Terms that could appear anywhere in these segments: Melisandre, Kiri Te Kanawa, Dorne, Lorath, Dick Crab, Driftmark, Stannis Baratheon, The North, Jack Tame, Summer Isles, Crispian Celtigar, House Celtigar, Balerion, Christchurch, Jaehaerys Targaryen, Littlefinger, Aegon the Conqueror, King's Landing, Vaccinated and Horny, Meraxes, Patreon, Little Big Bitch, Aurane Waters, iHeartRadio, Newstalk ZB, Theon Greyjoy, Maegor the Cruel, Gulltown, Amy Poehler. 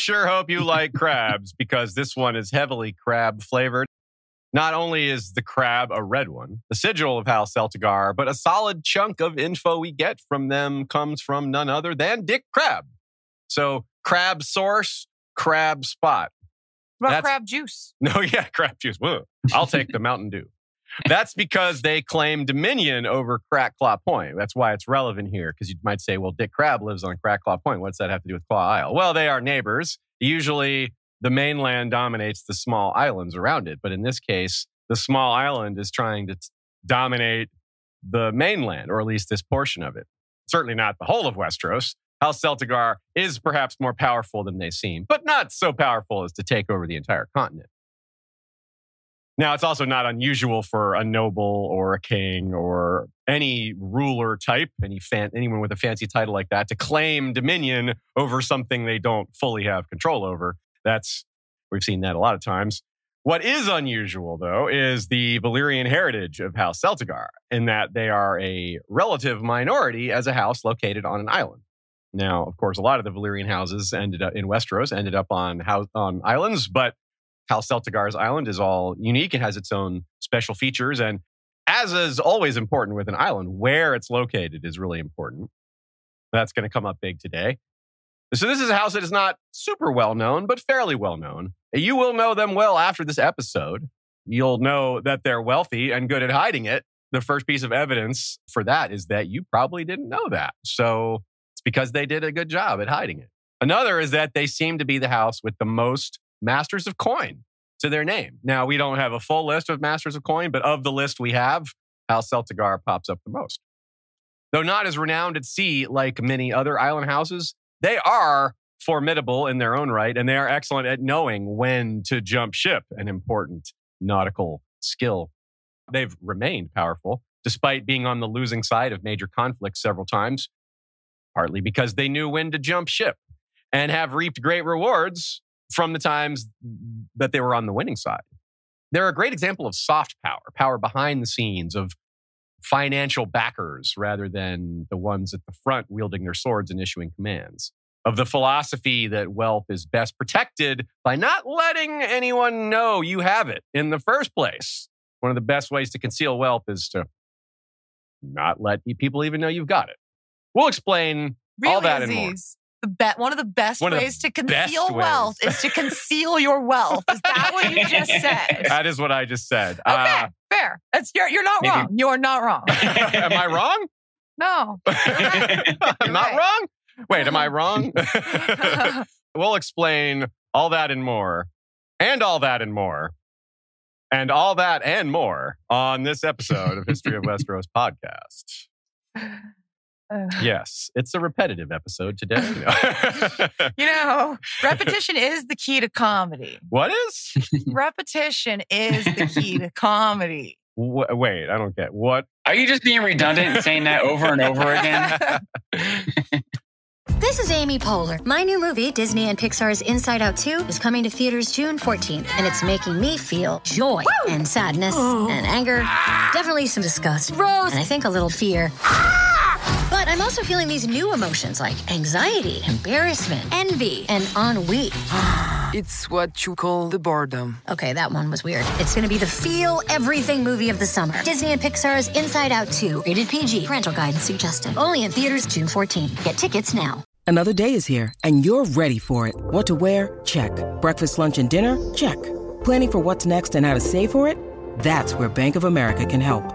sure hope you like crabs, because this one is heavily crab flavored. Not only is the crab a red one, the sigil of House Celtigar, but a solid chunk of info we get from them comes from none other than Dick Crab. So crab source, crab spot. What about crab juice? No, yeah, crab juice. Whoa. I'll take the Mountain Dew. That's because they claim dominion over Crackclaw Point. That's why it's relevant here, because you might say, well, Dick Crab lives on Crackclaw Point. What's that have to do with Claw Isle? Well, they are neighbors. Usually, the mainland dominates the small islands around it. But in this case, the small island is trying to dominate the mainland, or at least this portion of it. Certainly not the whole of Westeros. House Celtigar is perhaps more powerful than they seem, but not so powerful as to take over the entire continent. Now, it's also not unusual for a noble or a king or any ruler type, anyone with a fancy title like that, to claim dominion over something they don't fully have control over. We've seen that a lot of times. What is unusual, though, is the Valyrian heritage of House Celtigar, in that they are a relative minority as a house located on an island. Now, of course, a lot of the Valyrian houses in Westeros ended up on islands, but House Celtigar's island is all unique. It has its own special features. And as is always important with an island, where it's located is really important. That's going to come up big today. So this is a house that is not super well-known, but fairly well-known. You will know them well after this episode. You'll know that they're wealthy and good at hiding it. The first piece of evidence for that is that you probably didn't know that. So it's because they did a good job at hiding it. Another is that they seem to be the house with the most Masters of Coin to their name. Now, we don't have a full list of Masters of Coin, but of the list we have, House Celtigar pops up the most. Though not as renowned at sea like many other island houses, they are formidable in their own right, and they are excellent at knowing when to jump ship, an important nautical skill. They've remained powerful, despite being on the losing side of major conflicts several times, partly because they knew when to jump ship and have reaped great rewards from the times that they were on the winning side. They're a great example of soft power, power behind the scenes of financial backers rather than the ones at the front wielding their swords and issuing commands, of the philosophy that wealth is best protected by not letting anyone know you have it in the first place. One of the best ways to conceal wealth is to not let people even know you've got it. We'll explain all that and more. One of the best ways to conceal wealth is to conceal your wealth. Is that what you just said? That is what I just said. Okay, fair. You're not wrong. You are not wrong. Am I wrong? No. I'm not wrong? Wait, am I wrong? We'll explain all that and more, and all that and more, and all that and more on this episode of History of Westeros podcast. Yes, it's a repetitive episode today. You know, repetition is the key to comedy. What is? Repetition is the key to comedy. Wait, I don't get what. Are you just being redundant and saying that over and over again? This is Amy Poehler. My new movie, Disney and Pixar's Inside Out 2, is coming to theaters June 14th, and it's making me feel joy and sadness and anger, definitely some disgust, and I think a little fear. But I'm also feeling these new emotions like anxiety, embarrassment, envy, and ennui. It's what you call the boredom. Okay, that one was weird. It's going to be the feel-everything movie of the summer. Disney and Pixar's Inside Out 2. Rated PG. Parental guidance suggested. Only in theaters June 14th. Get tickets now. Another day is here, and you're ready for it. What to wear? Check. Breakfast, lunch, and dinner? Check. Planning for what's next and how to save for it? That's where Bank of America can help.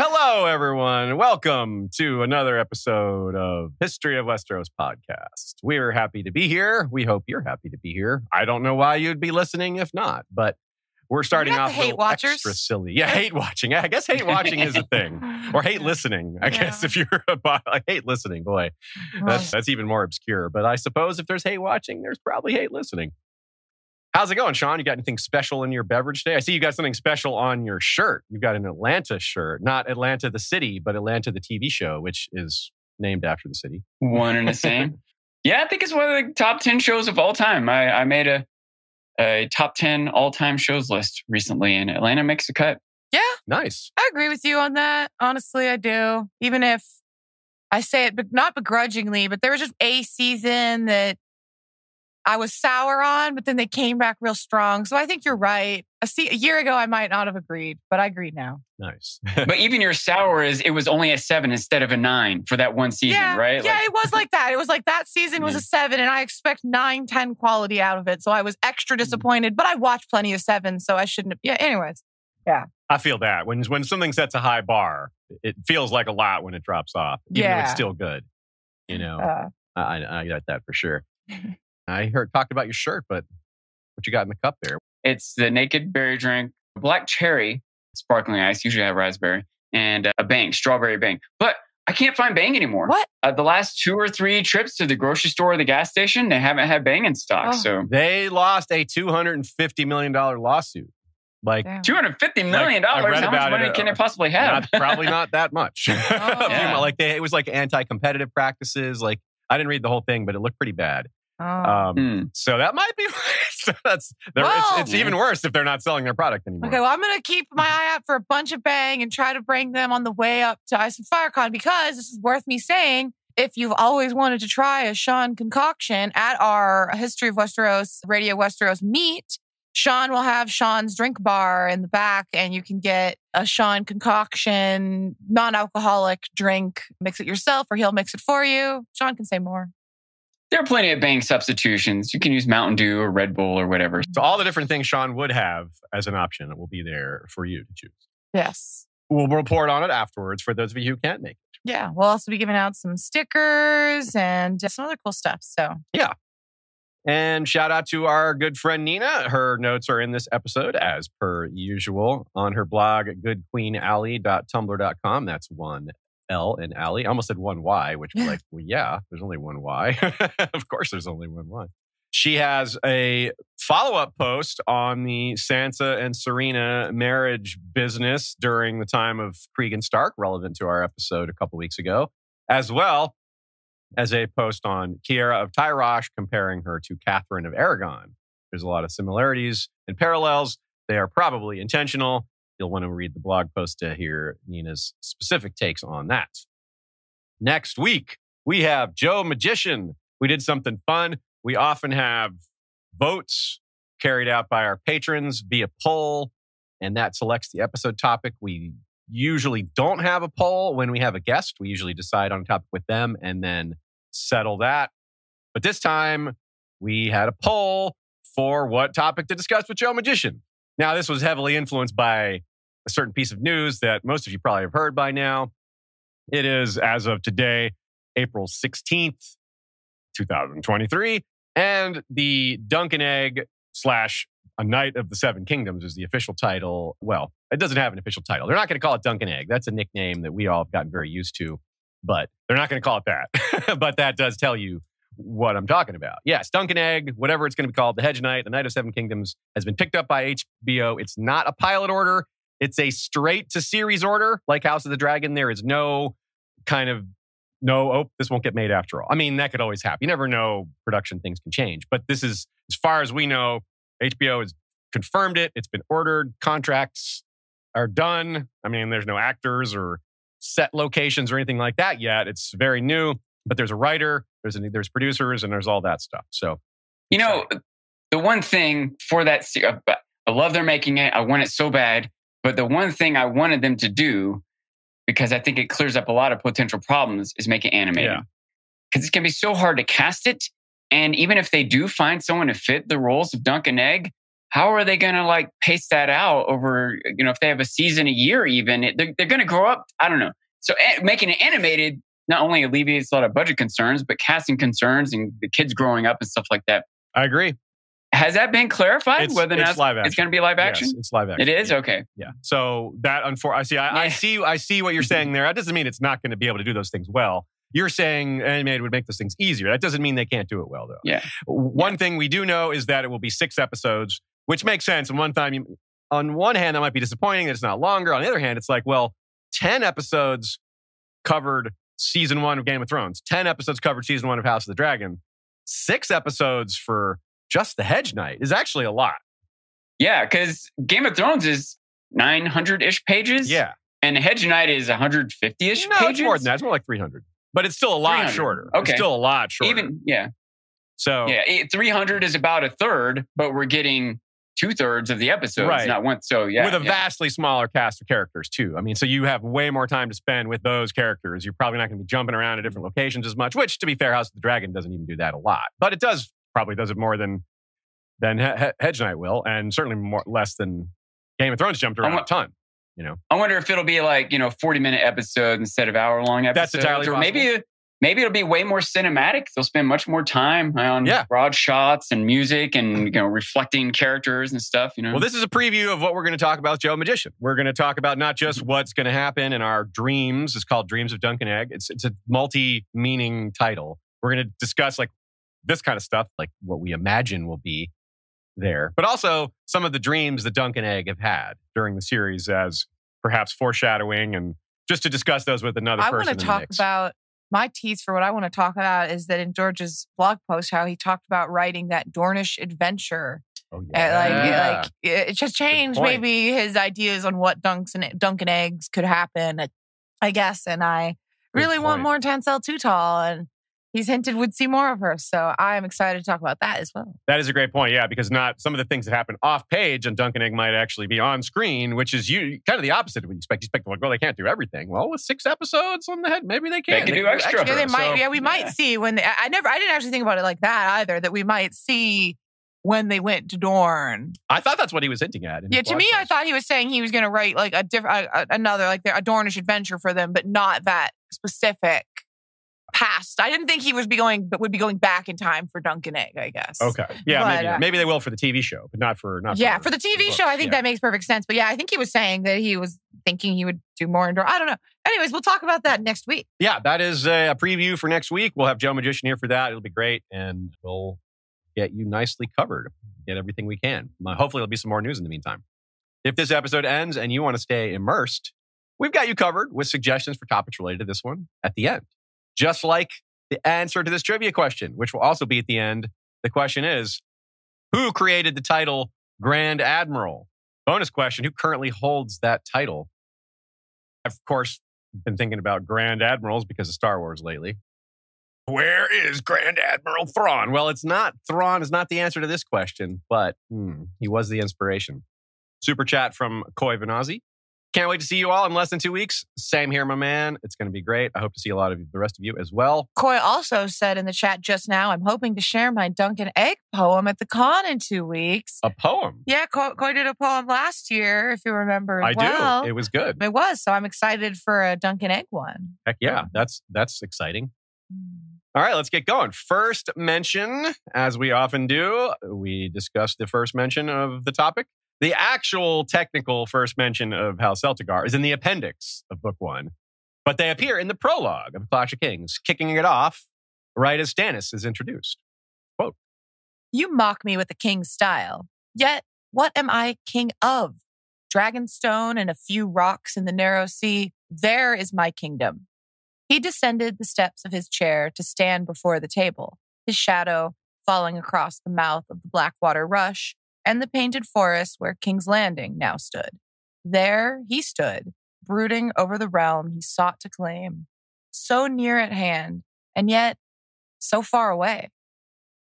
Hello, everyone. Welcome to another episode of History of Westeros podcast. We're happy to be here. We hope you're happy to be here. I don't know why you'd be listening if not, but we're starting off with extra silly. Yeah, hate watching. I guess hate watching is a thing. Or hate listening, I guess, if you're I hate listening, boy. That's even more obscure. But I suppose if there's hate watching, there's probably hate listening. How's it going, Sean? You got anything special in your beverage today? I see you got something special on your shirt. You've got an Atlanta shirt. Not Atlanta the city, but Atlanta the TV show, which is named after the city. One and the same. Yeah, I think it's one of the top 10 shows of all time. I made a top 10 all-time shows list recently, and Atlanta makes the cut. Yeah. Nice. I agree with you on that. Honestly, I do. Even if I say it, but not begrudgingly, but there was just a season that I was sour on, but then they came back real strong. So I think you're right. A year ago, I might not have agreed, but I agree now. Nice. But even your sour is, it was only a 7 instead of a 9 for that one season, yeah, right? Yeah, it was like that. It was like that season was a 7 and I expect 9, 10 quality out of it. So I was extra disappointed, but I watched plenty of 7, so I shouldn't have... Yeah, anyways. Yeah. I feel that. When something sets a high bar, it feels like a lot when it drops off, even though it's still good. You know, I got that for sure. I heard talked about your shirt, but what you got in the cup there? It's the Naked Berry Drink, black cherry, sparkling ice, usually have raspberry, and a bang, strawberry bang. But I can't find bang anymore. What? The last 2 or 3 trips to the grocery store or the gas station, they haven't had bang in stock. Oh. So they lost a $250 million lawsuit. Like $250 million? Like, I read how much money can it possibly have? Probably not that much. Oh. Yeah. Like it was like anti-competitive practices. Like I didn't read the whole thing, but it looked pretty bad. Oh. So that might be worse. It's even worse if they're not selling their product anymore. Okay, well, I'm going to keep my eye out for a bunch of bang and try to bring them on the way up to Ice and FireCon, because this is worth me saying. If you've always wanted to try a Sean concoction at our History of Westeros, Radio Westeros meet, Sean will have Sean's drink bar in the back, and you can get a Sean concoction, non-alcoholic drink. Mix it yourself, or he'll mix it for you. Sean can say more. There are plenty of bang substitutions. You can use Mountain Dew or Red Bull or whatever. So all the different things Sean would have as an option will be there for you to choose. Yes. We'll report on it afterwards for those of you who can't make it. Yeah. We'll also be giving out some stickers and some other cool stuff. So yeah. And shout out to our good friend Nina. Her notes are in this episode as per usual on her blog, goodqueenally.tumblr.com. That's one L in alley. I almost said one Y, which was like, well, yeah, there's only one Y. Of course, there's only one Y. She has a follow-up post on the Sansa and Serena marriage business during the time of Cregan Stark, relevant to our episode a couple weeks ago, as well as a post on Kiera of Tyrosh, comparing her to Catherine of Aragon. There's a lot of similarities and parallels. They are probably intentional. You'll want to read the blog post to hear Nina's specific takes on that. Next week, we have Joe Magician. We did something fun. We often have votes carried out by our patrons via poll, and that selects the episode topic. We usually don't have a poll when we have a guest. We usually decide on a topic with them and then settle that. But this time, we had a poll for what topic to discuss with Joe Magician. Now, this was heavily influenced by a certain piece of news that most of you probably have heard by now. It is, as of today, April 16th, 2023. And the Duncan Egg / A Knight of the Seven Kingdoms is the official title. Well, it doesn't have an official title. They're not going to call it Duncan Egg. That's a nickname that we all have gotten very used to. But they're not going to call it that. But that does tell you what I'm talking about. Yes, Duncan Egg, whatever it's going to be called, The Hedge Knight, The Knight of Seven Kingdoms, has been picked up by HBO. It's not a pilot order. It's a straight-to-series order. Like House of the Dragon, there is this won't get made after all. I mean, that could always happen. You never know. Production things can change. But this is, as far as we know, HBO has confirmed it. It's been ordered. Contracts are done. I mean, there's no actors or set locations or anything like that yet. It's very new. But there's a writer, there's producers, and there's all that stuff. So, you know, the one thing for that, I love they're making it. I want it so bad. But the one thing I wanted them to do, because I think it clears up a lot of potential problems, is make it animated. Because it's going to be so hard to cast it. And even if they do find someone to fit the roles of Duncan Egg, how are they going to pace that out over, if they have a season, a year even, they're going to grow up. I don't know. So making it animated not only alleviates a lot of budget concerns, but casting concerns and the kids growing up and stuff like that. I agree. Has that been clarified? It's going to be live action? Yes, it's live action. It is? Yeah. Okay. Yeah. So that, unfortunately, I see what you're saying there. That doesn't mean it's not going to be able to do those things well. You're saying animated would make those things easier. That doesn't mean they can't do it well, though. Yeah. One thing we do know is that it will be 6 episodes, which makes sense. And on one hand, that might be disappointing that it's not longer. On the other hand, it's like, well, 10 episodes covered season 1 of Game of Thrones. 10 episodes covered season 1 of House of the Dragon. 6 episodes for just the Hedge Knight is actually a lot. Yeah, because Game of Thrones is 900-ish pages. Yeah. And Hedge Knight is 150-ish pages. No, it's more than that. It's more like 300. But it's still a lot shorter. Okay. It's still a lot shorter. So 300 is about a third, but we're getting 2/3 of the episodes, not one. So yeah, with a vastly smaller cast of characters too. I mean, so you have way more time to spend with those characters. You're probably not going to be jumping around to different locations as much. Which, to be fair, House of the Dragon doesn't even do that a lot, but it does probably does it more than Hedge Knight will, and certainly more less than Game of Thrones jumped around a ton. You know, I wonder if it'll be like 40-minute episode instead of hour-long episodes. That's entirely possible. Maybe it'll be way more cinematic. They'll spend much more time on broad shots and music and reflecting characters and stuff. Well, this is a preview of what we're going to talk about, Joe Magician. We're going to talk about not just what's going to happen in our dreams. It's called Dreams of Duncan Egg. It's a multi-meaning title. We're going to discuss like this kind of stuff, like what we imagine will be there, but also some of the dreams that Duncan Egg have had during the series as perhaps foreshadowing, and just to discuss those with another person. I want to talk about. My tease for what I want to talk about is that in George's blog post, how he talked about writing that Dornish adventure. Oh, yeah. Like it just changed maybe his ideas on what Duncan Eggs could happen, I guess. And I really want more Tancel Tootal, and he's hinted we'd see more of her. So I'm excited to talk about that as well. That is a great point. Yeah, because not some of the things that happen off page and Duncan Egg might actually be on screen, which is kind of the opposite of what you expect. You expect, like, well, they can't do everything. Well, with 6 episodes on the head, maybe they can. They can do extra. Actually, we might see when they... I didn't actually think about it like that either, that we might see when they went to Dorne. I thought that's what he was hinting at. Yeah, to me, I thought he was saying he was going to write like a different, another, like a Dornish adventure for them, but not that specific past. I didn't think he would be going back in time for Duncan Egg, I guess. Okay. Yeah, but maybe they will for the TV show, but not for the TV show. I think that makes perfect sense. But yeah, I think he was saying that he was thinking he would do more indoor. I don't know. Anyways, we'll talk about that next week. Yeah, that is a preview for next week. We'll have Joe Magician here for that. It'll be great, and we'll get you nicely covered. Get everything we can. Hopefully, there'll be some more news in the meantime. If this episode ends and you want to stay immersed, we've got you covered with suggestions for topics related to this one at the end. Just like the answer to this trivia question, which will also be at the end. The question is, who created the title Grand Admiral? Bonus question, who currently holds that title? I've, of course, been thinking about Grand Admirals because of Star Wars lately. Where is Grand Admiral Thrawn? Well, Thrawn is not the answer to this question, but he was the inspiration. Super chat from Koi Venazzi. Can't wait to see you all in less than 2 weeks. Same here, my man. It's going to be great. I hope to see a lot of the rest of you as well. Coy also said in the chat just now, I'm hoping to share my Duncan Egg poem at the con in 2 weeks. A poem? Yeah, Coy did a poem last year, if you remember. I do. It was good. It was. So I'm excited for a Duncan Egg one. Heck yeah. That's exciting. All right, let's get going. First mention, as we often do, we discuss the first mention of the topic. The actual technical first mention of House Celtigar is in the appendix of Book 1, but they appear in the prologue of Clash of Kings, kicking it off right as Stannis is introduced. Quote, "You mock me with the king's style, yet what am I king of? Dragonstone and a few rocks in the narrow sea, there is my kingdom." He descended the steps of his chair to stand before the table, his shadow falling across the mouth of the Blackwater Rush, and the painted forest where King's Landing now stood. There he stood, brooding over the realm he sought to claim, so near at hand, and yet so far away.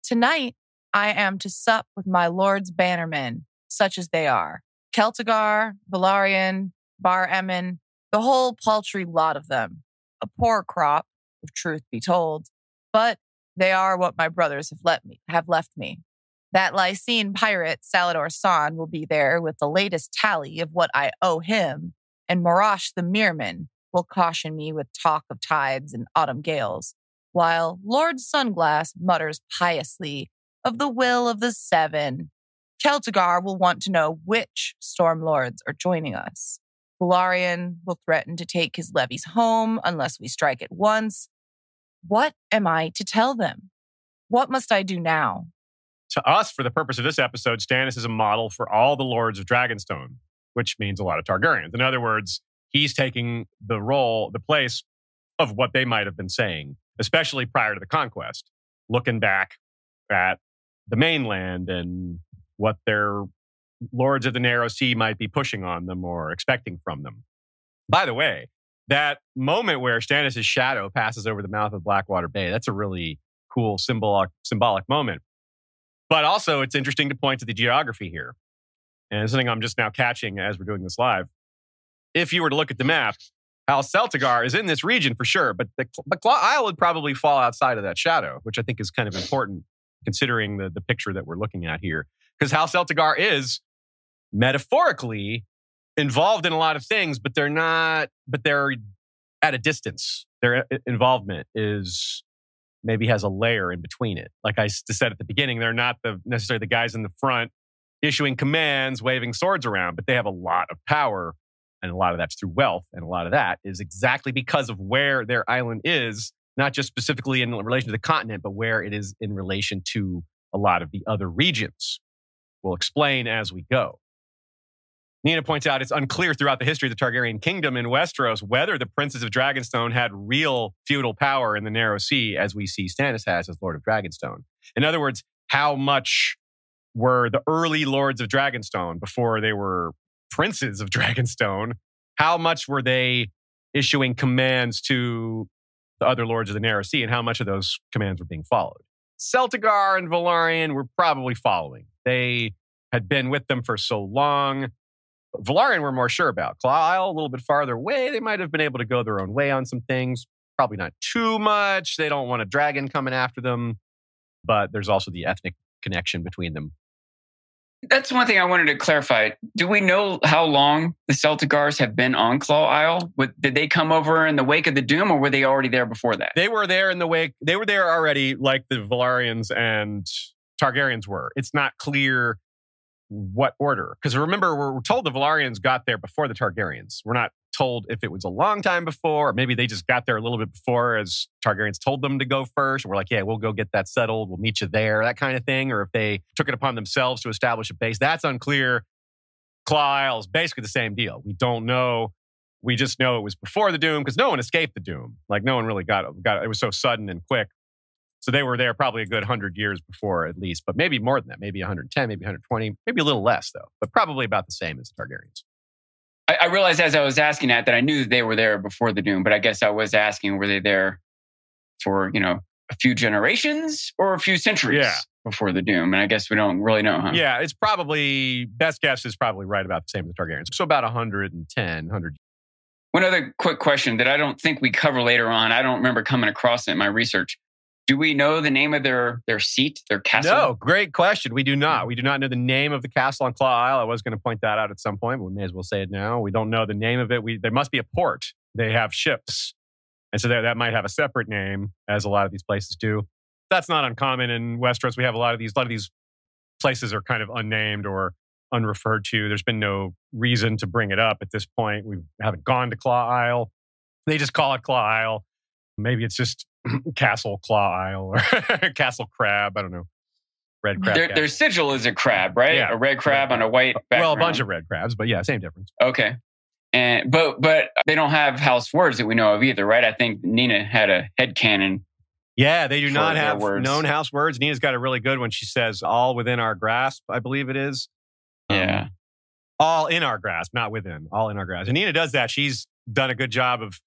Tonight I am to sup with my lord's bannermen, such as they are, Celtigar, Velaryon, Bar-Emin, the whole paltry lot of them. A poor crop, if truth be told, but they are what my brothers have left me. That Lycene pirate, Salladhor Saan, will be there with the latest tally of what I owe him, and Marash the Meerman will caution me with talk of tides and autumn gales, while Lord Sunglass mutters piously of the will of the 7. Celtigar will want to know which storm lords are joining us. Velaryon will threaten to take his levies home unless we strike at once, What am I to tell them? What must I do now? To us, for the purpose of this episode, Stannis is a model for all the lords of Dragonstone, which means a lot of Targaryens. In other words, he's taking the role, the place of what they might have been saying, especially prior to the conquest, looking back at the mainland and what their lords of the narrow sea might be pushing on them or expecting from them. By the way, that moment where Stannis' shadow passes over the mouth of Blackwater Bay, that's a really cool symbolic moment. But also, it's interesting to point to the geography here. And it's something I'm just now catching as we're doing this live. If you were to look at the map, House Celtigar is in this region for sure, but Claw Isle would probably fall outside of that shadow, which I think is kind of important considering the picture that we're looking at here. Because House Celtigar is metaphorically involved in a lot of things, but they're at a distance. Their involvement is maybe has a layer in between it. Like I said at the beginning, they're not necessarily the guys in the front issuing commands, waving swords around, but they have a lot of power, and a lot of that's through wealth, and a lot of that is exactly because of where their island is, not just specifically in relation to the continent, but where it is in relation to a lot of the other regions. We'll explain as we go. Nina points out it's unclear throughout the history of the Targaryen kingdom in Westeros whether the princes of Dragonstone had real feudal power in the Narrow Sea as we see Stannis has as Lord of Dragonstone. In other words, how much were the early lords of Dragonstone before they were princes of Dragonstone? How much were they issuing commands to the other lords of the Narrow Sea, and how much of those commands were being followed? Celtigar and Velaryon were probably following. They had been with them for so long. Velaryon we're more sure about. Claw Isle, a little bit farther away, they might have been able to go their own way on some things. Probably not too much. They don't want a dragon coming after them. But there's also the ethnic connection between them. That's one thing I wanted to clarify. Do we know how long the Celtigars have been on Claw Isle? Did they come over in the wake of the Doom, or were they already there before that? They were there in the wake. They were there already, like the Velaryons and Targaryens were. It's not clear what order. Because remember, we're told the Velaryons got there before the Targaryens. We're not told if it was a long time before, or maybe they just got there a little bit before as Targaryens told them to go first. And we're like, yeah, we'll go get that settled. We'll meet you there, that kind of thing. Or if they took it upon themselves to establish a base. That's unclear. Claw Isle is basically the same deal. We don't know. We just know it was before the Doom because no one escaped the Doom. Like no one really got it. It was so sudden and quick. So they were there probably a good 100 years before at least, but maybe more than that, maybe 110, maybe 120, maybe a little less though, but probably about the same as the Targaryens. I realized as I was asking that I knew that they were there before the Doom, but I guess I was asking, were they there for, a few generations or a few centuries before the Doom? And I guess we don't really know, huh? Yeah, it's probably, best guess is probably right about the same as the Targaryens. So about 110, 100. One other quick question that I don't think we cover later on. I don't remember coming across it in my research. Do we know the name of their seat, their castle? No, great question. We do not. We do not know the name of the castle on Claw Isle. I was going to point that out at some point, but we may as well say it now. We don't know the name of it. There must be a port. They have ships. And so that might have a separate name, as a lot of these places do. That's not uncommon in Westeros. We have a lot of these places are kind of unnamed or unreferred to. There's been no reason to bring it up at this point. We haven't gone to Claw Isle. They just call it Claw Isle. Maybe it's just Castle Claw Isle or Castle Crab. I don't know. Red crab. Their sigil is a crab, right? Yeah, a red crab on a white background. Well, a bunch of red crabs, but yeah, same difference. Okay. But they don't have house words that we know of either, right? I think Nina had a headcanon. Yeah, they do not have known house words. Nina's got a really good one. She says, all within our grasp, I believe it is. Yeah. All in our grasp, not within. All in our grasp. And Nina does that. She's done a good job of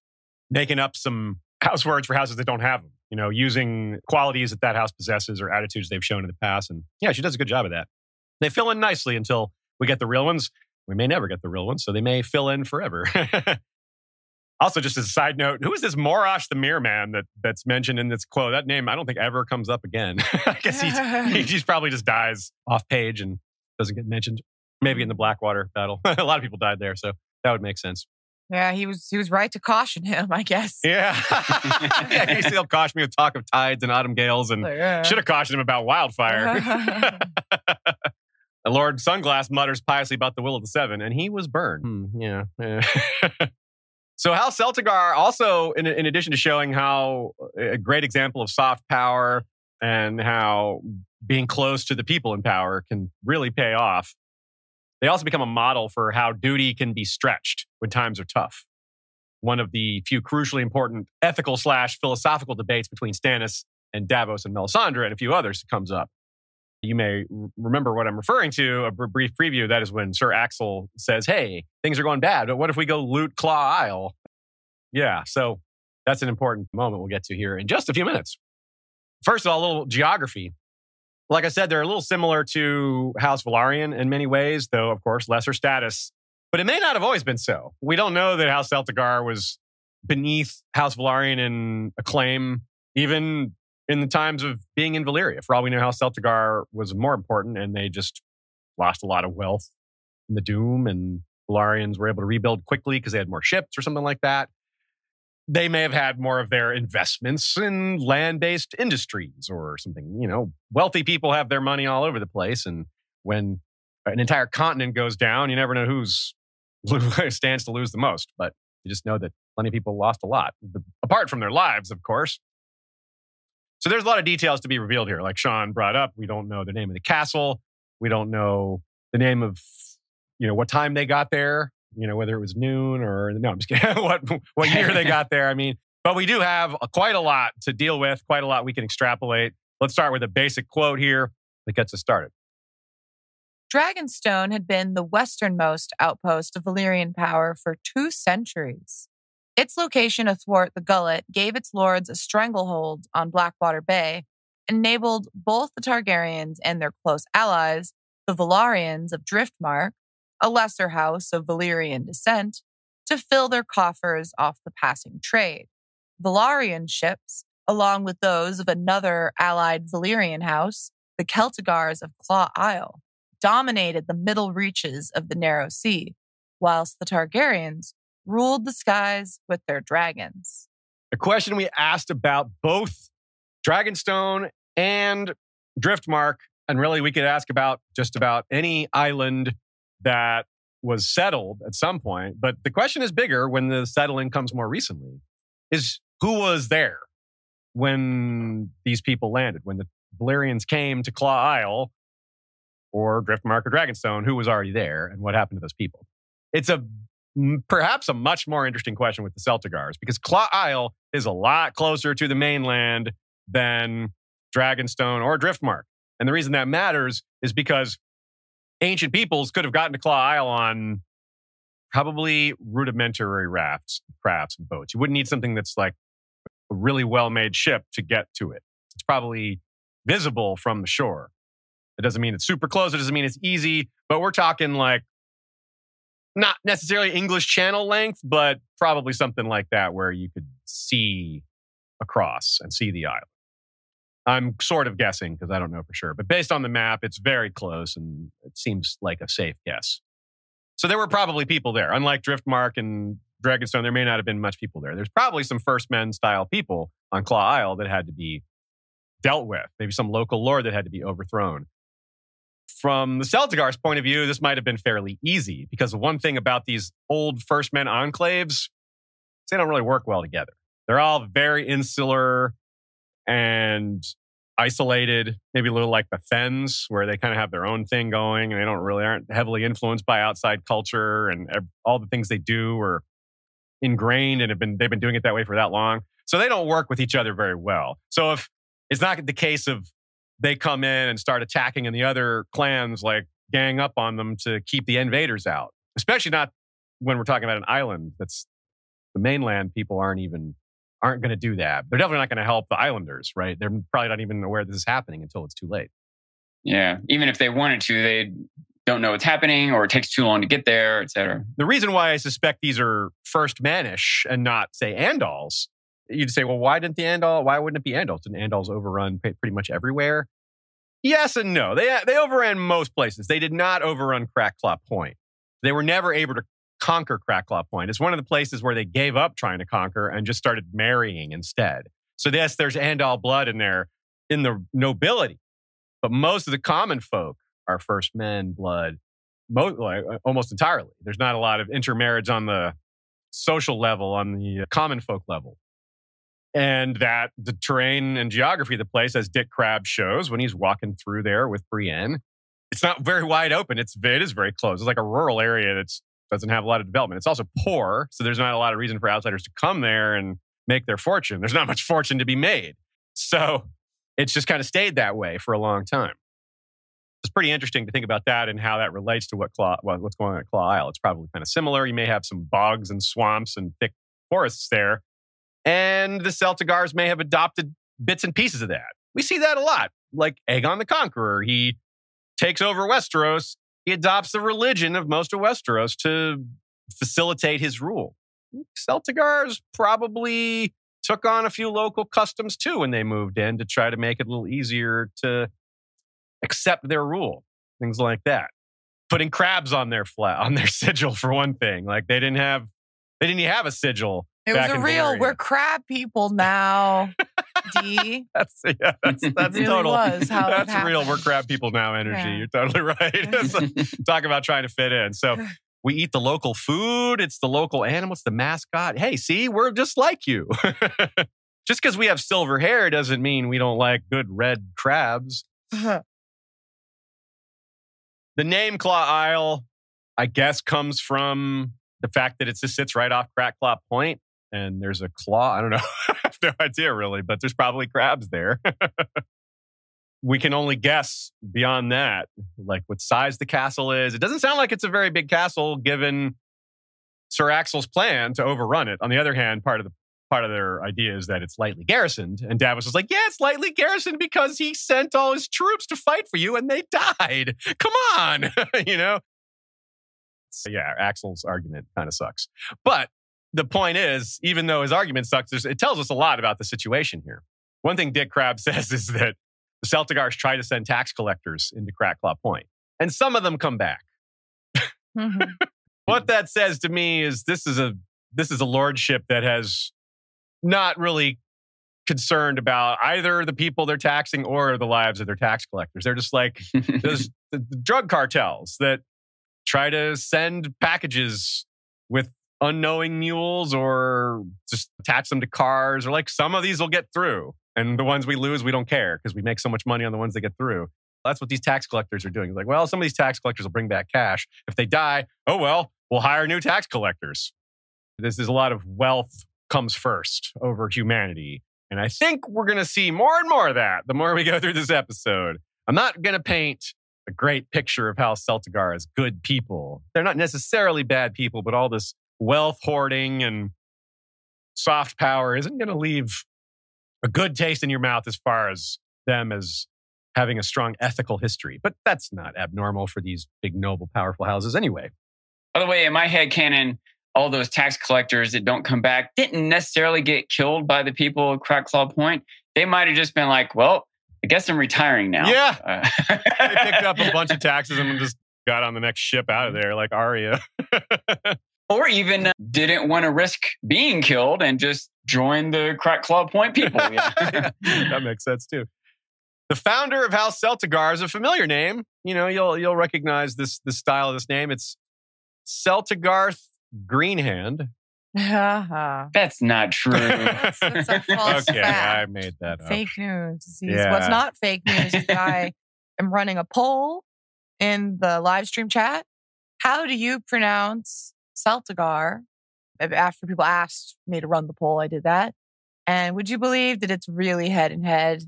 making up some house words for houses that don't have them, using qualities that house possesses or attitudes they've shown in the past. And yeah, she does a good job of that. They fill in nicely until we get the real ones. We may never get the real ones, so they may fill in forever. Also, just as a side note, who is this Morosh the Mere Man that's mentioned in this quote? That name, I don't think ever comes up again. I guess he probably just dies off page and doesn't get mentioned. Maybe in the Blackwater battle. A lot of people died there, so that would make sense. Yeah, he was right to caution him, I guess. Yeah. Yeah, he still cautioned me with talk of tides and autumn gales and should have cautioned him about wildfire. And Lord Sunglass mutters piously about the will of the Seven, and he was burned. Yeah. So House Celtigar also, in addition to showing how a great example of soft power and how being close to the people in power can really pay off, they also become a model for how duty can be stretched when times are tough. One of the few crucially important ethical/philosophical debates between Stannis and Davos and Melisandre and a few others comes up. You may remember what I'm referring to, a brief preview. That is when Ser Axell says, hey, things are going bad, but what if we go loot Claw Isle? Yeah, so that's an important moment we'll get to here in just a few minutes. First of all, a little geography. Like I said, they're a little similar to House Velaryon in many ways, though, of course, lesser status. But it may not have always been so. We don't know that House Celtigar was beneath House Velaryon in acclaim, even in the times of being in Valyria. For all we know, House Celtigar was more important, and they just lost a lot of wealth in the Doom, and Velaryons were able to rebuild quickly because they had more ships or something like that. They may have had more of their investments in land-based industries or something. You know, wealthy people have their money all over the place, and when an entire continent goes down, you never know who's stands to lose the most, but you just know that plenty of people lost a lot, apart from their lives, of course. So there's a lot of details to be revealed here. Like Sean brought up, we don't know the name of the castle. We don't know the name of, you know, what time they got there, you know, whether it was noon or, no, I'm just kidding, what year they got there. I mean, but we do have quite a lot to deal with, quite a lot we can extrapolate. Let's start with a basic quote here that gets us started. Dragonstone had been the westernmost outpost of Valyrian power for 2 centuries. Its location athwart the Gullet gave its lords a stranglehold on Blackwater Bay, enabled both the Targaryens and their close allies, the Velaryons of Driftmark, a lesser house of Valyrian descent, to fill their coffers off the passing trade. Valyrian ships, along with those of another allied Valyrian house, the Celtigars of Claw Isle, dominated the middle reaches of the narrow sea, whilst the Targaryens ruled the skies with their dragons. A question we asked about both Dragonstone and Driftmark, and really we could ask about just about any island that was settled at some point, but the question is bigger when the settling comes more recently, is who was there when these people landed, when the Valyrians came to Claw Isle or Driftmark or Dragonstone, who was already there and what happened to those people? It's a perhaps a much more interesting question with the Celtigars, because Claw Isle is a lot closer to the mainland than Dragonstone or Driftmark. And the reason that matters is because ancient peoples could have gotten to Claw Isle on probably rudimentary rafts, crafts, and boats. You wouldn't need something that's like a really well-made ship to get to it. It's probably visible from the shore. It doesn't mean it's super close. It doesn't mean it's easy, but we're talking like not necessarily English Channel length, but probably something like that where you could see across and see the island. I'm sort of guessing because I don't know for sure, but based on the map, it's very close and it seems like a safe guess. So there were probably people there. Unlike Driftmark and Dragonstone, there may not have been much people there. There's probably some First Men style people on Claw Isle that had to be dealt with, maybe some local lord that had to be overthrown. From the Celtigar's point of view, this might have been fairly easy because the one thing about these old First Men enclaves is they don't really work well together. They're all very insular and isolated, maybe a little like the Fens, where they kind of have their own thing going and they don't really aren't heavily influenced by outside culture, and all the things they do are ingrained and they've been doing it that way for that long. So they don't work with each other very well. So if it's not the case of they come in and start attacking, and the other clans like gang up on them to keep the invaders out. Especially not when we're talking about an island that's the mainland people aren't going to do that. They're definitely not going to help the islanders, right? They're probably not even aware this is happening until it's too late. Yeah, even if they wanted to, they don't know what's happening, or it takes too long to get there, etc. The reason why I suspect these are First Men-ish and not, say, Andals. You'd say, well, why wouldn't it be Andals? Didn't Andals overrun pretty much everywhere? Yes and no. They overran most places. They did not overrun Crackclaw Point. They were never able to conquer Crackclaw Point. It's one of the places where they gave up trying to conquer and just started marrying instead. So yes, there's Andal blood in there, in the nobility. But most of the common folk are First Men blood, almost entirely. There's not a lot of intermarriage on the social level, on the common folk level. And that the terrain and geography of the place, as Dick Crab shows when he's walking through there with Brienne, it's not very wide open. It is very closed. It's like a rural area that doesn't have a lot of development. It's also poor, so there's not a lot of reason for outsiders to come there and make their fortune. There's not much fortune to be made. So it's just kind of stayed that way for a long time. It's pretty interesting to think about that and how that relates to what's going on at Claw Isle. It's probably kind of similar. You may have some bogs and swamps and thick forests there. And the Celtigars may have adopted bits and pieces of that. We see that a lot. Like Aegon the Conqueror, he takes over Westeros. He adopts the religion of most of Westeros to facilitate his rule. Celtigars probably took on a few local customs too when they moved in to try to make it a little easier to accept their rule, things like that. Putting crabs on their sigil, for one thing. Like they didn't have a sigil. It was a real, we're crab people now, D. That's really total. That's real, we're crab people now energy. Yeah. You're totally right. Talk about trying to fit in. So we eat the local food. It's the local animal. It's the mascot. Hey, see, we're just like you. Just because we have silver hair doesn't mean we don't like good red crabs. Uh-huh. The name Claw Isle, I guess, comes from the fact that it just sits right off Crackclaw Point. And there's a claw. I don't know. I have no idea, really, but there's probably crabs there. We can only guess beyond that, like what size the castle is. It doesn't sound like it's a very big castle, given Ser Axel's plan to overrun it. On the other hand, part of their idea is that it's lightly garrisoned. And Davos is like, yeah, it's lightly garrisoned because he sent all his troops to fight for you and they died. Come on, you know? So yeah, Axel's argument kind of sucks. But the point is, even though his argument sucks, it tells us a lot about the situation here. One thing Dick Crab says is that the Celtigars try to send tax collectors into Crackclaw Point, and some of them come back. Mm-hmm. What that says to me is this is a lordship that has not really concerned about either the people they're taxing or the lives of their tax collectors. They're just like those drug cartels that try to send packages with unknowing mules or just attach them to cars, or like some of these will get through. And the ones we lose, we don't care because we make so much money on the ones that get through. That's what these tax collectors are doing. It's like, well, some of these tax collectors will bring back cash. If they die, oh, well, we'll hire new tax collectors. This is a lot of wealth comes first over humanity. And I think we're going to see more and more of that the more we go through this episode. I'm not going to paint a great picture of House Celtigar as good people. They're not necessarily bad people, but all this wealth hoarding and soft power isn't going to leave a good taste in your mouth as far as them as having a strong ethical history. But that's not abnormal for these big, noble, powerful houses anyway. By the way, in my headcanon, all those tax collectors that don't come back didn't necessarily get killed by the people at Crackclaw Point. They might have just been like, well, I guess I'm retiring now. Yeah. They picked up a bunch of taxes and just got on the next ship out of there like Arya. Or even didn't want to risk being killed and just joined the Crackclaw Point people. Yeah. Yeah, that makes sense too. The founder of House Celtigar is a familiar name. You know, you'll recognize this style of this name. It's Celtigarth Greenhand. That's not true. That's a false fact. I made that up. Fake news. Yeah. What's not fake news is I am running a poll in the live stream chat. How do you pronounce Celtigar? After people asked me to run the poll, I did that. And would you believe that it's really head and head?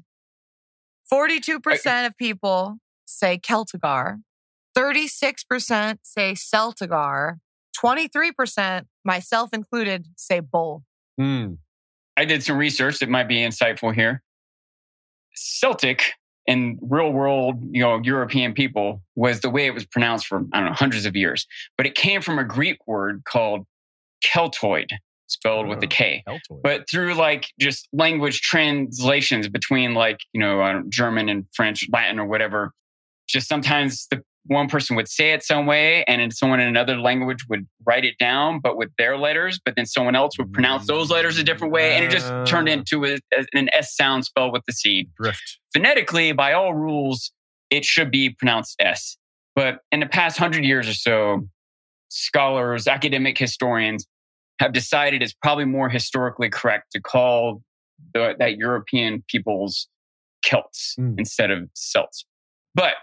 42% of people say Celtigar. 36% say Celtigar. 23%, myself included, say bull. Mm. I did some research that might be insightful here. Celtic in real world, you know, European people was the way it was pronounced for, I don't know, hundreds of years. But it came from a Greek word called Keltoid, spelled with a K. Keltoid. But through like just language translations between like, you know, German and French, Latin or whatever, just sometimes one person would say it some way and then someone in another language would write it down, but with their letters, but then someone else would pronounce those letters a different way. And it just turned into an S sound spelled with the C. Drift. Phonetically, by all rules, it should be pronounced S. But in the past 100 years or so, scholars, academic historians have decided it's probably more historically correct to call that European people's Celts instead of Celts. But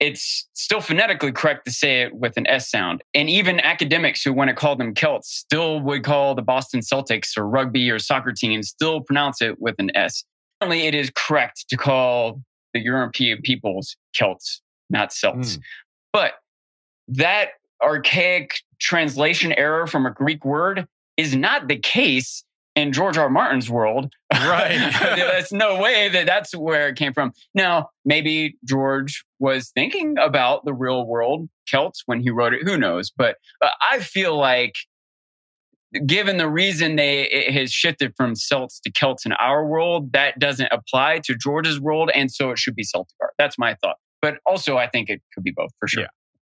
it's still phonetically correct to say it with an S sound. And even academics who want to call them Celts still would call the Boston Celtics or rugby or soccer team still pronounce it with an S. Apparently, it is correct to call the European peoples Celts, not Celts. But that archaic translation error from a Greek word is not the case in George R. R. Martin's world. Right. There's no way that's where it came from. Now, maybe George was thinking about the real world Celts when he wrote it. Who knows? But I feel like, given the reason it has shifted from Celts to Celts in our world, that doesn't apply to George's world. And so it should be Celtigar. That's my thought. But also, I think it could be both for sure. Yeah.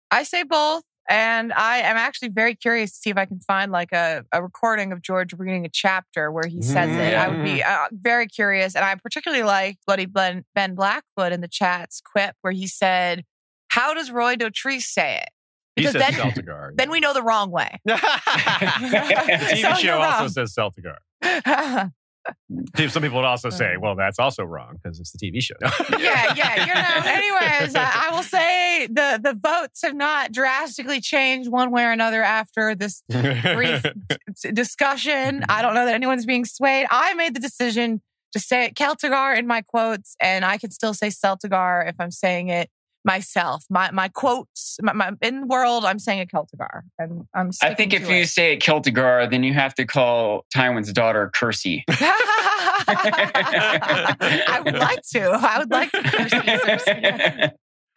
I say both. And I am actually very curious to see if I can find like a recording of George reading a chapter where he says it. I would be very curious. And I particularly like Bloody Ben Blackwood in the chat's quip where he said, "How does Roy Dotrice say it?" Because he says Celtigar. Then we know the wrong way. The TV show also says Celtigar. Some people would also say, well, that's also wrong because it's the TV show. You know, anyways, I will say the votes have not drastically changed one way or another after this brief discussion. I don't know that anyone's being swayed. I made the decision to say Celtigar in my quotes, and I can still say Celtigar if I'm saying it myself. My quotes, my in the world, I'm saying a Celtigar. And I'm I think if you say a Celtigar, then you have to call Tywin's daughter Cersei. I would like to. I would like to Cersei.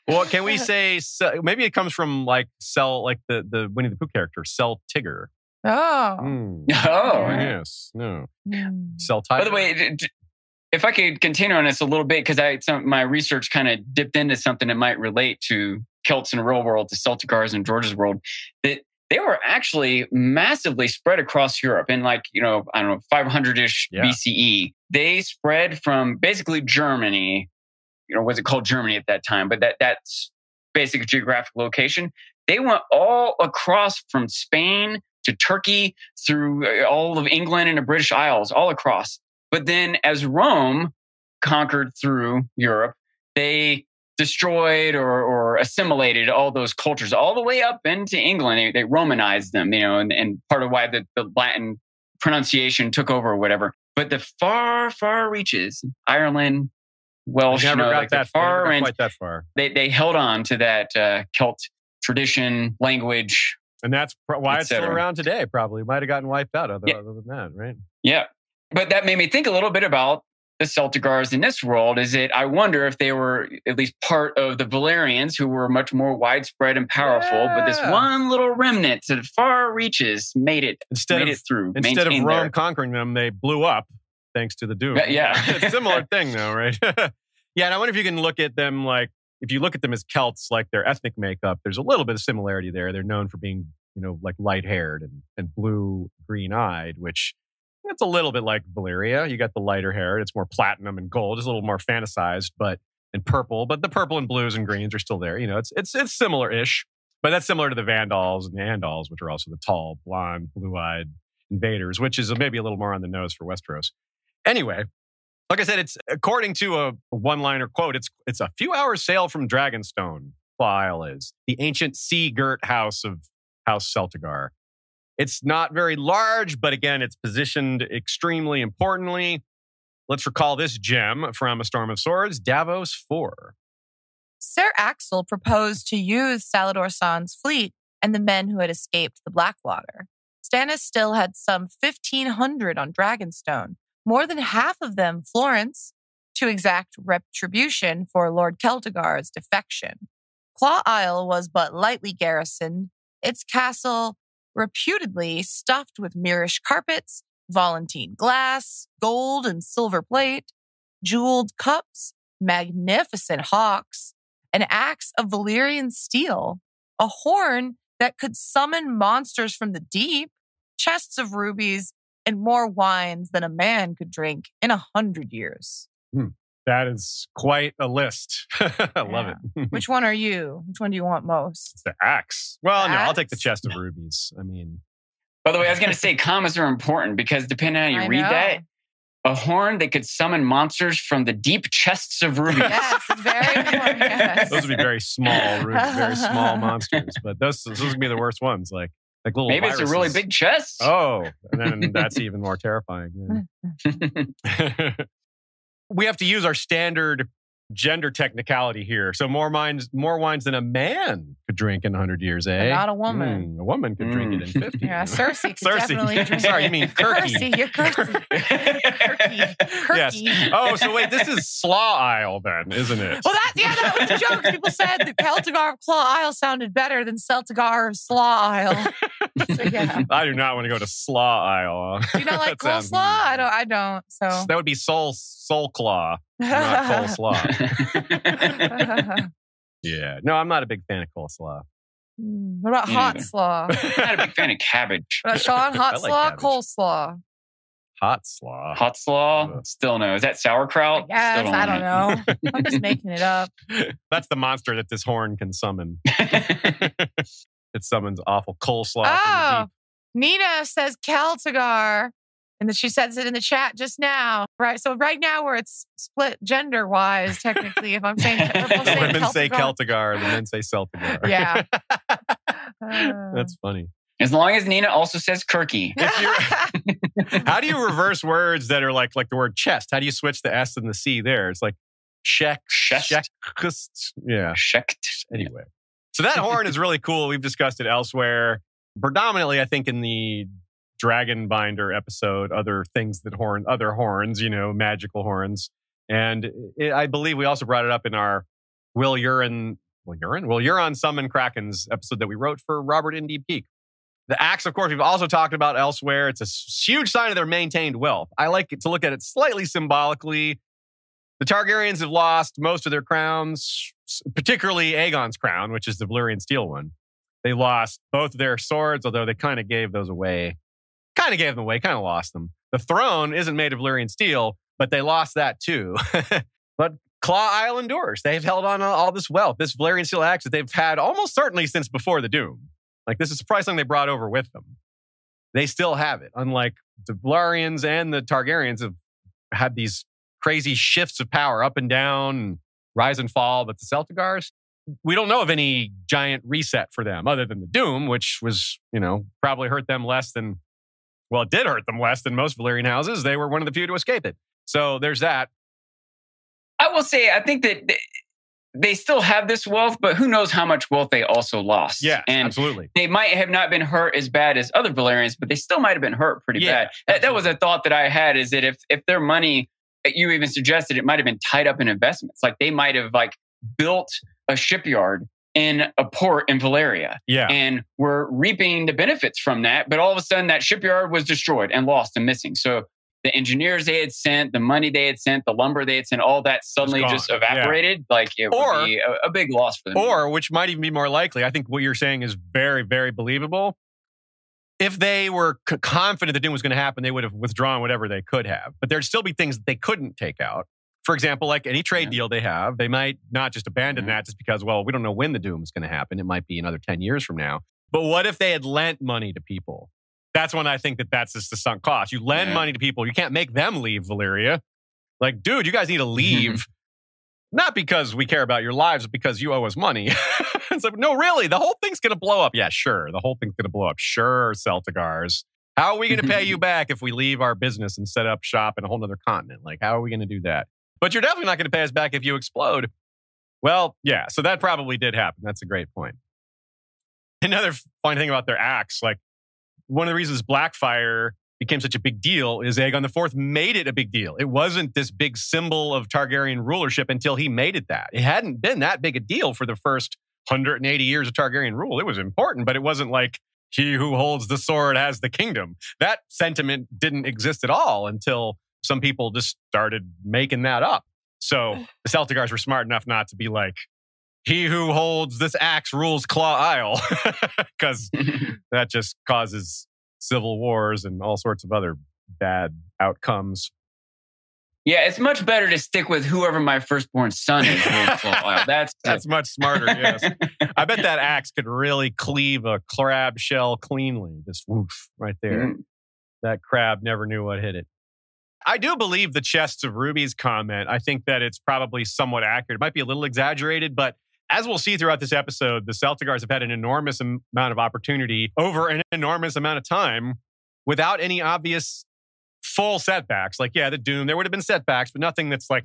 Well, can we say, maybe it comes from like the Winnie the Pooh character, Celtigar. Oh. Oh. Yes. No. Celtigar. By the way, if I could continue on this a little bit, because my research kind of dipped into something that might relate to Celts in the real world, to Celtigars in George's world, that they were actually massively spread across Europe in 500-ish BCE. They spread from basically Germany, was it called Germany at that time? But that's basic geographic location. They went all across from Spain to Turkey through all of England and the British Isles, all across. But then as Rome conquered through Europe, they destroyed or assimilated all those cultures all the way up into England. They Romanized them, and part of why the Latin pronunciation took over or whatever. But the far, far reaches, Ireland, Welsh, quite that far. They held on to that Celt tradition, language. And that's why it's still around today, probably. Might have gotten wiped out other than that, right? Yeah. But that made me think a little bit about the Celtigars in this world. Is it? I wonder if they were at least part of the Valerians, who were much more widespread and powerful. Yeah. But this one little remnant to the far reaches made it through. Instead of Rome conquering them, they blew up thanks to the Doom. Yeah, it's a similar thing though, right? And I wonder if you can look at them if you look at them as Celts, like their ethnic makeup. There's a little bit of similarity there. They're known for being light-haired and blue-green-eyed, which. It's a little bit like Valyria. You got the lighter hair. It's more platinum and gold. It's a little more fantasized, and purple. But the purple and blues and greens are still there. It's similar-ish. But that's similar to the Vandals and the Andals, which are also the tall, blonde, blue-eyed invaders, which is maybe a little more on the nose for Westeros. Anyway, like I said, it's according to a one-liner quote. It's a few hours' sail from Dragonstone. Claw Isle is the ancient sea-girt house of House Celtigar. It's not very large, but again, it's positioned extremely importantly. Let's recall this gem from A Storm of Swords, Davos 4. Ser Axell proposed to use Salladhor Saan's fleet and the men who had escaped the Blackwater. Stannis still had some 1,500 on Dragonstone, more than half of them Florents, to exact retribution for Lord Celtigar's defection. Claw Isle was but lightly garrisoned. Its castle reputedly stuffed with Mirish carpets, Valentine glass, gold and silver plate, jeweled cups, magnificent hawks, an axe of Valyrian steel, a horn that could summon monsters from the deep, chests of rubies, and more wines than a man could drink in 100 years. That is quite a list. I love it. Which one are you? Which one do you want most? It's the axe. Well, no, I'll take the chest of rubies. I mean... By the way, I was going to say commas are important because depending on how you read that, a horn that could summon monsters from the deep chests of rubies. Yes, it's very important. Yes. Those would be very small rubies, very small monsters. But those would be the worst ones. Like little maybe viruses. It's a really big chest. Oh, and then that's even more terrifying. Yeah. We have to use our standard gender technicality here. So more wines than a man could drink in 100 years, eh? But not a woman. A woman could drink it in 50. Yeah, Cersei could definitely drink it. Sorry, you mean Kirky. Cersei, you're Kirky. Kirky. Yes. Oh, so wait, this is Slaw Isle then, isn't it? Well, that was a joke. People said the Celtigar of Claw Isle sounded better than Celtigar of Slaw Isle. So, yeah. I do not want to go to Slaw Isle. Do you not like coleslaw? I don't. So that would be soul claw. Not coleslaw. Yeah. No, I'm not a big fan of coleslaw. What about hot slaw? I'm not a big fan of cabbage. What about Sean? Hot slaw, like coleslaw. Hot slaw. Hot slaw? Still no. Is that sauerkraut? Yes, I don't know. I'm just making it up. That's the monster that this horn can summon. It summons awful coleslaw. Oh, Nina says Celtigar. And then she says it in the chat just now, right? So right now where it's split gender-wise, technically, if I'm saying... The women Celtigar. Say Celtigar, the men say Celtigar. Yeah. That's funny. As long as Nina also says Kirky. How do you reverse words that are like the word chest? How do you switch the S and the C there? It's like Shecht. Yeah. Shecht. Anyway. So that horn is really cool. We've discussed it elsewhere. Predominantly, I think, in the... Dragonbinder episode, other horns, you know, magical horns. And I believe we also brought it up in our Will Euron Summon Krakens episode that we wrote for Robert N.D. Peake. The axe, of course, we've also talked about elsewhere. It's a huge sign of their maintained wealth. I like to look at it slightly symbolically. The Targaryens have lost most of their crowns, particularly Aegon's crown, which is the Valyrian steel one. They lost both of their swords, although they kind of gave those away. Kind of gave them away, kind of lost them. The throne isn't made of Valyrian steel, but they lost that too. But Claw Isle endures. They've held on to all this wealth. This Valyrian steel axe that they've had almost certainly since before the Doom. Like, this is probably something they brought over with them. They still have it. Unlike the Valyrians and the Targaryens have had these crazy shifts of power up and down, and rise and fall, but the Celtigars... We don't know of any giant reset for them other than the Doom, which was, you know, probably hurt them less than, well, it did hurt them less than most Valyrian houses. They were one of the few to escape it. So there's that. I will say, I think that they still have this wealth, but who knows how much wealth they also lost. Yeah, and absolutely. They might have not been hurt as bad as other Valyrians, but they still might have been hurt pretty bad. That was a thought that I had, is that if their money, you even suggested, it might have been tied up in investments. Like, they might have built a shipyard in a port in Valyria. Yeah. And we're reaping the benefits from that. But all of a sudden that shipyard was destroyed and lost and missing. So the engineers they had sent, the money they had sent, the lumber they had sent, all that suddenly just evaporated. Yeah. It would be a big loss for them. Or, which might even be more likely, I think what you're saying is very, very believable. If they were confident the Doom was going to happen, they would have withdrawn whatever they could have. But there'd still be things that they couldn't take out. For example, like any trade deal they have, they might not just abandon that just because, well, we don't know when the Doom is going to happen. It might be another 10 years from now. But what if they had lent money to people? That's when I think that's just the sunk cost. You lend money to people. You can't make them leave Valyria. Like, dude, you guys need to leave. Not because we care about your lives, but because you owe us money. It's like, no, really, the whole thing's going to blow up. Yeah, sure. The whole thing's going to blow up. Sure, Celtigars. How are we going to pay you back if we leave our business and set up shop in a whole other continent? Like, how are we going to do that? But you're definitely not going to pay us back if you explode. Well, yeah, so that probably did happen. That's a great point. Another funny thing about their axe, one of the reasons Blackfyre became such a big deal is Aegon IV made it a big deal. It wasn't this big symbol of Targaryen rulership until he made it that. It hadn't been that big a deal for the first 180 years of Targaryen rule. It was important, but it wasn't like, he who holds the sword has the kingdom. That sentiment didn't exist at all until... some people just started making that up. So the Celtigars were smart enough not to be like, he who holds this axe rules Claw Isle, because that just causes civil wars and all sorts of other bad outcomes. Yeah, it's much better to stick with whoever my firstborn son is. That's much smarter, yes. I bet that axe could really cleave a crab shell cleanly. Just woof right there. Mm. That crab never knew what hit it. I do believe the chests of rubies comment. I think that it's probably somewhat accurate. It might be a little exaggerated, but as we'll see throughout this episode, the Celtigars have had an enormous amount of opportunity over an enormous amount of time without any obvious full setbacks. Like, yeah, the Doom, there would have been setbacks, but nothing that's like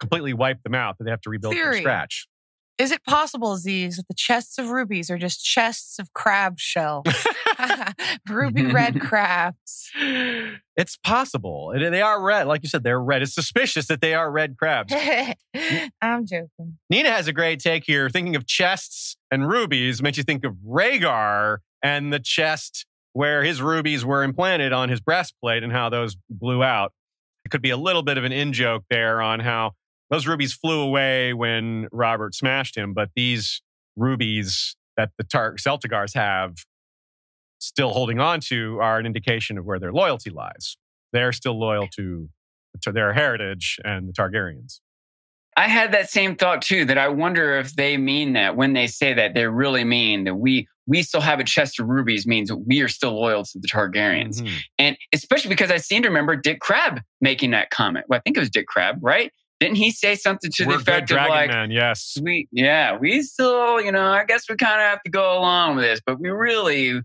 completely wiped them out that they have to rebuild from scratch. Is it possible, Z's, that the chests of rubies are just chests of crab shells? Ruby red crabs. It's possible. They are red. Like you said, they're red. It's suspicious that they are red crabs. I'm joking. Nina has a great take here. Thinking of chests and rubies makes you think of Rhaegar and the chest where his rubies were implanted on his breastplate and how those blew out. It could be a little bit of an in-joke there on how those rubies flew away when Robert smashed him, but these rubies that the Celtigars have still holding on to are an indication of where their loyalty lies. They're still loyal to their heritage and the Targaryens. I had that same thought too, that I wonder if they mean that when they say that, they really mean that we still have a chest of rubies means we are still loyal to the Targaryens. Mm-hmm. And especially because I seem to remember Dick Crab making that comment. Well, I think it was Dick Crab, right? Didn't he say something to the effect of like, man, yes. We still, I guess we kind of have to go along with this, but we really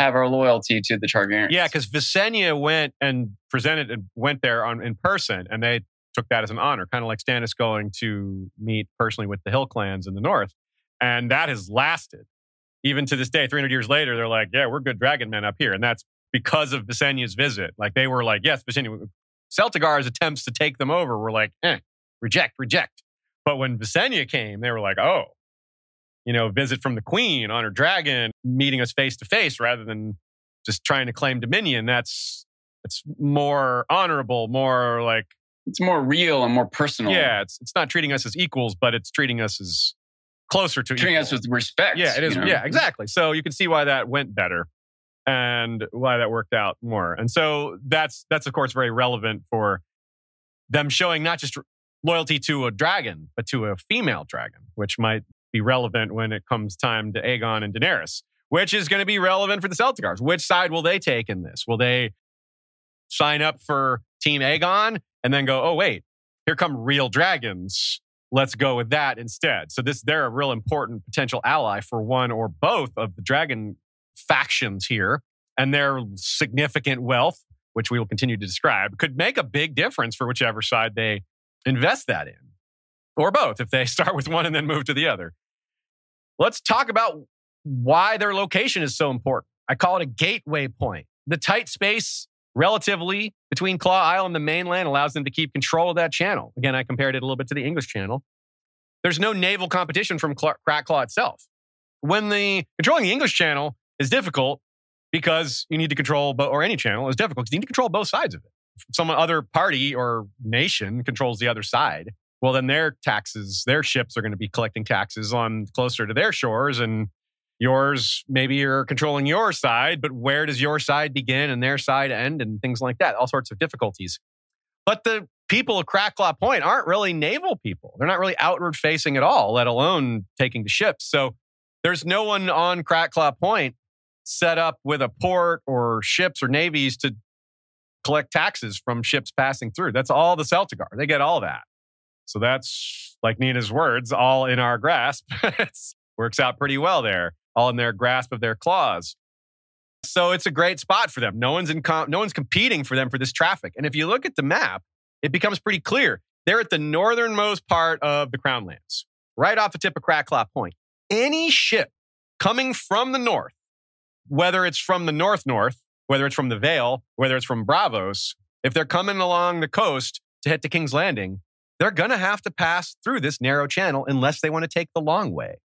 have our loyalty to the Targaryens. Yeah, because Visenya went and presented and went there in person, and they took that as an honor, kind of like Stannis going to meet personally with the Hill Clans in the North. And that has lasted. Even to this day, 300 years later, they're like, yeah, we're good dragon men up here. And that's because of Visenya's visit. Like, they were like, yes, Visenya. Celtigar's attempts to take them over were like, reject. But when Visenya came, they were like, oh, visit from the queen on her dragon, meeting us face to face rather than just trying to claim dominion. That's more honorable, more like... It's more real and more personal. Yeah, it's not treating us as equals, but it's treating us as closer to treating equals. Us with respect. Yeah, it is. Yeah, exactly. So you can see why that went better and why that worked out more. And so that's of course very relevant for them showing not just loyalty to a dragon, but to a female dragon, which might be relevant when it comes time to Aegon and Daenerys, which is going to be relevant for the Celtigars. Which side will they take in this? Will they sign up for Team Aegon and then go, oh wait, here come real dragons. Let's go with that instead. So they're a real important potential ally for one or both of the dragon factions here, and their significant wealth, which we will continue to describe, could make a big difference for whichever side they invest that in, or both, if they start with one and then move to the other. Let's talk about why their location is so important. I call it a gateway point. The tight space relatively between Claw Isle and the mainland allows them to keep control of that channel. Again, I compared it a little bit to the English Channel. There's no naval competition from Crackclaw itself. When controlling the English Channel is difficult because you need to control, or any channel is difficult because you need to control both sides of it. If some other party or nation controls the other side, well, then their ships are going to be collecting taxes on closer to their shores, and yours, maybe you're controlling your side, but where does your side begin and their side end and things like that, all sorts of difficulties. But the people of Crackclaw Point aren't really naval people. They're not really outward facing at all, let alone taking the ships. So there's no one on Crackclaw Point set up with a port or ships or navies to collect taxes from ships passing through. That's all the Celtigar. They get all that. So that's, like Nina's words, all in our grasp. It works out pretty well there. All in their grasp of their claws. So it's a great spot for them. No one's competing for them for this traffic. And if you look at the map, it becomes pretty clear. They're at the northernmost part of the Crownlands, right off the tip of Crackclaw Point. Any ship coming from the north, whether it's from the north-north, whether it's from the Vale, whether it's from Braavos, if they're coming along the coast to head to King's Landing, they're going to have to pass through this narrow channel unless they want to take the long way.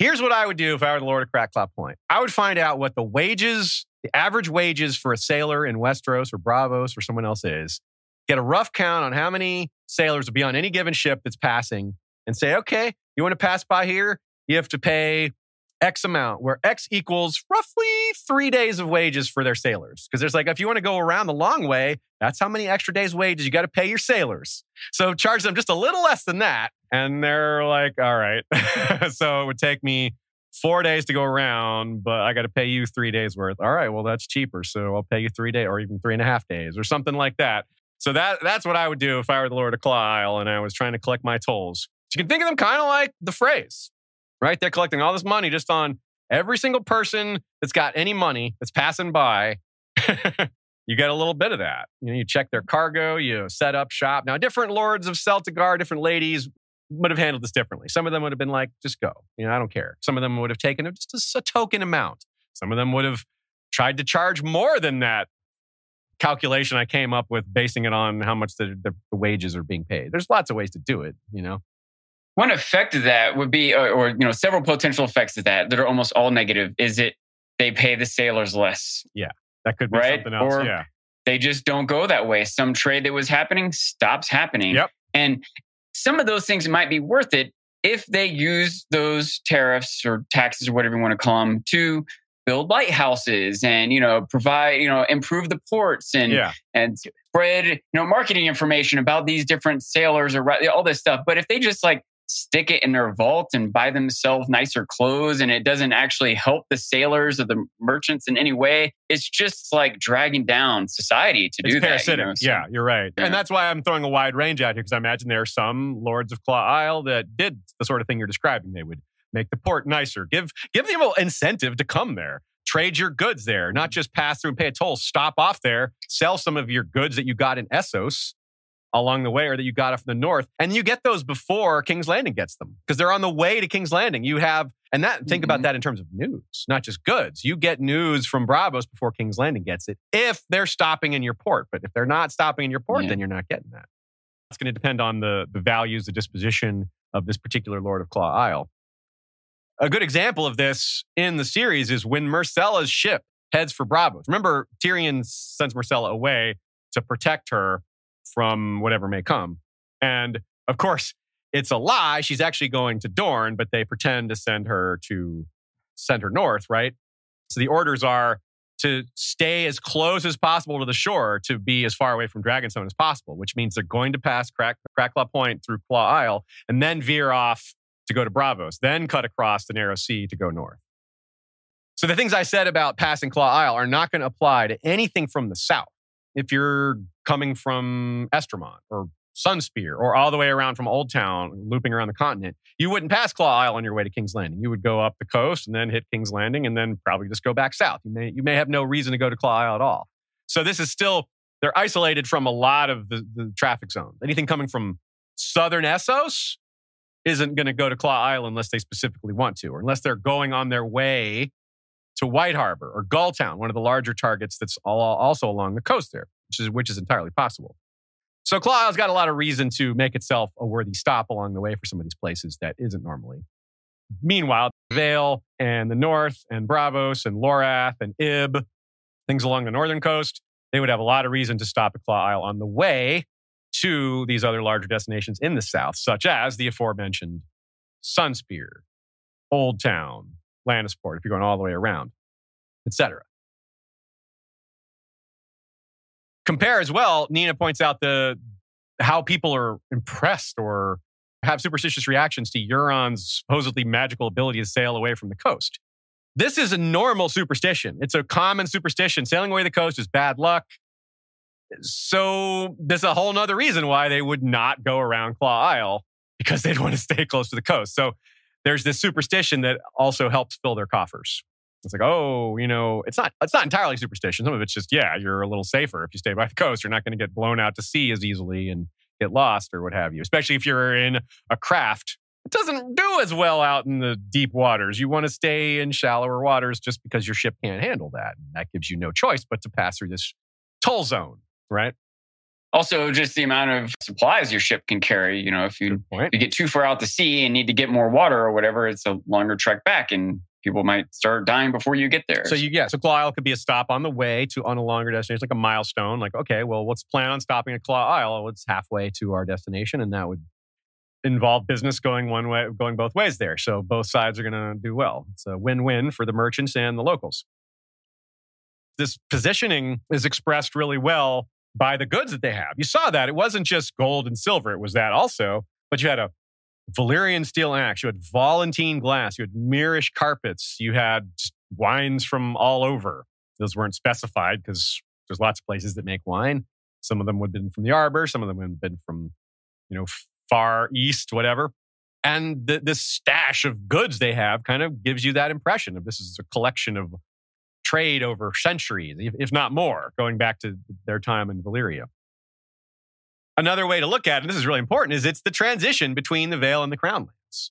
Here's what I would do if I were the Lord of Crackclaw Point. I would find out what the average wages for a sailor in Westeros or Braavos or someone else is. Get a rough count on how many sailors would be on any given ship that's passing and say, okay, you want to pass by here? You have to pay X amount, where X equals roughly 3 days of wages for their sailors. Because there's like, if you want to go around the long way, that's how many extra days wages you got to pay your sailors. So charge them just a little less than that. And they're like, all right. So it would take me 4 days to go around, but I got to pay you 3 days worth. All right, well, that's cheaper. So I'll pay you 3 days or even 3.5 days or something like that. So that's what I would do if I were the Lord of Claw Isle and I was trying to collect my tolls. So you can think of them kind of like the phrase, right? They're collecting all this money just on every single person that's got any money that's passing by. You get a little bit of that. You know, you check their cargo, you set up shop. Now, different lords of Celtigar, different ladies would have handled this differently. Some of them would have been like, just go. You know, I don't care. Some of them would have taken just a token amount. Some of them would have tried to charge more than that calculation I came up with, basing it on how much the wages are being paid. There's lots of ways to do it, you know. One effect of that would be, or several potential effects of that are almost all negative, is it they pay the sailors less. Yeah, that could be right? Something else. Or yeah. They just don't go that way. Some trade that was happening stops happening. Yep. And some of those things might be worth it if they use those tariffs or taxes or whatever you want to call them to build lighthouses and, provide, improve the ports and, and spread, marketing information about these different sailors or all this stuff. But if they just like stick it in their vault and buy themselves nicer clothes and it doesn't actually help the sailors or the merchants in any way, it's just like dragging down society to do that. It's parasitic. Yeah, you're right. Yeah. And that's why I'm throwing a wide range out here, because I imagine there are some lords of Claw Isle that did the sort of thing you're describing. They would make the port nicer, give them an incentive to come there, trade your goods there, not just pass through and pay a toll, stop off there, sell some of your goods that you got in Essos along the way, or that you got off the north. And you get those before King's Landing gets them, because they're on the way to King's Landing. You have, and that, think about that in terms of news, not just goods. You get news from Braavos before King's Landing gets it, if they're stopping in your port. But if they're not stopping in your port, then you're not getting that. It's going to depend on the values, the disposition of this particular Lord of Claw Isle. A good example of this in the series is when Myrcella's ship heads for Braavos. Remember, Tyrion sends Myrcella away to protect her from whatever may come. And of course, it's a lie. She's actually going to Dorne, but they pretend to send her north, right? So the orders are to stay as close as possible to the shore, to be as far away from Dragonstone as possible, which means they're going to pass Crackclaw Point through Claw Isle and then veer off to go to Braavos, then cut across the narrow sea to go north. So the things I said about passing Claw Isle are not going to apply to anything from the south. If you're coming from Estremont or Sunspear or all the way around from Old Town, looping around the continent, you wouldn't pass Claw Isle on your way to King's Landing. You would go up the coast and then hit King's Landing and then probably just go back south. You may have no reason to go to Claw Isle at all. So this is still, they're isolated from a lot of the traffic zone. Anything coming from southern Essos isn't going to go to Claw Isle unless they specifically want to, or unless they're going on their way to White Harbor or Gulltown, one of the larger targets that's also along the coast there, which is entirely possible. So Claw Isle's got a lot of reason to make itself a worthy stop along the way for some of these places that isn't normally. Meanwhile, the Vale and the North and Braavos and Lorath and Ib, things along the northern coast, they would have a lot of reason to stop at Claw Isle on the way to these other larger destinations in the south, such as the aforementioned Sunspear, Old Town, Lannisport, if you're going all the way around, etc. Compare as well, Nina points out how people are impressed or have superstitious reactions to Euron's supposedly magical ability to sail away from the coast. This is a normal superstition. It's a common superstition. Sailing away the coast is bad luck. So there's a whole nother reason why they would not go around Claw Isle, because they'd want to stay close to the coast. So there's this superstition that also helps fill their coffers. It's like, it's not entirely superstition. Some of it's just, you're a little safer if you stay by the coast. You're not going to get blown out to sea as easily and get lost or what have you, especially if you're in a craft. It doesn't do as well out in the deep waters. You want to stay in shallower waters just because your ship can't handle that. And that gives you no choice but to pass through this toll zone, right? Also, just the amount of supplies your ship can carry. If you get too far out to sea and need to get more water or whatever, it's a longer trek back and people might start dying before you get there. So Claw Isle could be a stop on the way on a longer destination. It's like a milestone. Like, okay, well, let's plan on stopping at Claw Isle. Well, it's halfway to our destination, and that would involve business going one way, going both ways there. So both sides are going to do well. It's a win-win for the merchants and the locals. This positioning is expressed really well by the goods that they have. You saw that. It wasn't just gold and silver. It was that also. But you had a Valyrian steel axe. You had Valentine glass. You had Mirish carpets. You had wines from all over. Those weren't specified because there's lots of places that make wine. Some of them would have been from the Arbor. Some of them would have been from, far east, whatever. And this stash of goods they have kind of gives you that impression of this is a collection of trade over centuries, if not more, going back to their time in Valyria. Another way to look at it, and this is really important, is it's the transition between the Vale and the Crownlands.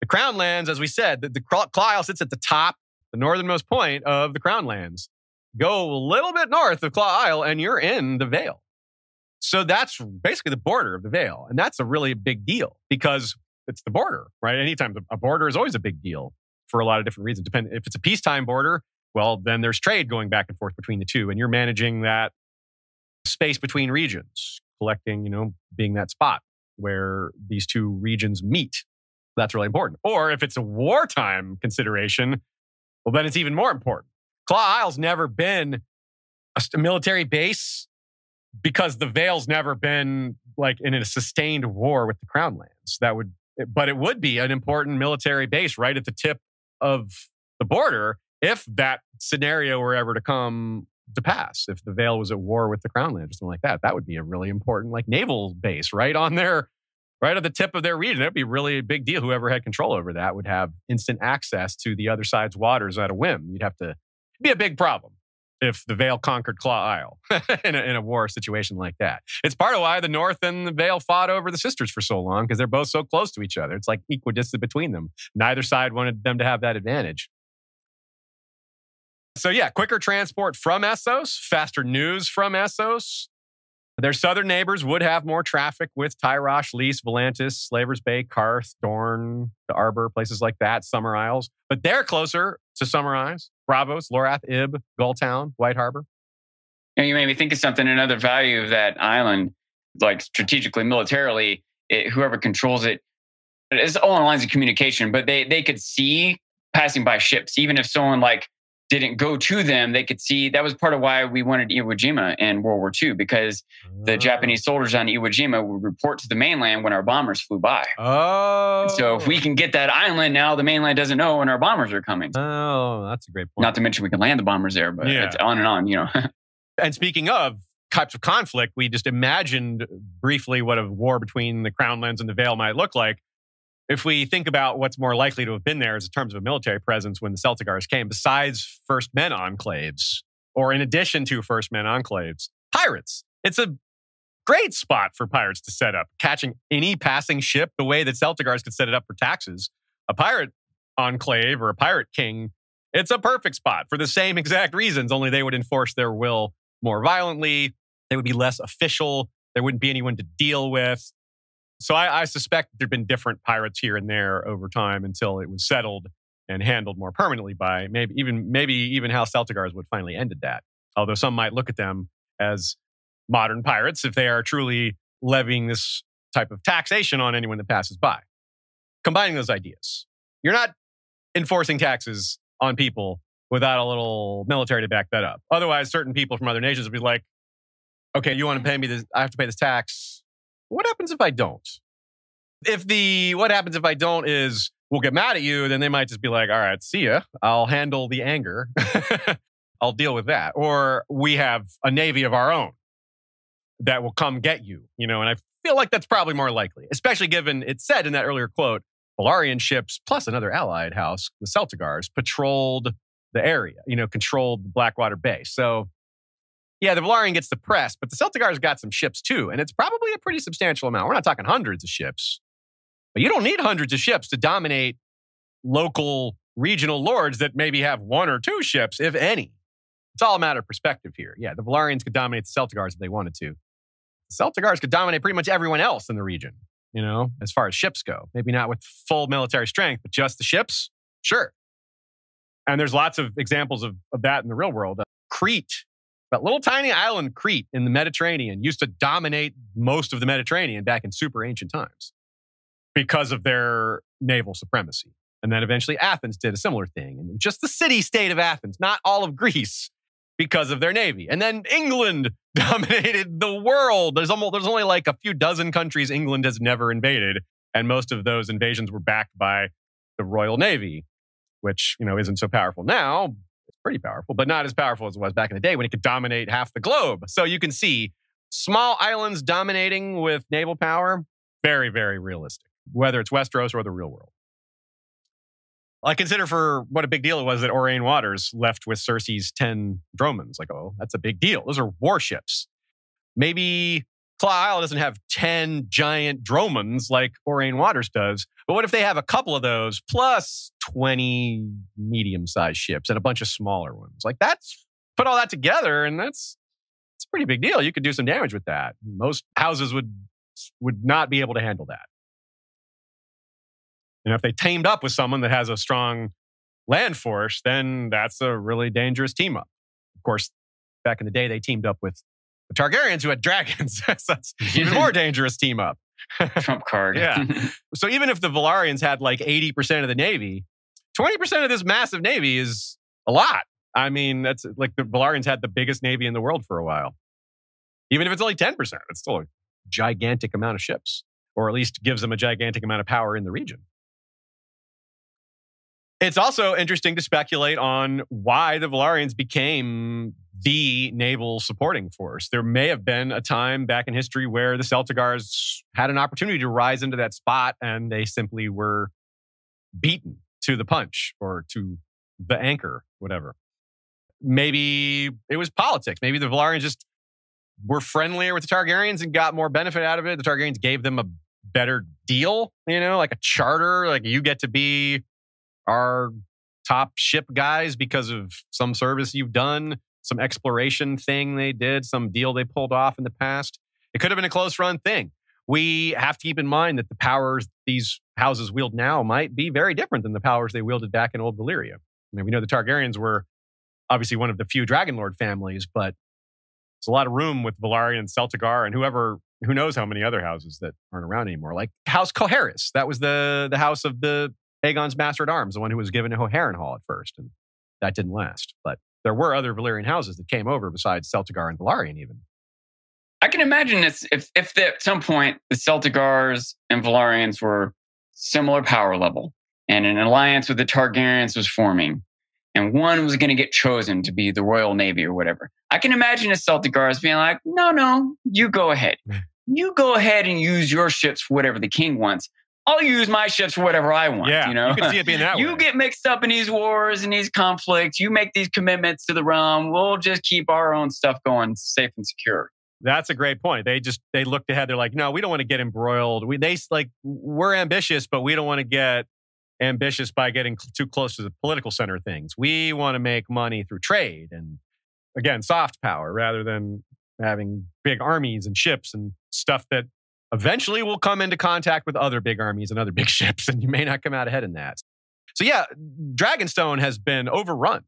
The Crownlands, as we said, the Claw Isle sits at the top, the northernmost point of the Crownlands. Go a little bit north of Claw Isle and you're in the Vale. So that's basically the border of the Vale. And that's a really big deal because it's the border, right? Anytime a border is always a big deal for a lot of different reasons. Depending if it's a peacetime border, well, then there's trade going back and forth between the two. And you're managing that space between regions, collecting, being that spot where these two regions meet. That's really important. Or if it's a wartime consideration, well, then it's even more important. Claw Isle's never been a military base because the Vale's never been in a sustained war with the Crownlands. But it would be an important military base right at the tip of the border if that scenario were ever to come to pass. If the Vale was at war with the Crownlands or something like that, that would be a really important naval base right at the tip of their region. That'd be really a big deal. Whoever had control over that would have instant access to the other side's waters at a whim. It'd be a big problem if the Vale conquered Claw Isle in a war situation like that. It's part of why the North and the Vale fought over the Sisters for so long, because they're both so close to each other. It's equidistant between them. Neither side wanted them to have that advantage. So yeah, quicker transport from Essos, faster news from Essos. Their southern neighbors would have more traffic with Tyrosh, Lys, Volantis, Slaver's Bay, Karth, Dorne, the Arbor, places like that, Summer Isles. But they're closer to Summer Isles, Braavos, Lorath, Ib, Gulltown, White Harbor. You made me think of something. Another value of that island, strategically, militarily, whoever controls it, it's all in lines of communication, but they could see passing by ships. Even if someone didn't go to them, they could see. That was part of why we wanted Iwo Jima in World War II, because the Japanese soldiers on Iwo Jima would report to the mainland when our bombers flew by. Oh. And so if we can get that island now, the mainland doesn't know when our bombers are coming. Oh, that's a great point. Not to mention we can land the bombers there, but yeah. It's on and on, And speaking of types of conflict, we just imagined briefly what a war between the Crownlands and the Vale might look like. If we think about what's more likely to have been there as in terms of a military presence when the Celtigars came, besides First Men enclaves, or in addition to First Men enclaves, pirates. It's a great spot for pirates to set up, catching any passing ship the way that Celtigars could set it up for taxes. A pirate enclave or a pirate king, it's a perfect spot for the same exact reasons, only they would enforce their will more violently. They would be less official. There wouldn't be anyone to deal with. So I suspect there have been different pirates here and there over time until it was settled and handled more permanently by maybe even House Celtigar's would finally ended that. Although some might look at them as modern pirates if they are truly levying this type of taxation on anyone that passes by. Combining those ideas. You're not enforcing taxes on people without a little military to back that up. Otherwise, certain people from other nations would be like, okay, you want to pay me this, I have to pay this tax. What happens if I don't? If the what happens if I don't is we'll get mad at you, then they might just be like, all right, see ya. I'll handle the anger. I'll deal with that. Or we have a navy of our own that will come get you, and I feel like that's probably more likely, especially given it said in that earlier quote, Velaryon ships plus another allied house, the Celtigars, patrolled the area, controlled Blackwater Bay. So yeah, the Velaryon gets the press, but the Celtigar's got some ships too, and it's probably a pretty substantial amount. We're not talking hundreds of ships. But you don't need hundreds of ships to dominate local regional lords that maybe have one or two ships, if any. It's all a matter of perspective here. Yeah, the Velaryons could dominate the Celtigars if they wanted to. The Celtigars could dominate pretty much everyone else in the region, as far as ships go. Maybe not with full military strength, but just the ships? Sure. And there's lots of examples of that in the real world. Crete. But little tiny island Crete in the Mediterranean used to dominate most of the Mediterranean back in super ancient times because of their naval supremacy. And then eventually Athens did a similar thing. And just the city-state of Athens, not all of Greece, because of their navy. And then England dominated the world. There's only a few dozen countries England has never invaded And most of those invasions were backed by the Royal Navy, which, you know, isn't so powerful now. It's pretty powerful, but not as powerful as it was back in the day when it could dominate half the globe. So you can see small islands dominating with naval power, very, very realistic, whether it's Westeros or the real world. I consider for what a big deal it was that Aurane Waters left with Cersei's 10 dromons. Like, oh, that's a big deal. Those are warships. Maybe Claw Isle doesn't have 10 giant dromons like Aurane Waters does, but what if they have a couple of those plus 20 medium-sized ships and a bunch of smaller ones? Like, that's, put all that together, and that's a pretty big deal. You could do some damage with that. Most houses would not be able to handle that. And if they teamed up with someone that has a strong land force, then that's a really dangerous team up. Of course, back in the day, they teamed up with the Targaryens who had dragons. That's even more dangerous team up. Trump card. Yeah. So even if the Velaryons had like 80% of the Navy, 20% of this massive Navy is a lot. I mean, that's like the Velaryons had the biggest Navy in the world for a while. Even if it's only 10%, it's still a gigantic amount of ships, or at least gives them a gigantic amount of power in the region. It's also interesting to speculate on why the Velaryons became the naval supporting force. There may have been a time back in history where the Celtigars had an opportunity to rise into that spot and they simply were beaten to the punch or to the anchor, whatever. Maybe it was politics. Maybe the Velaryons just were friendlier with the Targaryens and got more benefit out of it. The Targaryens gave them a better deal, you know, like a charter, like you get to be our top ship guys because of some service you've done, some exploration thing they did, some deal they pulled off in the past. It could have been a close run thing. We have to keep in mind that the powers these houses wield now might be very different than the powers they wielded back in Old Valyria. I mean, we know the Targaryens were obviously one of the few Dragonlord families, but there's a lot of room with Velaryon and Celtigar and whoever, who knows how many other houses that aren't around anymore. Like House Coehaerys, that was the house of the Aegon's master-at-arms, the one who was given to Harrenhal at first, and that didn't last. But there were other Valyrian houses that came over besides Celtigar and Velaryon even. I can imagine if at some point the Celtigars and Velaryons were similar power level, and an alliance with the Targaryens was forming, and one was going to get chosen to be the Royal Navy or whatever. I can imagine a Celtigars being like, no, you go ahead. You go ahead and use your ships for whatever the king wants. I'll use my ships for whatever I want. Yeah, you know? You can see it being that way. You get mixed up in these wars and these conflicts. You make these commitments to the realm. We'll just keep our own stuff going safe and secure. That's a great point. They looked ahead. They're like, no, we don't want to get embroiled. We're ambitious, but we don't want to get ambitious by getting too close to the political center of things. We want to make money through trade and, again, soft power rather than having big armies and ships and stuff that eventually we'll come into contact with other big armies and other big ships, and you may not come out ahead in that. So yeah, Dragonstone has been overrun,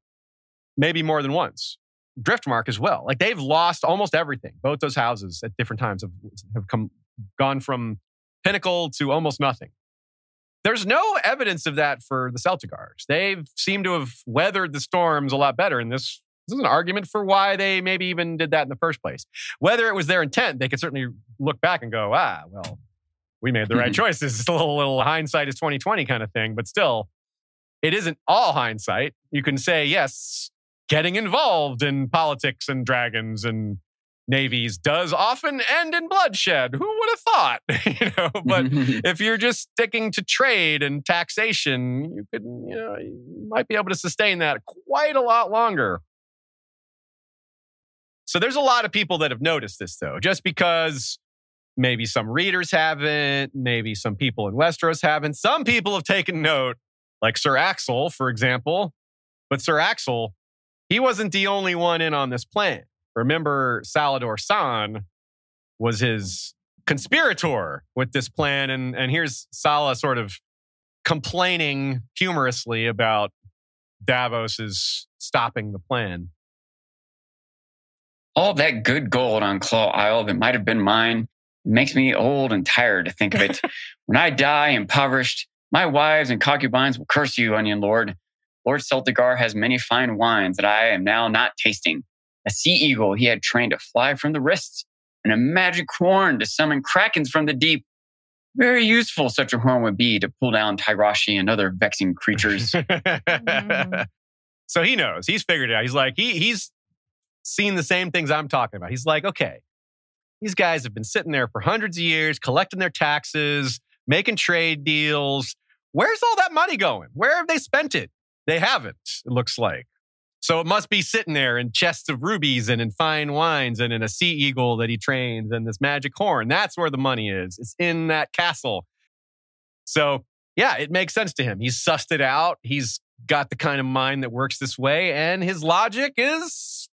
maybe more than once. Driftmark as well. Like they've lost almost everything. Both those houses at different times have gone from pinnacle to almost nothing. There's no evidence of that for the Celtigars. They've seemed to have weathered the storms a lot better, and this is an argument for why they maybe even did that in the first place. Whether it was their intent, they could certainly look back and go, well, we made the right choices. It's a little hindsight is 20/20 kind of thing, but still, it isn't all hindsight. You can say, yes, getting involved in politics and dragons and navies does often end in bloodshed. Who would have thought? You know, but if you're just sticking to trade and taxation, you might be able to sustain that quite a lot longer. So there's a lot of people that have noticed this, though, just because maybe some readers haven't, maybe some people in Westeros haven't. Some people have taken note, like Ser Axell, for example. But Ser Axell, he wasn't the only one in on this plan. Remember, Salladhor Saan was his conspirator with this plan. And here's Sala sort of complaining humorously about Davos's stopping the plan. All that good gold on Claw Isle that might have been mine, it makes me old and tired to think of it. When I die impoverished, my wives and concubines will curse you, Onion Lord. Lord Celtigar has many fine wines that I am now not tasting. A sea eagle he had trained to fly from the wrists, and a magic horn to summon krakens from the deep. very useful such a horn would be to pull down Tyrashi and other vexing creatures. So he knows. He's figured it out. He's like, he's seen the same things I'm talking about. He's like, okay, these guys have been sitting there for hundreds of years, collecting their taxes, making trade deals. Where's all that money going? Where have they spent it? They haven't, it looks like. So it must be sitting there in chests of rubies and in fine wines and in a sea eagle that he trains and this magic horn. That's where the money is. It's in that castle. So yeah, it makes sense to him. He's sussed it out. He's got the kind of mind that works this way. And his logic is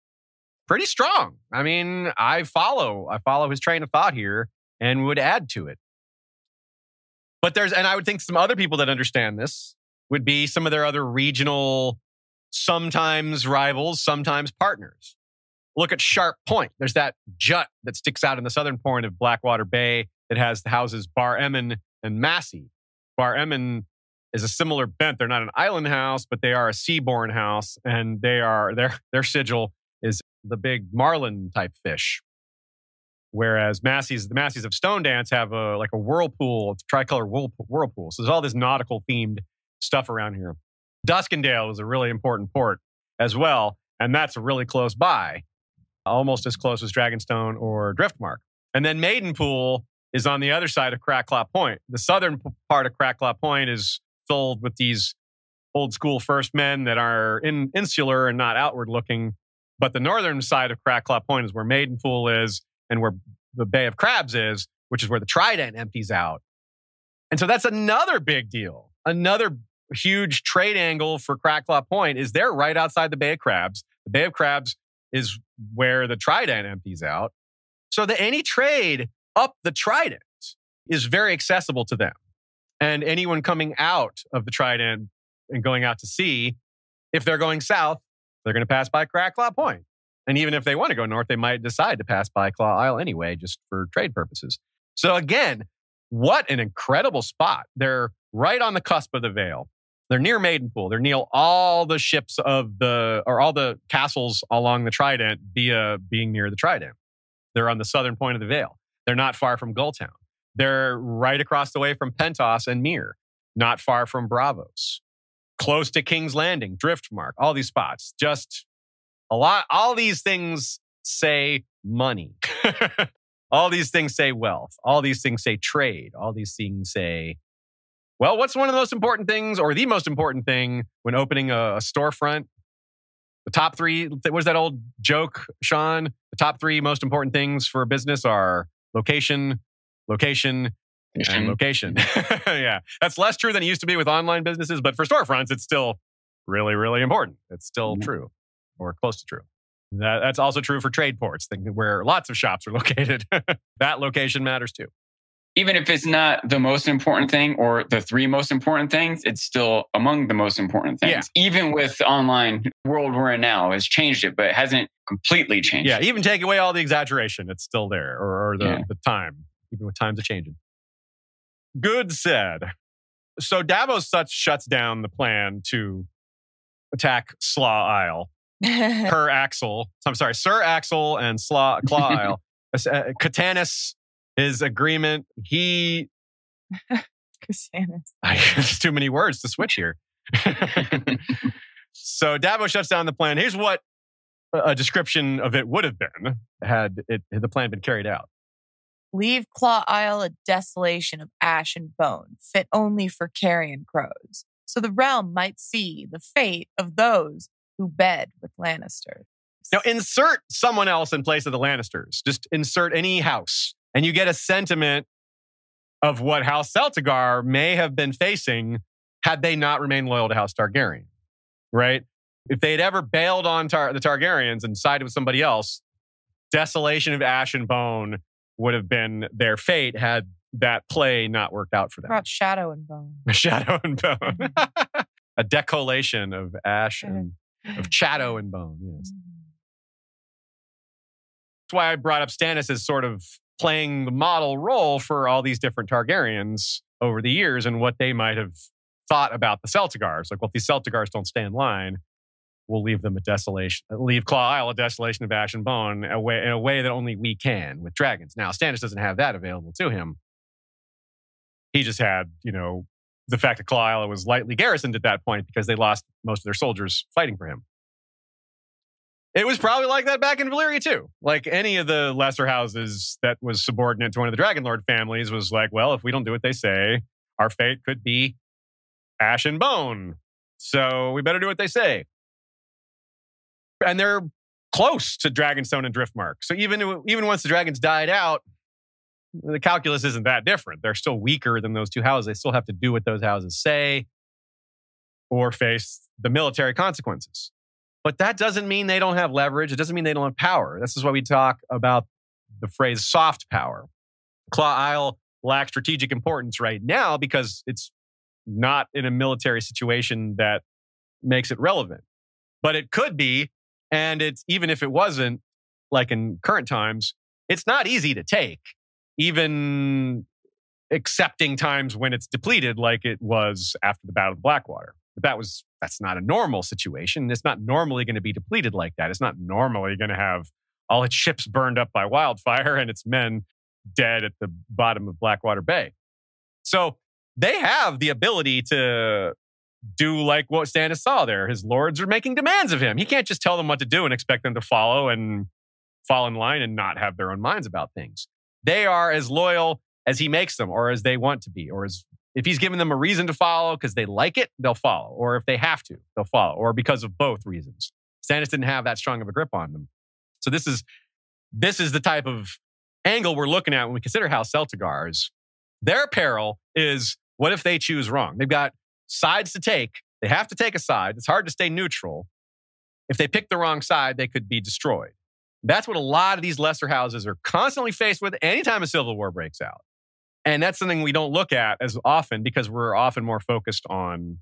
pretty strong. I mean, I follow his train of thought here and would add to it. But and I would think some other people that understand this would be some of their other regional, sometimes rivals, sometimes partners. Look at Sharp Point. There's that jut that sticks out in the southern point of Blackwater Bay that has the houses Bar Emin and Massey. Bar Emin is a similar bent. They're not an island house, but they are a seaborne house, and they are their sigil is the big marlin type fish. Whereas the Masseys of Stone Dance have a whirlpool, a tricolor whirlpool. So there's all this nautical themed stuff around here. Duskendale is a really important port as well, and that's really close by, almost as close as Dragonstone or Driftmark. And then Maidenpool is on the other side of Crackclaw Point. The southern part of Crackclaw Point is filled with these old school first men that are insular and not outward looking. But the northern side of Crackclaw Point is where Maidenpool is and where the Bay of Crabs is, which is where the Trident empties out. And so that's another big deal. Another huge trade angle for Crackclaw Point is they're right outside the Bay of Crabs. The Bay of Crabs is where the Trident empties out. So that any trade up the Trident is very accessible to them. And anyone coming out of the Trident and going out to sea, if they're going south, they're going to pass by Crackclaw Point. And even if they want to go north, they might decide to pass by Claw Isle anyway, just for trade purposes. So again, what an incredible spot. They're right on the cusp of the Vale. They're near Maidenpool. They're near all the ships all the castles along the Trident via being near the Trident. They're on the southern point of the Vale. They're not far from Gulltown. They're right across the way from Pentos and Myr, not far from Braavos. Close to King's Landing, Driftmark, all these spots. Just a lot. All these things say money. All these things say wealth. All these things say trade. All these things say, well, what's one of the most important things, or the most important thing when opening a storefront? The top three, what was that old joke, Sean? The top three most important things for a business are location, location, and location. Yeah, that's less true than it used to be with online businesses, but for storefronts, it's still really, really important. It's still true, or close to true. That's also true for trade ports, where lots of shops are located. That location matters too. Even if it's not the most important thing or the three most important things, it's still among the most important things. Yeah. Even with the online world we're in now, has changed it, but it hasn't completely changed. Yeah, even take away all the exaggeration, it's still there, or the time, even with times are changing. Good said. So Davos shuts down the plan to attack Claw Isle. Ser Axell and Claw Isle. Catanis, his agreement, he... Catanis. There's too many words to switch here. So Davos shuts down the plan. Here's what a description of it would have been had the plan been carried out. Leave Claw Isle a desolation of ash and bone, fit only for carrion crows. So the realm might see the fate of those who bed with Lannisters. Now insert someone else in place of the Lannisters. Just insert any house. And you get a sentiment of what House Celtigar may have been facing had they not remained loyal to House Targaryen, right? If they had ever bailed on the Targaryens and sided with somebody else, desolation of ash and bone would have been their fate had that play not worked out for them. What about shadow and bone? Shadow and bone. Mm-hmm. A decolation of ash and... of shadow and bone, yes. That's why I brought up Stannis as sort of playing the model role for all these different Targaryens over the years and what they might have thought about the Celtigars. Like, well, if these Celtigars don't stay in line, we'll leave them a desolation, leave Claw Isle a desolation of ash and bone in a way that only we can with dragons. Now, Stannis doesn't have that available to him. He just had, you know, the fact that Claw Isle was lightly garrisoned at that point because they lost most of their soldiers fighting for him. It was probably like that back in Valyria too. Like any of the lesser houses that was subordinate to one of the Dragonlord families was like, well, if we don't do what they say, our fate could be ash and bone. So we better do what they say. And they're close to Dragonstone and Driftmark. So even once the dragons died out, the calculus isn't that different. They're still weaker than those two houses. They still have to do what those houses say or face the military consequences. But that doesn't mean they don't have leverage. It doesn't mean they don't have power. This is why we talk about the phrase soft power. Claw Isle lacks strategic importance right now because it's not in a military situation that makes it relevant. But it could be, and it's even if it wasn't, like in current times, it's not easy to take. Even accepting times when it's depleted, like it was after the Battle of Blackwater. But that's not a normal situation. It's not normally going to be depleted like that. It's not normally going to have all its ships burned up by wildfire and its men dead at the bottom of Blackwater Bay. So they have the ability to do like what Stannis saw there. His lords are making demands of him. He can't just tell them what to do and expect them to follow and fall in line and not have their own minds about things. They are as loyal as he makes them or as they want to be. Or as if he's given them a reason to follow because they like it, they'll follow. Or if they have to, they'll follow. Or because of both reasons. Stannis didn't have that strong of a grip on them. So this is the type of angle we're looking at when we consider House Celtigar's. Their peril is, what if they choose wrong? They've got sides to take. They have to take a side. It's hard to stay neutral. If they pick the wrong side, they could be destroyed. That's what a lot of these lesser houses are constantly faced with anytime a civil war breaks out. And that's something we don't look at as often because we're often more focused on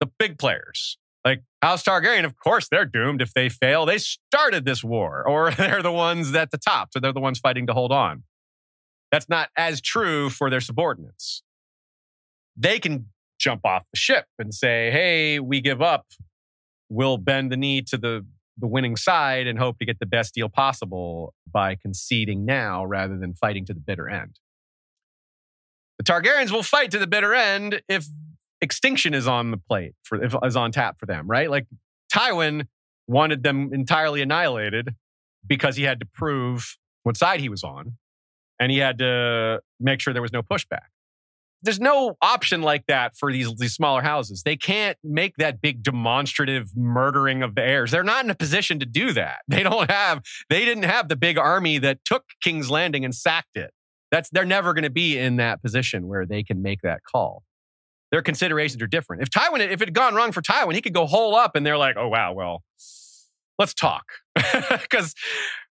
the big players. Like House Targaryen, of course, they're doomed if they fail. They started this war, or they're the ones at the top, so they're the ones fighting to hold on. That's not as true for their subordinates. They can jump off the ship and say, hey, we give up. We'll bend the knee to the winning side and hope to get the best deal possible by conceding now rather than fighting to the bitter end. The Targaryens will fight to the bitter end if extinction is on the plate, is on tap for them, right? Like Tywin wanted them entirely annihilated because he had to prove what side he was on and he had to make sure there was no pushback. There's no option like that for these smaller houses. They can't make that big demonstrative murdering of the heirs. They're not in a position to do that. They didn't have the big army that took King's Landing and sacked it. They're never going to be in that position where they can make that call. Their considerations are different. If it had gone wrong for Tywin, he could go hole up and they're like, oh, wow, well, let's talk. Because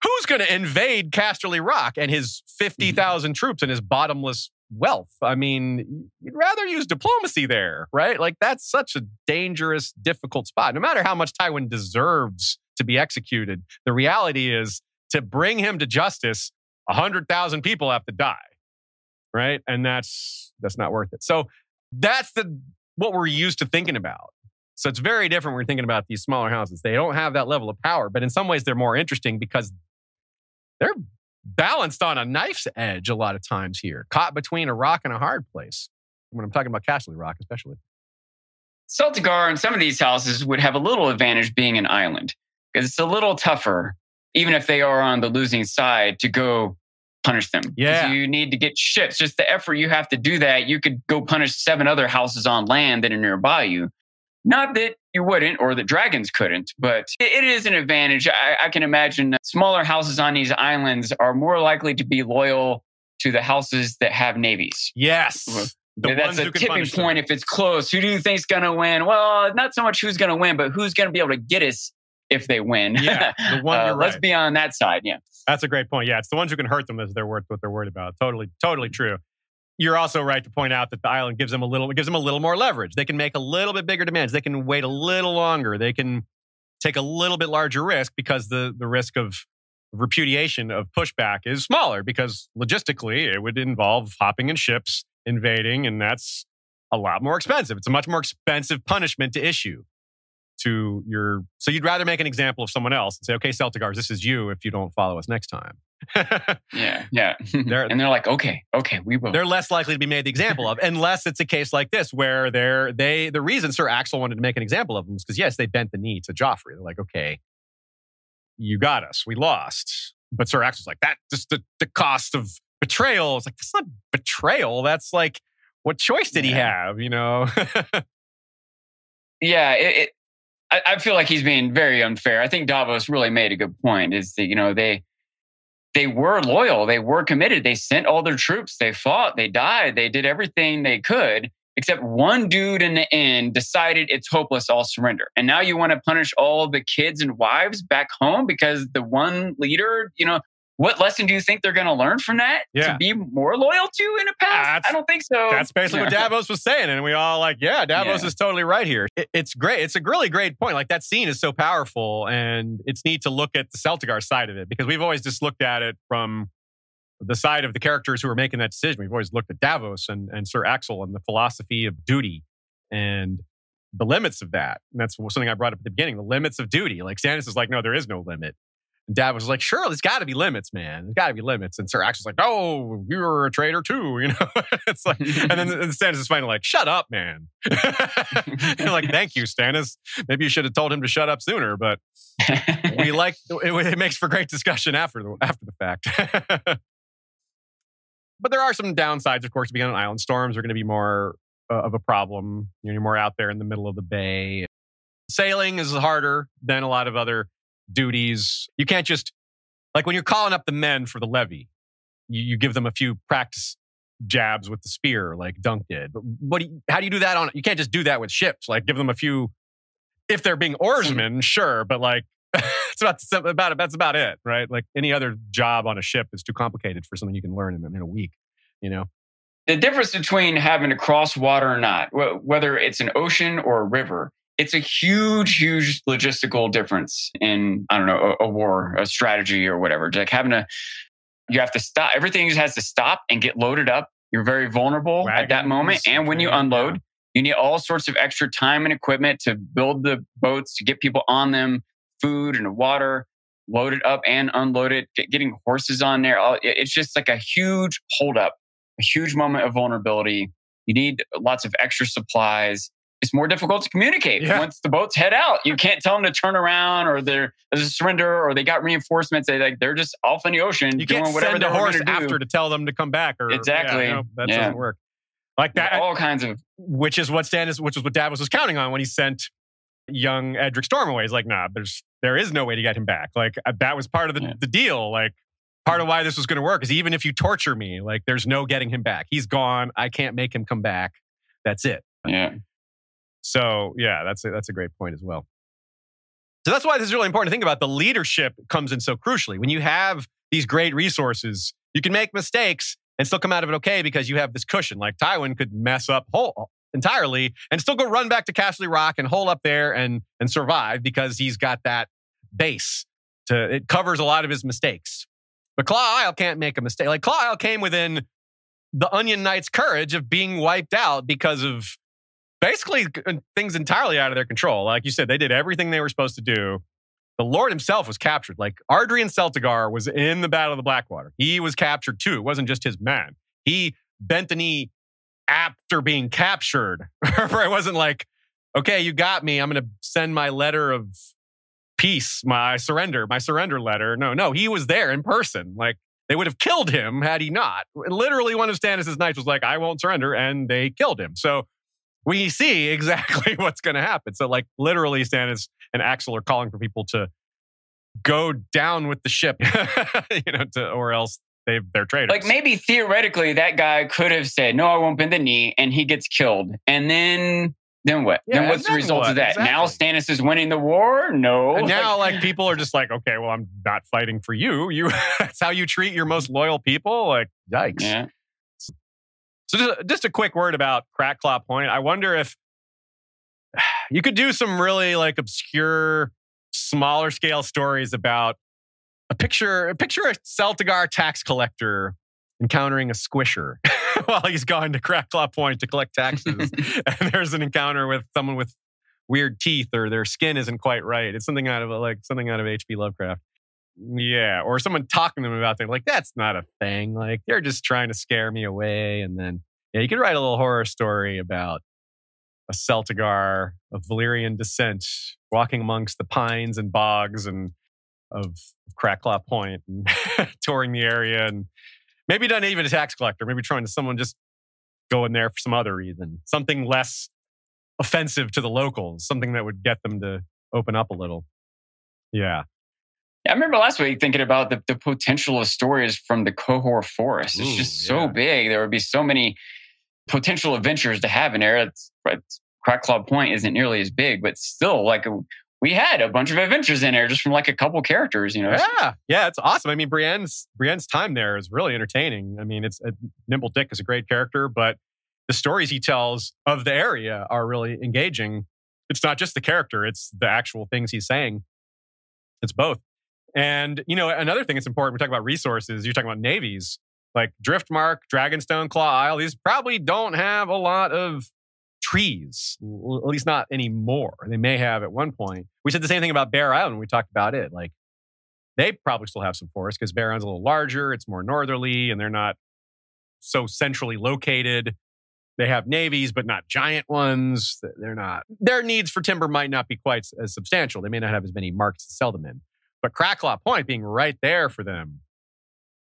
who's going to invade Casterly Rock and his 50,000 troops and his bottomless wealth? I mean, you'd rather use diplomacy there, right? Like that's such a dangerous, difficult spot. No matter how much Tywin deserves to be executed, the reality is to bring him to justice, 100,000 people have to die, right? And that's not worth it. So that's what we're used to thinking about. So it's very different when we're thinking about these smaller houses. They don't have that level of power, but in some ways they're more interesting because they're balanced on a knife's edge a lot of times here, caught between a rock and a hard place, when I'm talking about Casterly Rock especially. Celtigar and some of these houses would have a little advantage being an island because it's a little tougher, even if they are on the losing side, to go punish them. Yeah. You need to get ships. Just the effort you have to do that, you could go punish 7 other houses on land that are nearby you. Not that you wouldn't or the dragons couldn't, but it is an advantage. I can imagine smaller houses on these islands are more likely to be loyal to the houses that have navies. Yes. That's a tipping point if it's close. Who do you think's going to win? Well, not so much who's going to win, but who's going to be able to get us if they win. Yeah, the one right. Let's be on that side, yeah. That's a great point. Yeah, it's the ones who can hurt them as they're worth what they're worried about. Totally true. You're also right to point out that the island gives them a little more leverage. They can make a little bit bigger demands. They can wait a little longer. They can take a little bit larger risk because the risk of repudiation, of pushback is smaller because logistically it would involve hopping in ships, invading, and that's a lot more expensive. It's a much more expensive punishment to issue. to your... So you'd rather make an example of someone else and say, okay, Celtigars, this is you if you don't follow us next time. Yeah, yeah. They're like, okay, we will. They're less likely to be made the example of, unless it's a case like this where the reason Ser Axell wanted to make an example of them is because, yes, they bent the knee to Joffrey. They're like, okay, you got us. We lost. But Ser Axell's like, that just the cost of betrayal. It's like, that's not betrayal. That's like, what choice did he have, you know? Yeah, I feel like he's being very unfair. I think Davos really made a good point, is that, you know, they were loyal. They were committed. They sent all their troops. They fought. They died. They did everything they could, except one dude in the end decided it's hopeless, I'll surrender. And now you want to punish all the kids and wives back home because the one leader, you know, what lesson do you think they're going to learn from that to be more loyal to in the past? I don't think so. That's basically what Davos was saying. And we all like, yeah, Davos is totally right here. It's great. It's a really great point. Like, that scene is so powerful, and it's neat to look at the Celtigar side of it, because we've always just looked at it from the side of the characters who are making that decision. We've always looked at Davos and Ser Axell and the philosophy of duty and the limits of that. And that's something I brought up at the beginning, the limits of duty. Like, Stannis is like, no, there is no limit. And Davos was like, sure, there's got to be limits, man. There's got to be limits. And Ser Axell's like, oh, you were a traitor too, you know? It's like, and then Stannis is finally like, shut up, man. You're like, thank you, Stannis. Maybe you should have told him to shut up sooner, but we like, it makes for great discussion after the fact. But there are some downsides, of course, to being on an island. Storms are going to be more of a problem. You know, you're more out there in the middle of the bay. Sailing is harder than a lot of other duties. You can't just, like when you're calling up the men for the levy, you give them a few practice jabs with the spear like Dunk did. But how do you do that on, you can't just do that with ships. Like, give them a few, if they're being oarsmen, sure, but like that's about it, right? Like, any other job on a ship is too complicated for something you can learn in a week, you know? The difference between having to cross water or not, whether it's an ocean or a river, it's a huge, huge logistical difference in, I don't know, a war, a strategy or whatever. Like, you have to stop. Everything has to stop and get loaded up. You're very vulnerable at that moment. And when you unload, you need all sorts of extra time and equipment to build the boats, to get people on them, food and water, load it up and unload it, getting horses on there. It's just like a huge holdup, a huge moment of vulnerability. You need lots of extra supplies. It's more difficult to communicate. Yeah. Once the boats head out, you can't tell them to turn around, or there's a surrender, or they got reinforcements. They're just off in the ocean doing whatever they're going to do. You can't send a horse after to tell them to come back. Or, exactly. Yeah, no, that doesn't work. Like that. All kinds of... Which is what Davos was counting on when he sent young Edric Storm away. He's like, nah, there is no way to get him back. Like, that was part of the deal. Like, part of why this was going to work is, even if you torture me, like, there's no getting him back. He's gone. I can't make him come back. That's it. Yeah. So yeah, that's a great point as well. So that's why this is really important to think about. The leadership comes in so crucially. When you have these great resources, you can make mistakes and still come out of it okay, because you have this cushion. Like, Tywin could mess up entirely and still go run back to Casterly Rock and hole up there and survive, because he's got that base. It covers a lot of his mistakes. But Claw Isle can't make a mistake. Like, Claw Isle came within the Onion Knight's courage of being wiped out because of basically things entirely out of their control. Like you said, they did everything they were supposed to do. The Lord himself was captured. Like, Ardrian Celtigar was in the Battle of the Blackwater. He was captured too. It wasn't just his man. He bent the knee after being captured. It wasn't like, okay, you got me, I'm going to send my letter of peace, my surrender letter. No, he was there in person. Like, they would have killed him had he not. Literally, one of Stannis' knights was like, I won't surrender, and they killed him. So we see exactly what's going to happen. So, like, literally, Stannis and Axel are calling for people to go down with the ship, you know, or else they're traitors. Like, maybe theoretically, that guy could have said, "No, I won't bend the knee," and he gets killed. And then what? Yeah, then what's the result of that? Exactly. Now Stannis is winning the war? No. And now, like, people are just like, "Okay, well, I'm not fighting for you. That's how you treat your most loyal people." Like, yikes. Yeah. So just a quick word about Crackclaw Point. I wonder if you could do some really, like, obscure, smaller scale stories about a picture a Celtigar tax collector encountering a squisher while he's gone to Crackclaw Point to collect taxes. And there's an encounter with someone with weird teeth or their skin isn't quite right. It's something out of H.P. Lovecraft. Yeah, or someone talking to them about things. Like, that's not a thing. Like, they're just trying to scare me away. And then, yeah, you could write a little horror story about a Celtigar of Valyrian descent walking amongst the pines and bogs and of Crackclaw Point and touring the area. And maybe not even a tax collector. Maybe trying to someone just go in there for some other reason. Something less offensive to the locals. Something that would get them to open up a little. Yeah. I remember last week thinking about the potential of stories from the Kohor Forest. It's so big. There would be so many potential adventures to have in there. Crackclaw Point isn't nearly as big, but still, we had a bunch of adventures in there just from a couple characters, you know? Yeah, it's awesome. I mean, Brienne's time there is really entertaining. I mean, Nimble Dick is a great character, but the stories he tells of the area are really engaging. It's not just the character, it's the actual things he's saying. It's both. And, another thing that's important, we talk about resources, you're talking about navies, like Driftmark, Dragonstone, Claw Isle, these probably don't have a lot of trees, at least not anymore. They may have at one point. We said the same thing about Bear Island when we talked about it. Like, they probably still have some forests because Bear Island's a little larger, it's more northerly, and they're not so centrally located. They have navies, but not giant ones. Their needs for timber might not be quite as substantial. They may not have as many markets to sell them in. But Crackclaw Point being right there for them,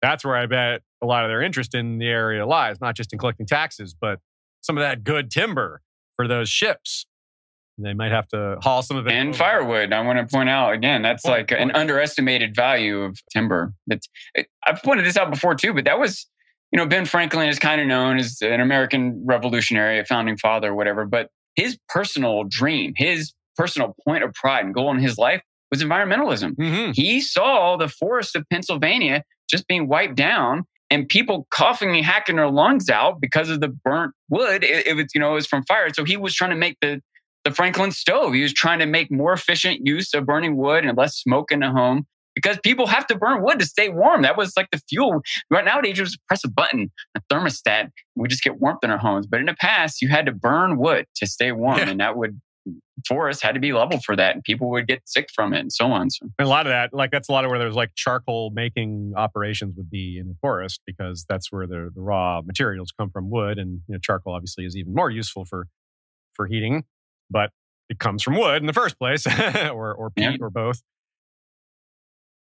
that's where I bet a lot of their interest in the area lies, not just in collecting taxes, but some of that good timber for those ships. They might have to haul some of it. And firewood, I want to point out again, that's an underestimated value of timber. I've pointed this out before too, but that was, Ben Franklin is kind of known as an American revolutionary, a founding father or whatever, but his personal dream, his personal point of pride and goal in his life was environmentalism. Mm-hmm. He saw the forests of Pennsylvania just being wiped down and people coughing and hacking their lungs out because of the burnt wood. It was from fire. So he was trying to make the Franklin stove. He was trying to make more efficient use of burning wood and less smoke in the home because people have to burn wood to stay warm. That was the fuel. Right nowadays, you just press a button, a thermostat, and we just get warmth in our homes. But in the past, you had to burn wood to stay warm, and that would... forests had to be leveled for that, and people would get sick from it, and so on. So. And a lot of that, that's a lot of where there's charcoal making operations would be in the forest, because that's where the raw materials come from, wood, and charcoal obviously is even more useful for heating, but it comes from wood in the first place, or peat, or both.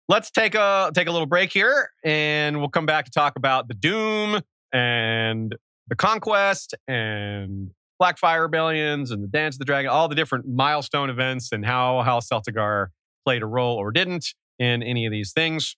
Let's take a little break here, and we'll come back to talk about the Doom and the Conquest and Blackfyre Rebellions and the Dance of the Dragon, all the different milestone events and how House Celtigar played a role or didn't in any of these things.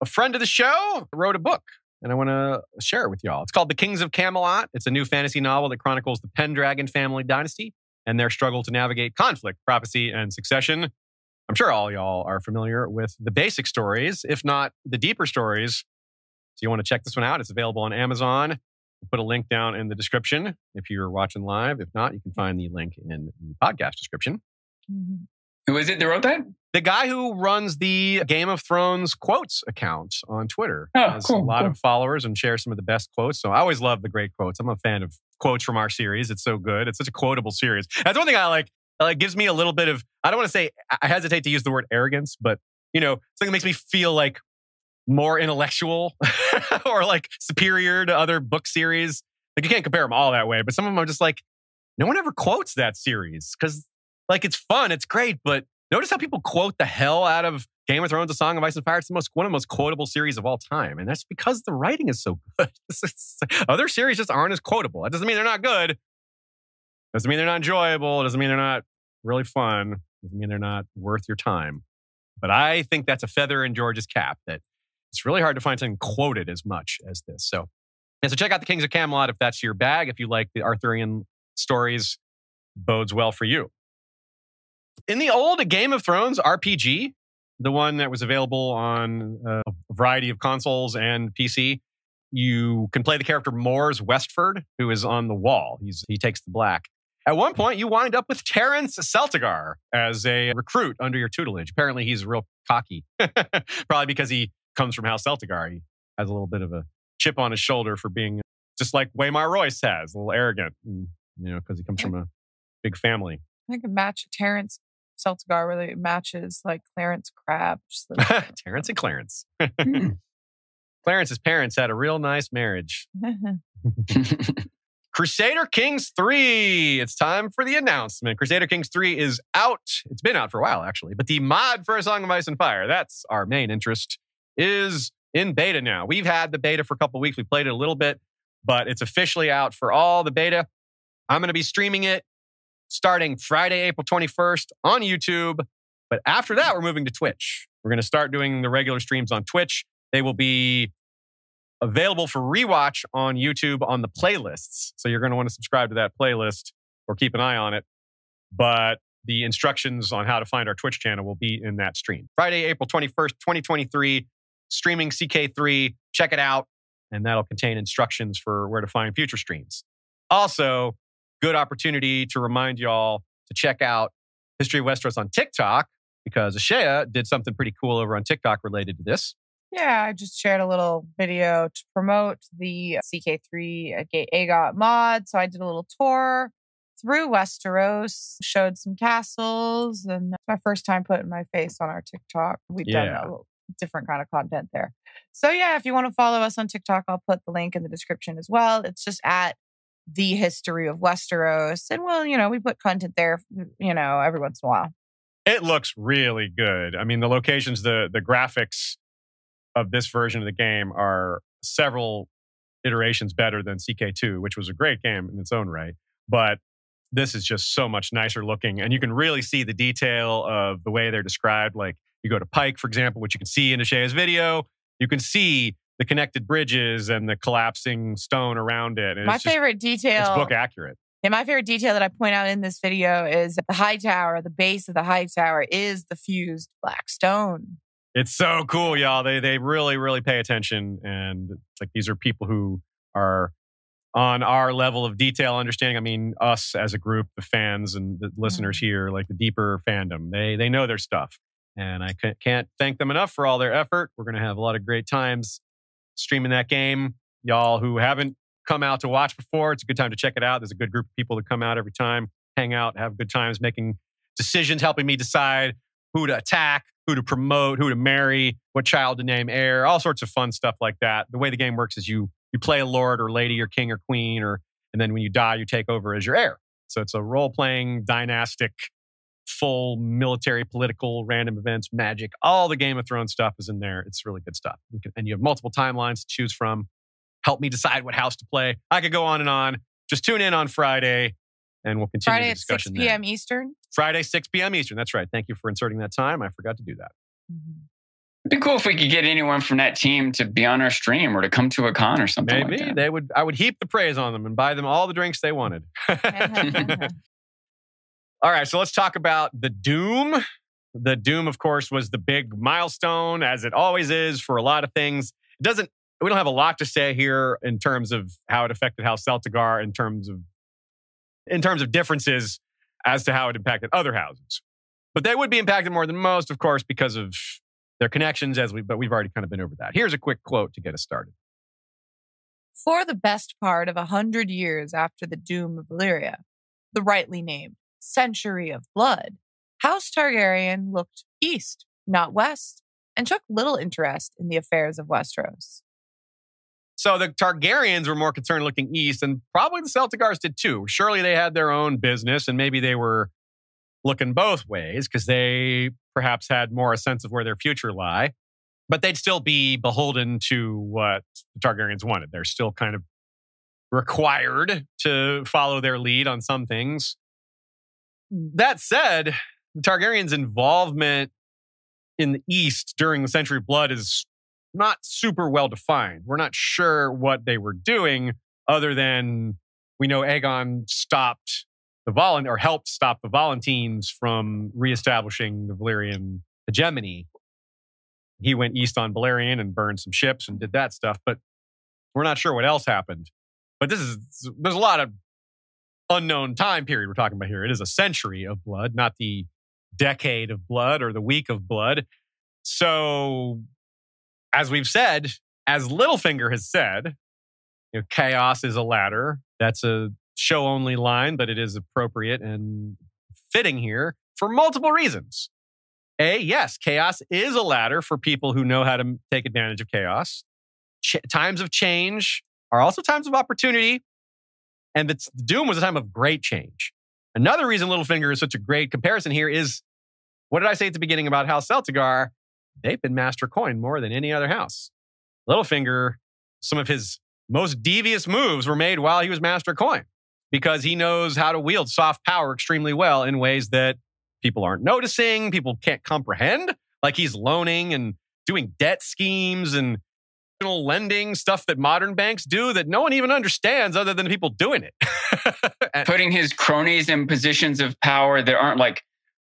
A friend of the show wrote a book, and I want to share it with y'all. It's called The Kings of Camelot. It's a new fantasy novel that chronicles the Pendragon family dynasty and their struggle to navigate conflict, prophecy, and succession. I'm sure all y'all are familiar with the basic stories, if not the deeper stories. So you want to check this one out. It's available on Amazon. We'll put a link down in the description if you're watching live. If not, you can find the link in the podcast description. Mm-hmm. Who is it that wrote that? The guy who runs the Game of Thrones quotes account on Twitter. Has a lot of followers and shares some of the best quotes. So I always love the great quotes. I'm a fan of quotes from our series. It's so good. It's such a quotable series. That's one thing I like. It gives me a little bit of, I don't want to say, I hesitate to use the word arrogance, but, something that makes me feel more intellectual or superior to other book series. You can't compare them all that way, but some of them are just no one ever quotes that series because... it's fun, it's great, but notice how people quote the hell out of Game of Thrones, A Song of Ice and Fire. It's one of the most quotable series of all time. And that's because the writing is so good. Other series just aren't as quotable. That doesn't mean they're not good. Doesn't mean they're not enjoyable. It doesn't mean they're not really fun. Doesn't mean they're not worth your time. But I think that's a feather in George's cap, that it's really hard to find something quoted as much as this. So check out The Kings of Camelot if that's your bag. If you like the Arthurian stories, bodes well for you. In the old Game of Thrones RPG, the one that was available on a variety of consoles and PC, you can play the character Moors Westford, who is on the wall. He takes the black. At one point, you wind up with Terrence Celtigar as a recruit under your tutelage. Apparently, he's real cocky. Probably because he comes from House Celtigar. He has a little bit of a chip on his shoulder for being just like Waymar Royce has, a little arrogant, and, you know, because he comes from a big family. I think a match Terrence Celtigar really matches like Clarence Crab. Terrence and Clarence. Clarence's parents had a real nice marriage. Crusader Kings 3. It's time for the announcement. Crusader Kings 3 is out. It's been out for a while, actually. But the mod for A Song of Ice and Fire, that's our main interest, is in beta now. We've had the beta for a couple of weeks. We played it a little bit, but it's officially out for all the beta. I'm going to be streaming it starting Friday, April 21st on YouTube. But after that, we're moving to Twitch. We're going to start doing the regular streams on Twitch. They will be available for rewatch on YouTube on the playlists. So you're going to want to subscribe to that playlist or keep an eye on it. But the instructions on how to find our Twitch channel will be in that stream. Friday, April 21st, 2023, streaming CK3. Check it out. And that'll contain instructions for where to find future streams. Also, good opportunity to remind y'all to check out History of Westeros on TikTok, because Ashea did something pretty cool over on TikTok related to this. Yeah, I just shared a little video to promote the CK3 AGOT mod. So I did a little tour through Westeros, showed some castles, and it's my first time putting my face on our TikTok. We've done a different kind of content there. So yeah, if you want to follow us on TikTok, I'll put the link in the description as well. It's just at The History of Westeros. And well, you know, we put content there, you know, every once in a while. It looks really good. I mean, the locations, the graphics of this version of the game are several iterations better than CK2, which was a great game in its own right. But this is just so much nicer looking. And you can really see the detail of the way they're described. Like you go to Pike, for example, which you can see in Ashea's video. You can see the connected bridges and the collapsing stone around it. And my favorite detail. It's book accurate. And my favorite detail that I point out in this video is the high tower, the base of the high tower is the fused black stone. It's so cool, y'all. They really, really pay attention. And like these are people who are on our level of detail understanding. I mean, us as a group, the fans and the listeners here, like the deeper fandom, they know their stuff. And I can't thank them enough for all their effort. We're going to have a lot of great times streaming that game. Y'all who haven't come out to watch before, it's a good time to check it out. There's a good group of people that come out every time, hang out, have good times, making decisions, helping me decide who to attack, who to promote, who to marry, what child to name heir, all sorts of fun stuff like that. The way the game works is you play a lord or lady or king or queen, and then when you die, you take over as your heir. So it's a role-playing, dynastic, full military, political, random events, magic. All the Game of Thrones stuff is in there. It's really good stuff. And you have multiple timelines to choose from. Help me decide what house to play. I could go on and on. Just tune in on Friday. And we'll continue the discussion. Friday at 6 p.m. Eastern? Friday, 6 p.m. Eastern. That's right. Thank you for inserting that time. I forgot to do that. It'd be cool if we could get anyone from that team to be on our stream or to come to a con or something like that. Maybe. I would heap the praise on them and buy them all the drinks they wanted. All right. So let's talk about the Doom. The Doom, of course, was the big milestone, as it always is for a lot of things. We don't have a lot to say here in terms of how it affected House Celtigar in terms of differences as to how it impacted other houses. But they would be impacted more than most, of course, because of their connections, but we've already kind of been over that. Here's a quick quote to get us started. For the best part of 100 years after the doom of Valyria, the rightly named Century of Blood, House Targaryen looked east, not west, and took little interest in the affairs of Westeros. So the Targaryens were more concerned looking east, and probably the Celtigars did too. Surely they had their own business, and maybe they were looking both ways because they perhaps had more a sense of where their future lie. But they'd still be beholden to what the Targaryens wanted. They're still kind of required to follow their lead on some things. That said, the Targaryens' involvement in the east during the Century of Blood is not super well defined. We're not sure what they were doing other than we know Aegon stopped helped stop the Valentines from reestablishing the Valyrian hegemony. He went east on Balerion and burned some ships and did that stuff, but we're not sure what else happened. But there's a lot of unknown time period we're talking about here. It is a century of blood, not the decade of blood or the week of blood. So, as we've said, as Littlefinger has said, chaos is a ladder. That's a show-only line, but it is appropriate and fitting here for multiple reasons. A, yes, chaos is a ladder for people who know how to take advantage of chaos. Times of change are also times of opportunity. And the Doom was a time of great change. Another reason Littlefinger is such a great comparison here is, what did I say at the beginning about House Celtigar? They've been master coin more than any other house. Littlefinger, some of his most devious moves were made while he was master coin, because he knows how to wield soft power extremely well in ways that people aren't noticing, people can't comprehend. Like, he's loaning and doing debt schemes and lending, stuff that modern banks do that no one even understands other than people doing it. Putting his cronies in positions of power that aren't like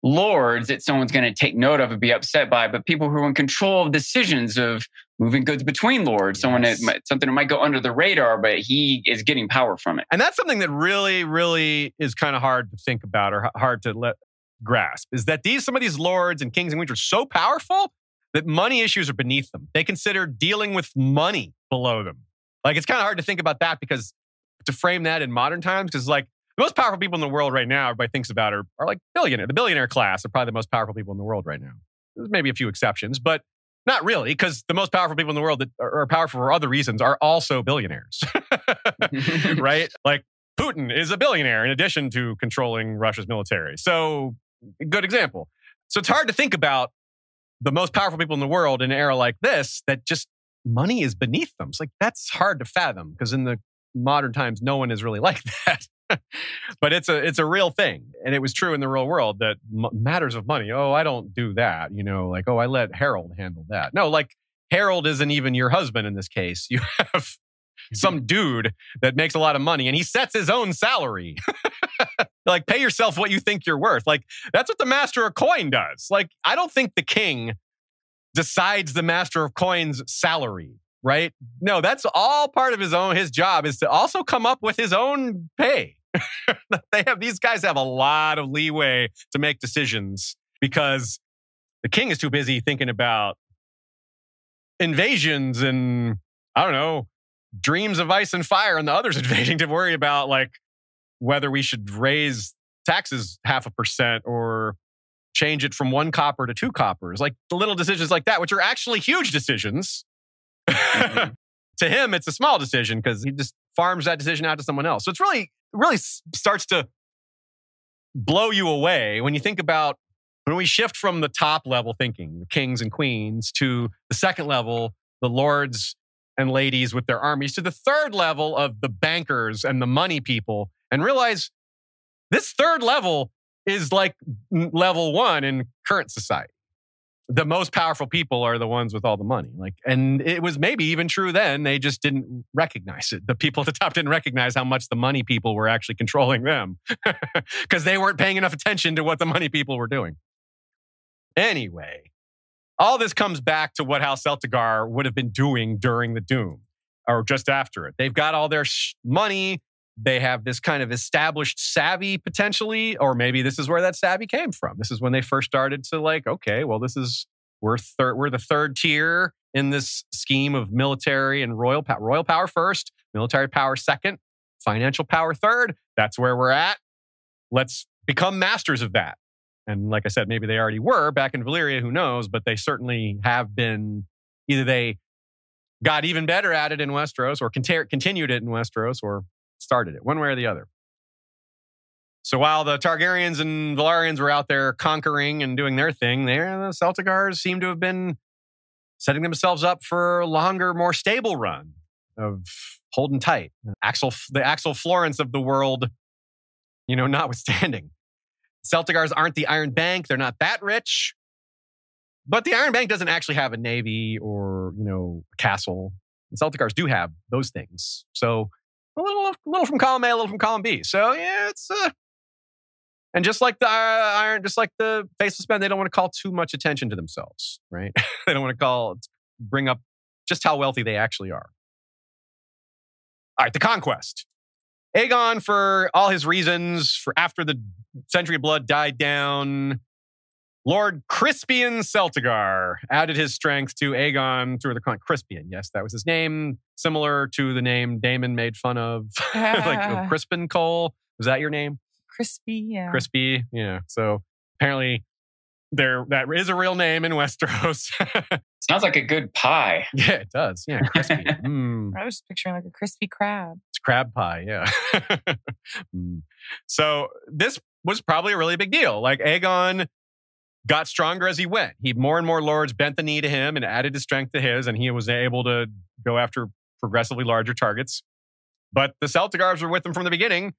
lords that someone's going to take note of and be upset by, but people who are in control of decisions of moving goods between lords. Yes. Something that might go under the radar, but he is getting power from it. And that's something that really, really is kind of hard to think about or hard to grasp, is that some of these lords and kings and queens are so powerful that money issues are beneath them. They consider dealing with money below them. Like, it's kind of hard to think about that, because to frame that in modern times, because like the most powerful people in the world right now, everybody thinks about are like billionaires. The billionaire class are probably the most powerful people in the world right now. There's maybe a few exceptions, but not really, because the most powerful people in the world that are powerful for other reasons are also billionaires, right? Like Putin is a billionaire in addition to controlling Russia's military. So, good example. So it's hard to think about the most powerful people in the world in an era like this, that just money is beneath them. It's like, that's hard to fathom, because in the modern times, no one is really like that. But it's a real thing. And it was true in the real world that matters of money. Oh, I don't do that. Like, oh, I let Harold handle that. No, like Harold isn't even your husband in this case. You have some dude that makes a lot of money and he sets his own salary. Like, pay yourself what you think you're worth. Like, that's what the master of coin does. Like, I don't think the king decides the master of coin's salary, right? No, that's all part of his job is to also come up with his own pay. These guys have a lot of leeway to make decisions, because the king is too busy thinking about invasions and, I don't know, dreams of ice and fire and the others invading, to worry about like whether we should raise taxes 0.5% or change it from 1 copper to 2 coppers. Like, the little decisions like that, which are actually huge decisions. Mm-hmm. To him, it's a small decision, because he just farms that decision out to someone else. So it's really starts to blow you away when you think about when we shift from the top level thinking, the kings and queens, to the second level, the lords and ladies with their armies, to the third level of the bankers and the money people, and realize this third level is like level 1 in current society. The most powerful people are the ones with all the money. Like, and it was maybe even true then. They just didn't recognize it. The people at the top didn't recognize how much the money people were actually controlling them, because they weren't paying enough attention to what the money people were doing. Anyway, all this comes back to what House Celtigar would have been doing during the Doom, or just after it. They've got all their money. They have this kind of established savvy, potentially, or maybe this is where that savvy came from. This is when they first started to like, okay, well, we're the third tier in this scheme of military and royal power. Royal power first, military power second, financial power third. That's where we're at. Let's become masters of that. And like I said, maybe they already were back in Valyria, who knows, but they certainly have been. Either they got even better at it in Westeros, or continued it in Westeros, or started it, one way or the other. So while the Targaryens and Velaryons were out there conquering and doing their thing, the Celtigars seem to have been setting themselves up for a longer, more stable run of holding tight. The Axell Florent of the world, notwithstanding. Celtigars aren't the Iron Bank. They're not that rich. But the Iron Bank doesn't actually have a navy or, a castle. The Celtigars do have those things. So a little from column A, a little from column B. So yeah, it's And just like the faceless men, they don't want to call too much attention to themselves, right? They don't want to bring up just how wealthy they actually are. All right, the conquest. Aegon, for all his reasons, for after the Century of Blood died down, Lord Crispian Celtigar added his strength to Aegon through the conquest. Crispian, yes, that was his name. Similar to the name Daemon made fun of. Like Crispin Cole. Was that your name? Crispy, yeah. Crispy, yeah. So apparently that is a real name in Westeros. Sounds like a good pie. Yeah, it does. Yeah, crispy. Mm. I was just picturing like a crispy crab. It's crab pie, yeah. So this was probably a really big deal. Like Aegon got stronger as he went. More and more lords bent the knee to him and added his strength to his, and he was able to go after progressively larger targets. But the Celtigars were with him from the beginning,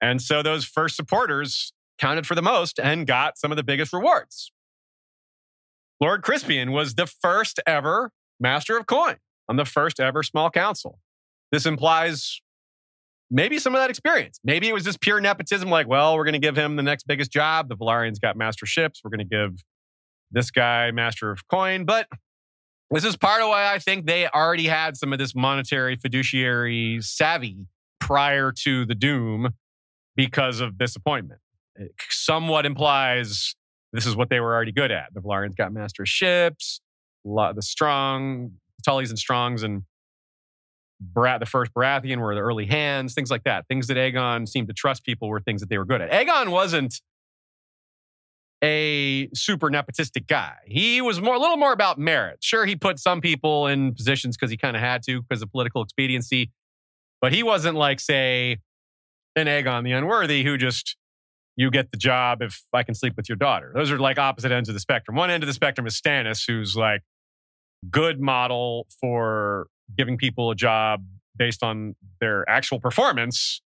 and so those first supporters counted for the most and got some of the biggest rewards. Lord Crispian was the first ever Master of Coin on the first ever small council. This implies maybe some of that experience. Maybe it was just pure nepotism, like, well, we're going to give him the next biggest job. The Velaryons got masterships. We're going to give this guy Master of Coin. But this is part of why I think they already had some of this monetary fiduciary savvy prior to the Doom, because of this appointment. It somewhat implies this is what they were already good at. The Velaryons got masterships, Tullys and Strongs and the first Baratheon were the early hands, things like that. Things that Aegon seemed to trust people were things that they were good at. Aegon wasn't a super nepotistic guy. He was a little more about merit. Sure, he put some people in positions because he kind of had to because of political expediency, but he wasn't like, say, an Aegon the Unworthy who just, you get the job if I can sleep with your daughter. Those are like opposite ends of the spectrum. One end of the spectrum is Stannis, who's like good model for giving people a job based on their actual performance,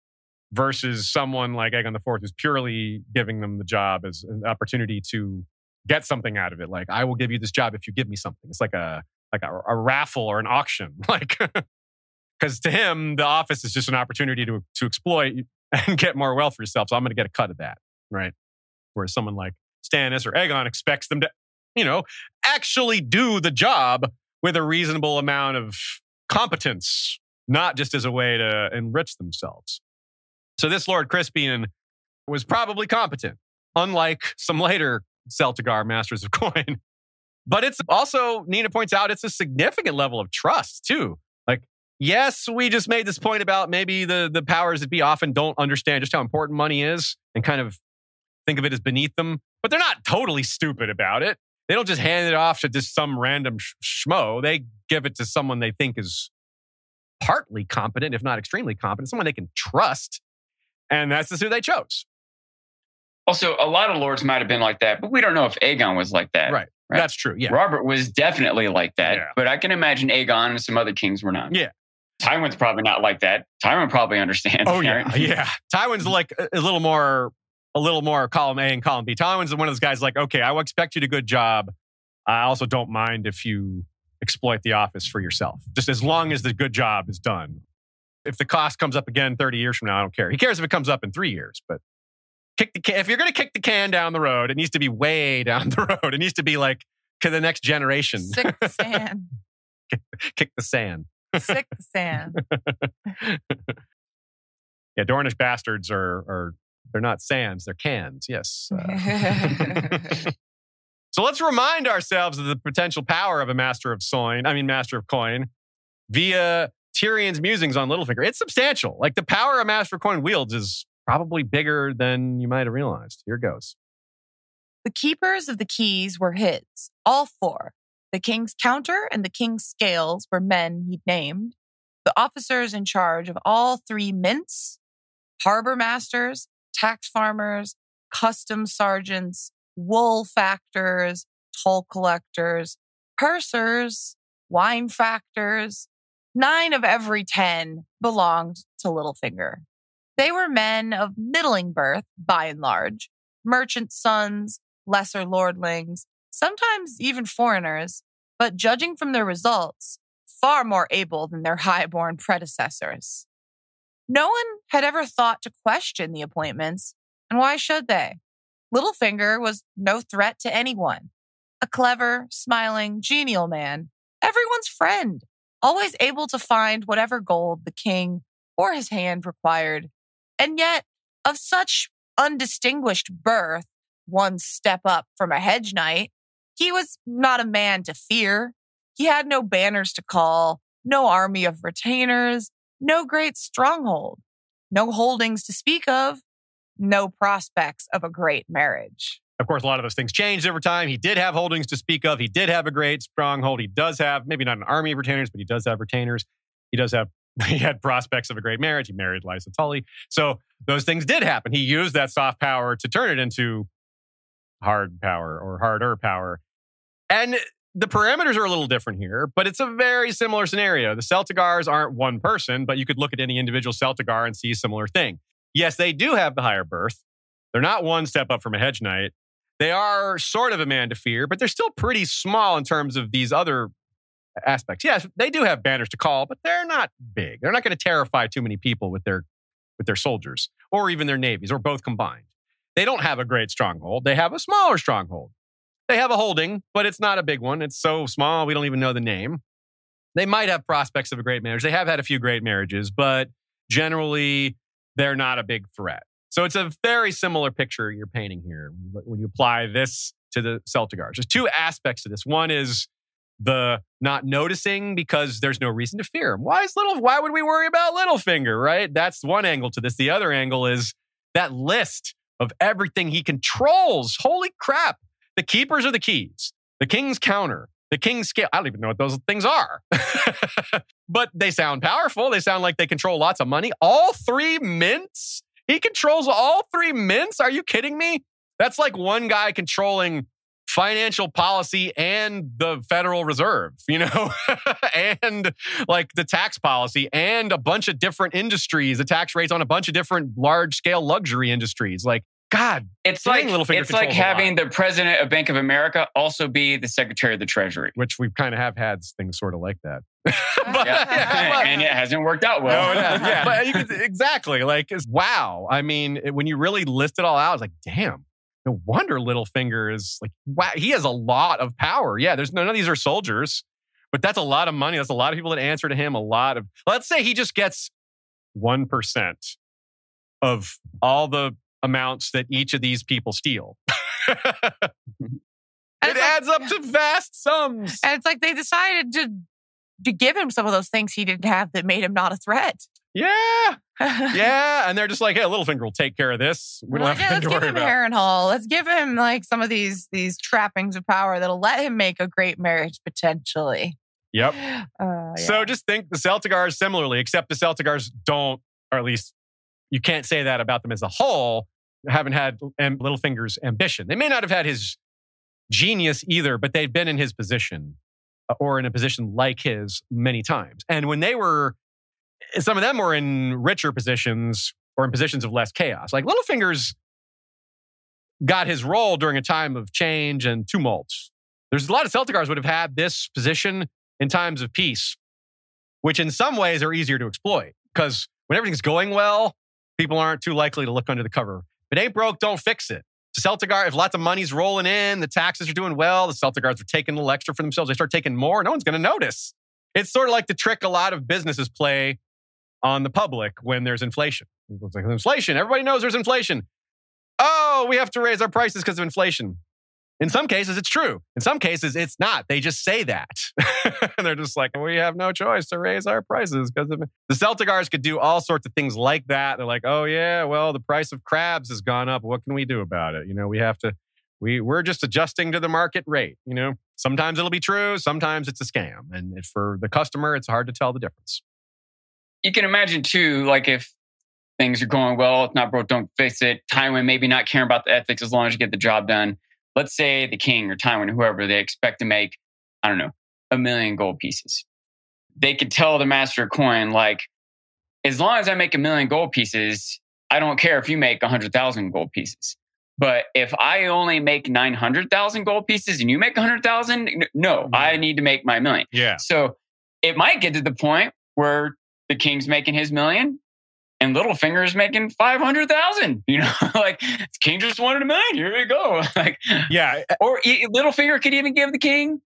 versus someone like Aegon IV who's purely giving them the job as an opportunity to get something out of it. Like, I will give you this job if you give me something. It's like a raffle or an auction. Like, because to him, the office is just an opportunity to exploit and get more wealth for yourself. So I'm going to get a cut of that, right? Whereas someone like Stannis or Aegon expects them to, actually do the job with a reasonable amount of competence, not just as a way to enrich themselves. So this Lord Crispian was probably competent, unlike some later Celtigar Masters of Coin. But it's also, Nina points out, it's a significant level of trust too. Yes, we just made this point about maybe the powers that be often don't understand just how important money is and kind of think of it as beneath them. But they're not totally stupid about it. They don't just hand it off to just some random schmo. They give it to someone they think is partly competent, if not extremely competent, someone they can trust. And that's just who they chose. Also, a lot of lords might have been like that, but we don't know if Aegon was like that. Right? That's true, yeah. Robert was definitely like that, yeah. But I can imagine Aegon and some other kings were not. Yeah. Tywin's probably not like that. Tywin probably understands. Oh, yeah, right? Yeah. Tywin's like a little more column A and column B. Tywin's one of those guys like, okay, I expect you to do a good job. I also don't mind if you exploit the office for yourself, just as long as the good job is done. If the cost comes up again 30 years from now, I don't care. He cares if it comes up in 3 years, but if you're going to kick the can down the road, it needs to be way down the road. It needs to be like to the next generation. Sick the sand. Kick the sand. Sick the sand. Yeah, Dornish bastards are they're not sands, they're cans. Yes. So let's remind ourselves of the potential power of a Master of Coin via Tyrion's musings on Littlefinger. It's substantial. Like the power a Master of Coin wields is probably bigger than you might have realized. Here goes. The keepers of the keys were his, all four. The king's counter and the king's scales were men he'd named. The officers in charge of all three mints, harbor masters, tax farmers, custom sergeants, wool factors, toll collectors, pursers, wine factors. 9 of every 10 belonged to Littlefinger. They were men of middling birth, by and large, merchant sons, lesser lordlings, sometimes even foreigners, but judging from their results, far more able than their high-born predecessors. No one had ever thought to question the appointments, and why should they? Littlefinger was no threat to anyone. A clever, smiling, genial man, everyone's friend, always able to find whatever gold the king or his hand required, and yet of such undistinguished birth, one step up from a hedge knight, he was not a man to fear. He had no banners to call, no army of retainers, no great stronghold, no holdings to speak of, no prospects of a great marriage. Of course, a lot of those things changed over time. He did have holdings to speak of. He did have a great stronghold. He does have, maybe not an army of retainers, but he does have retainers. He had prospects of a great marriage. He married Lysa Tully. So those things did happen. He used that soft power to turn it into hard power or harder power. And the parameters are a little different here, but it's a very similar scenario. The Celtigars aren't one person, but you could look at any individual Celtigar and see a similar thing. Yes, they do have the higher birth. They're not one step up from a hedge knight. They are sort of a man to fear, but they're still pretty small in terms of these other aspects. Yes, they do have banners to call, but they're not big. They're not going to terrify too many people with their soldiers or even their navies or both combined. They don't have a great stronghold. They have a smaller stronghold. They have a holding, but it's not a big one. It's so small, we don't even know the name. They might have prospects of a great marriage. They have had a few great marriages, but generally, they're not a big threat. So it's a very similar picture you're painting here when you apply this to the Celtigars. There's two aspects to this. One is the not noticing because there's no reason to fear him. Why would we worry about Littlefinger, right? That's one angle to this. The other angle is that list of everything he controls. Holy crap. The keepers are the keys. The king's counter. The king's scale. I don't even know what those things are. But they sound powerful. They sound like they control lots of money. All three mints? He controls all three mints? Are you kidding me? That's like one guy controlling financial policy and the Federal Reserve, you know, and like the tax policy and a bunch of different industries, the tax rates on a bunch of different large scale luxury industries. Like, God, it's like having the president of Bank of America also be the secretary of the treasury, which we kind of have had things sort of like that. And it hasn't worked out well. No, yeah. But exactly. Like, wow. I mean, when you really list it all out, it's like, damn. No wonder Littlefinger is like, wow, he has a lot of power. Yeah, there's none of these are soldiers, but that's a lot of money. That's a lot of people that answer to him. Let's say he just gets 1% of all the amounts that each of these people steal. It adds up to vast sums. And it's like they decided to give him some of those things he didn't have that made him not a threat. Yeah. Yeah. And they're just like, hey, Littlefinger will take care of this. We don't have to worry about it. Let's give him Harrenhal. Let's give him like some of these trappings of power that'll let him make a great marriage potentially. Yep. Yeah. So just think the Celtigars similarly, except the Celtigars don't, or at least you can't say that about them as a whole, haven't had Littlefinger's ambition. They may not have had his genius either, but they've been in his position or in a position like his many times. And when they were... some of them were in richer positions or in positions of less chaos. Like Littlefinger's got his role during a time of change and tumult. There's a lot of Celtigars would have had this position in times of peace, which in some ways are easier to exploit because when everything's going well, people aren't too likely to look under the cover. If it ain't broke, don't fix it. The Celtigar, if lots of money's rolling in, the taxes are doing well, the Celtigars are taking a little extra for themselves. They start taking more, no one's going to notice. It's sort of like the trick a lot of businesses play on the public when there's inflation. It's like inflation. Everybody knows there's inflation. Oh, we have to raise our prices because of inflation. In some cases, it's true. In some cases, it's not. They just say that. And they're just like, we have no choice to raise our prices because of it. The Celtigars could do all sorts of things like that. They're like, oh yeah, well, the price of crabs has gone up. What can we do about it? You know, we're just adjusting to the market rate. You know, sometimes it'll be true. Sometimes it's a scam. And for the customer, it's hard to tell the difference. You can imagine too, like if things are going well, if not broke, don't fix it. Tywin maybe not caring about the ethics as long as you get the job done. Let's say the king or Tywin, whoever, they expect to make, I don't know, 1,000,000 gold pieces. They could tell the master of coin, like, as long as I make 1,000,000 gold pieces, I don't care if you make 100,000 gold pieces. But if I only make 900,000 gold pieces and you make 100,000, no, I need to make my 1,000,000. Yeah. So it might get to the point where the king's making his 1,000,000 and Littlefinger's making 500,000. You know, like king just wanted $1 million. Here we go. Like, yeah. Or Littlefinger could even give the king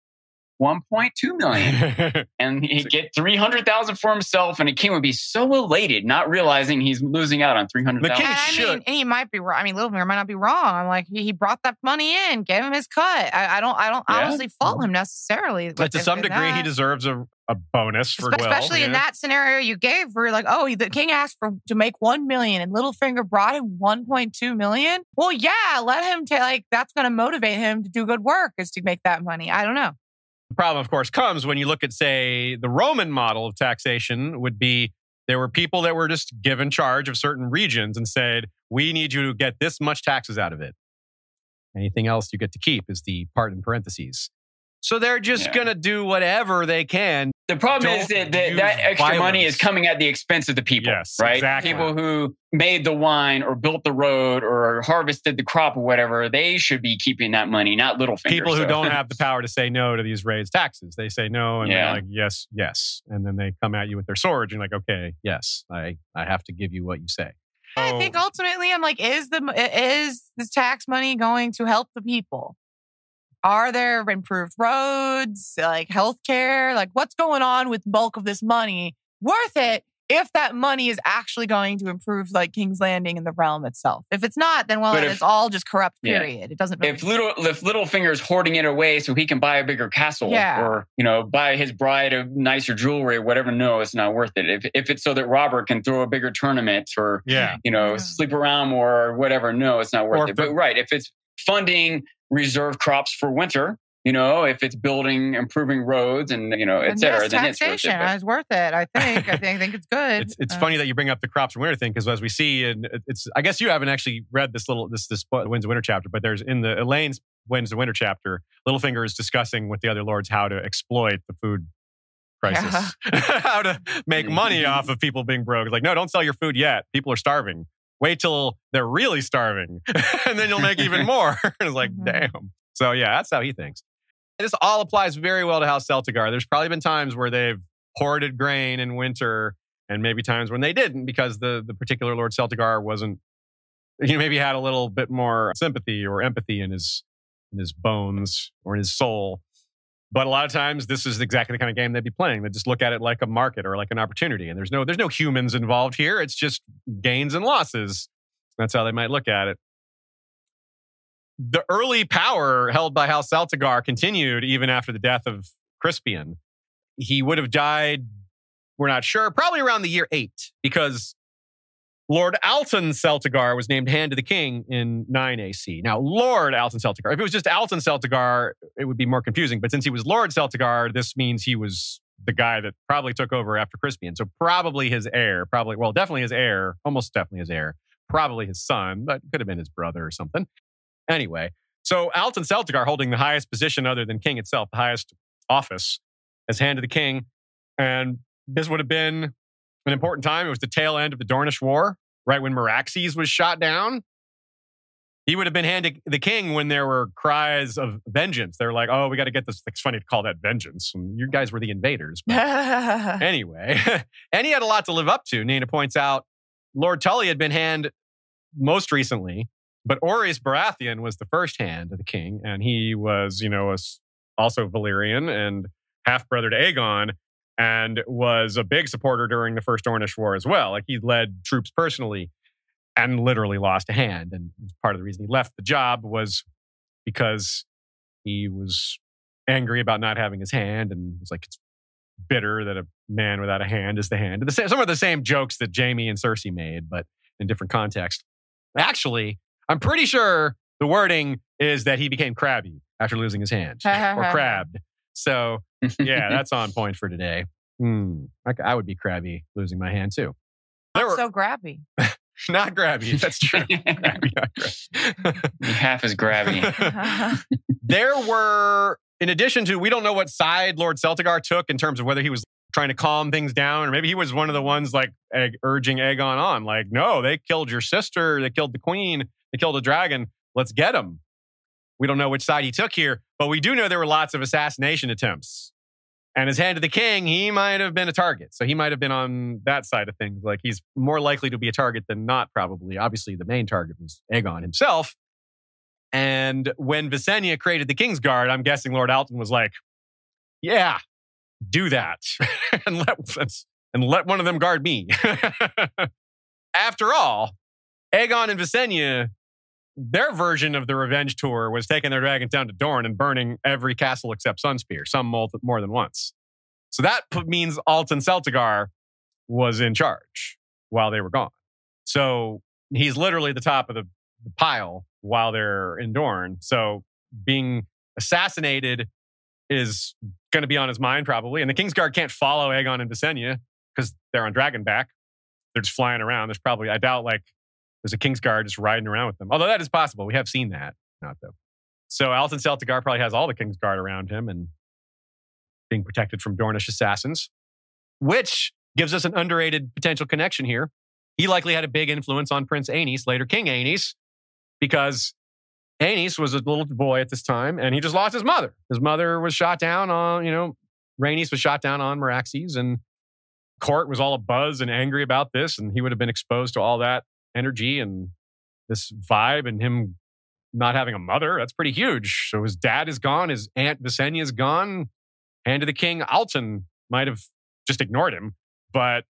1.2 million, and he'd get 300,000 for himself, and the king would be so elated, not realizing he's losing out on 300,000. He might be wrong. I mean, Littlefinger might not be wrong. I'm like, he brought that money in, gave him his cut. I don't honestly fault him necessarily. But to some degree, he deserves a bonus for Will. Especially in that scenario you gave, where you're like, oh, the king asked to make 1 million, and Littlefinger brought him 1.2 million. Well, yeah, let him that's going to motivate him to do good work, is to make that money. I don't know. The problem, of course, comes when you look at, say, the Roman model of taxation would be there were people that were just given charge of certain regions and said, we need you to get this much taxes out of it. Anything else you get to keep is the part in parentheses. So they're just going to do whatever they can. The problem is that extra money is coming at the expense of the people, right? Exactly. People who made the wine or built the road or harvested the crop or whatever, they should be keeping that money, not Littlefinger. People who don't have the power to say no to these raised taxes. They say no, and they're like, yes, yes. And then they come at you with their swords, and you're like, okay, yes, I have to give you what you say. I think ultimately, I'm like, is this tax money going to help the people? Are there improved roads, like healthcare? Like, what's going on with bulk of this money? Worth it if that money is actually going to improve, like, King's Landing and the realm itself. If it's not, then, well, it's all just corrupt, period. It doesn't matter. If Littlefinger's hoarding it away so he can buy a bigger castle or, you know, buy his bride a nicer jewelry or whatever, no, it's not worth it. If it's so that Robert can throw a bigger tournament or, you know, sleep around more or whatever, no, it's not worth it. But, right, if it's funding reserve crops for winter, you know, if it's building, improving roads and, you know, et cetera, then it's worth it. It's worth it, I think. I think it's good. It's funny that you bring up the crops for winter thing, because as we see, and it's, I guess you haven't actually read this Winds of Winter chapter, but there's in the Elaine's Winds of Winter chapter, Littlefinger is discussing with the other lords how to exploit the food crisis, how to make money off of people being broke. It's like, no, don't sell your food yet. People are starving. Wait till they're really starving, and then you'll make even more. It's like, damn. So yeah, that's how he thinks. And this all applies very well to House Celtigar. There's probably been times where they've hoarded grain in winter, and maybe times when they didn't, because the particular Lord Celtigar wasn't, you know, maybe had a little bit more sympathy or empathy in his bones or in his soul. But a lot of times, this is exactly the kind of game they'd be playing. They just look at it like a market or like an opportunity. And there's no humans involved here. It's just gains and losses. That's how they might look at it. The early power held by House Celtigar continued even after the death of Crispian. He would have died, we're not sure, probably around the year 8, because Lord Alton Celtigar was named Hand of the King in 9 AC. Now, Lord Alton Celtigar, if it was just Alton Celtigar, it would be more confusing. But since he was Lord Celtigar, this means he was the guy that probably took over after Crispian. So probably his heir, definitely his heir, almost definitely his heir, probably his son, but could have been his brother or something. Anyway, so Alton Celtigar, holding the highest position other than king itself, the highest office as Hand of the King. And this would have been an important time. It was the tail end of the Dornish War, right when Meraxes was shot down. He would have been Hand of the King when there were cries of vengeance. They were like, oh, we got to get this. It's funny to call that vengeance. And you guys were the invaders. Anyway, and he had a lot to live up to. Nina points out Lord Tully had been Hand most recently, but Aurane Baratheon was the first Hand of the King. And he was, you know, also Valyrian and half-brother to Aegon, and was a big supporter during the First Dornish War as well. Like, he led troops personally and literally lost a hand. And part of the reason he left the job was because he was angry about not having his hand, and was like, it's bitter that a man without a hand is the hand. Some of the same jokes that Jaime and Cersei made, but in different context. Actually, I'm pretty sure the wording is that he became crabby after losing his hand, or crabbed. So, yeah, that's on point for today. I would be crabby losing my hand, too. So grabby. Not grabby. That's true. Grabby, not grabby. Half is grabby. There were, in addition to, we don't know what side Lord Celtigar took in terms of whether he was trying to calm things down, or maybe he was one of the ones like urging Aegon on. Like, no, they killed your sister. They killed the queen. They killed a dragon. Let's get him. We don't know which side he took here, but we do know there were lots of assassination attempts. and his hand to the king, he might have been a target. So he might have been on that side of things. Like, he's more likely to be a target than not, probably. Obviously, the main target was Aegon himself. And when Visenya created the King's Guard, I'm guessing Lord Alton was like, yeah, do that. and let one of them guard me. After all, Aegon and Visenya, their version of the revenge tour was taking their dragons down to Dorne and burning every castle except Sunspear, some more than once. So that means Alton Celtigar was in charge while they were gone. So he's literally the top of the pile while they're in Dorne. So being assassinated is going to be on his mind, probably. And the Kingsguard can't follow Aegon and Visenya because they're on Dragonback. They're just flying around. There's probably, I doubt, like, there's a Kingsguard just riding around with them. Although that is possible. We have seen that. Not though. So Alton Celtigar probably has all the Kingsguard around him and being protected from Dornish assassins, which gives us an underrated potential connection here. He likely had a big influence on Prince Aenys, later King Aenys, because Aenys was a little boy at this time and he just lost his mother. His mother was shot down on, Rhaenys was shot down on Meraxes, and court was all abuzz and angry about this, and he would have been exposed to all that energy and this vibe, and him not having a mother, that's pretty huge. So his dad is gone, his aunt Visenya is gone, and to the king, Alton might have just ignored him, but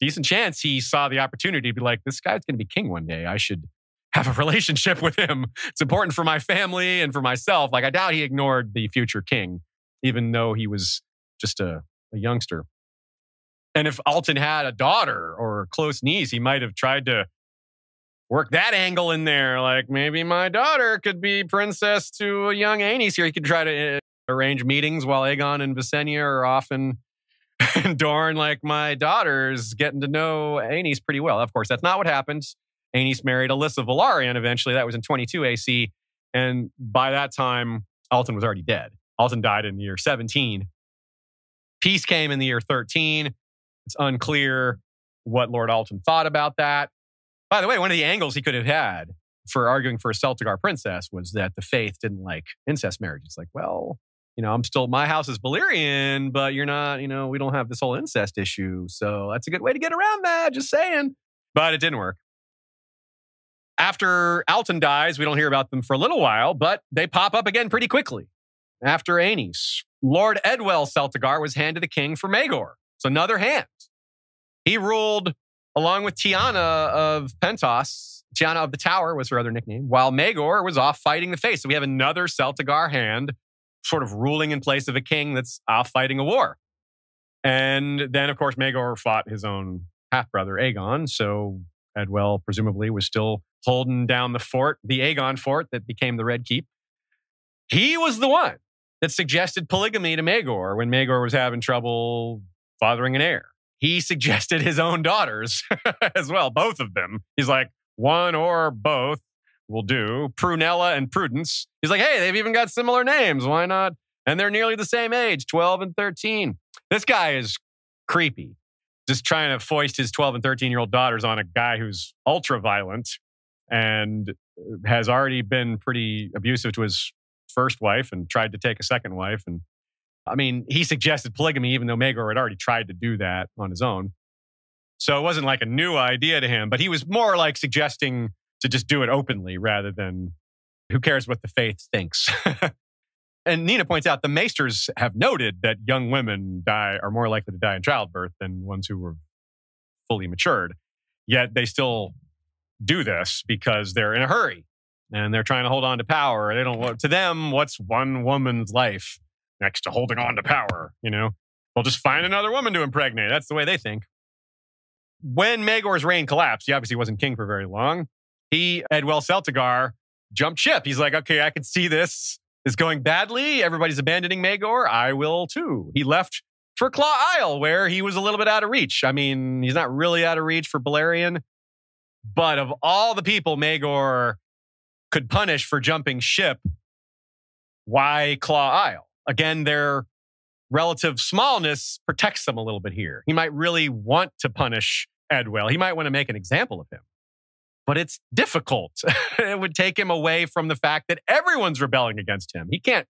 decent chance he saw the opportunity to be like, this guy's going to be king one day. I should have a relationship with him. It's important for my family and for myself. Like, I doubt he ignored the future king, even though he was just a youngster. And if Alton had a daughter or a close niece, he might have tried to work that angle in there. Like, maybe my daughter could be princess to a young Aenys here. He could try to arrange meetings while Aegon and Visenya are off in Dorne. Like, my daughter's getting to know Aenys pretty well. Of course, that's not what happened. Aenys married Alysanne Targaryen eventually. That was in 22 AC. And by that time, Alton was already dead. Alton died in the year 17. Peace came in the year 13. It's unclear what Lord Alton thought about that. By the way, one of the angles he could have had for arguing for a Celtigar princess was that the faith didn't like incest marriage. It's like, well, I'm still, my house is Valyrian, but you're not, we don't have this whole incest issue. So that's a good way to get around that, just saying. But it didn't work. After Alton dies, we don't hear about them for a little while, but they pop up again pretty quickly. After Aenys, Lord Edwell Celtigar was hand to the king for Maegor. So another hand. He ruled along with Tiana of Pentos. Tiana of the Tower was her other nickname, while Maegor was off fighting the Fae. So we have another Celtigar hand sort of ruling in place of a king that's off fighting a war. And then, of course, Maegor fought his own half-brother, Aegon. So Edwell presumably was still holding down the fort, the Aegon fort that became the Red Keep. He was the one that suggested polygamy to Maegor when Maegor was having trouble fathering an heir. He suggested his own daughters as well, both of them. He's like, one or both will do. Prunella and Prudence. He's like, hey, they've even got similar names. Why not? And they're nearly the same age, 12 and 13. This guy is creepy. Just trying to foist his 12 and 13-year-old daughters on a guy who's ultra-violent and has already been pretty abusive to his first wife and tried to take a second wife. And I mean, he suggested polygamy, even though Maegor had already tried to do that on his own. So it wasn't like a new idea to him, but he was more like suggesting to just do it openly rather than who cares what the faith thinks. And Nina points out the maesters have noted that young women are more likely to die in childbirth than ones who were fully matured. Yet they still do this because they're in a hurry and they're trying to hold on to power. They don't to them, what's one woman's life next to holding on to power, They'll just find another woman to impregnate. That's the way they think. When Maegor's reign collapsed, he obviously wasn't king for very long. He, Edwell Celtigar, jumped ship. He's like, okay, I can see this is going badly. Everybody's abandoning Maegor. I will too. He left for Claw Isle, where he was a little bit out of reach. I mean, he's not really out of reach for Balerion. But of all the people Maegor could punish for jumping ship, why Claw Isle? Again, their relative smallness protects them a little bit here. He might really want to punish Edwell. He might want to make an example of him. But it's difficult. It would take him away from the fact that everyone's rebelling against him. He can't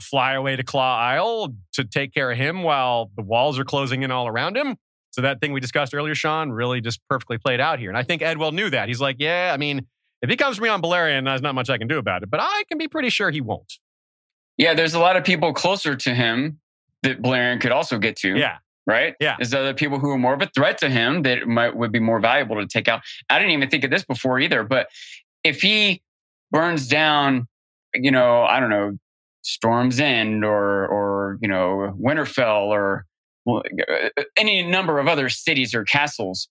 fly away to Claw Isle to take care of him while the walls are closing in all around him. So that thing we discussed earlier, Sean, really just perfectly played out here. And I think Edwell knew that. He's like, yeah, I mean, if he comes to me on Balerion, there's not much I can do about it. But I can be pretty sure he won't. Yeah, there's a lot of people closer to him that Balerion could also get to. Yeah. Right? Yeah. There's other people who are more of a threat to him that would be more valuable to take out. I didn't even think of this before either, but if he burns down, you know, I don't know, Storm's End or you know, Winterfell or any number of other cities or castles,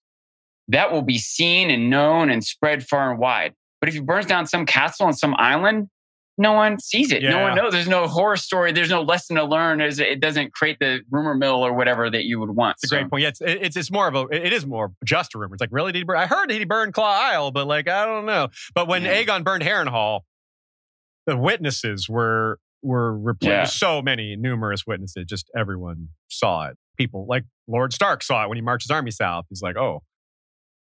that will be seen and known and spread far and wide. But if he burns down some castle on some island, no one sees it. Yeah. No one knows. There's no horror story. There's no lesson to learn. It doesn't create the rumor mill or whatever that you would want. It's a great point. Yeah, it's more of a, it is more just a rumor. It's like, really? Did he burn? I heard he burned Claw Isle, but like, I don't know. But when Aegon burned Harrenhal, the witnesses were replaced. Yeah. So many numerous witnesses. Just everyone saw it. People like Lord Stark saw it when he marched his army south. He's like, oh,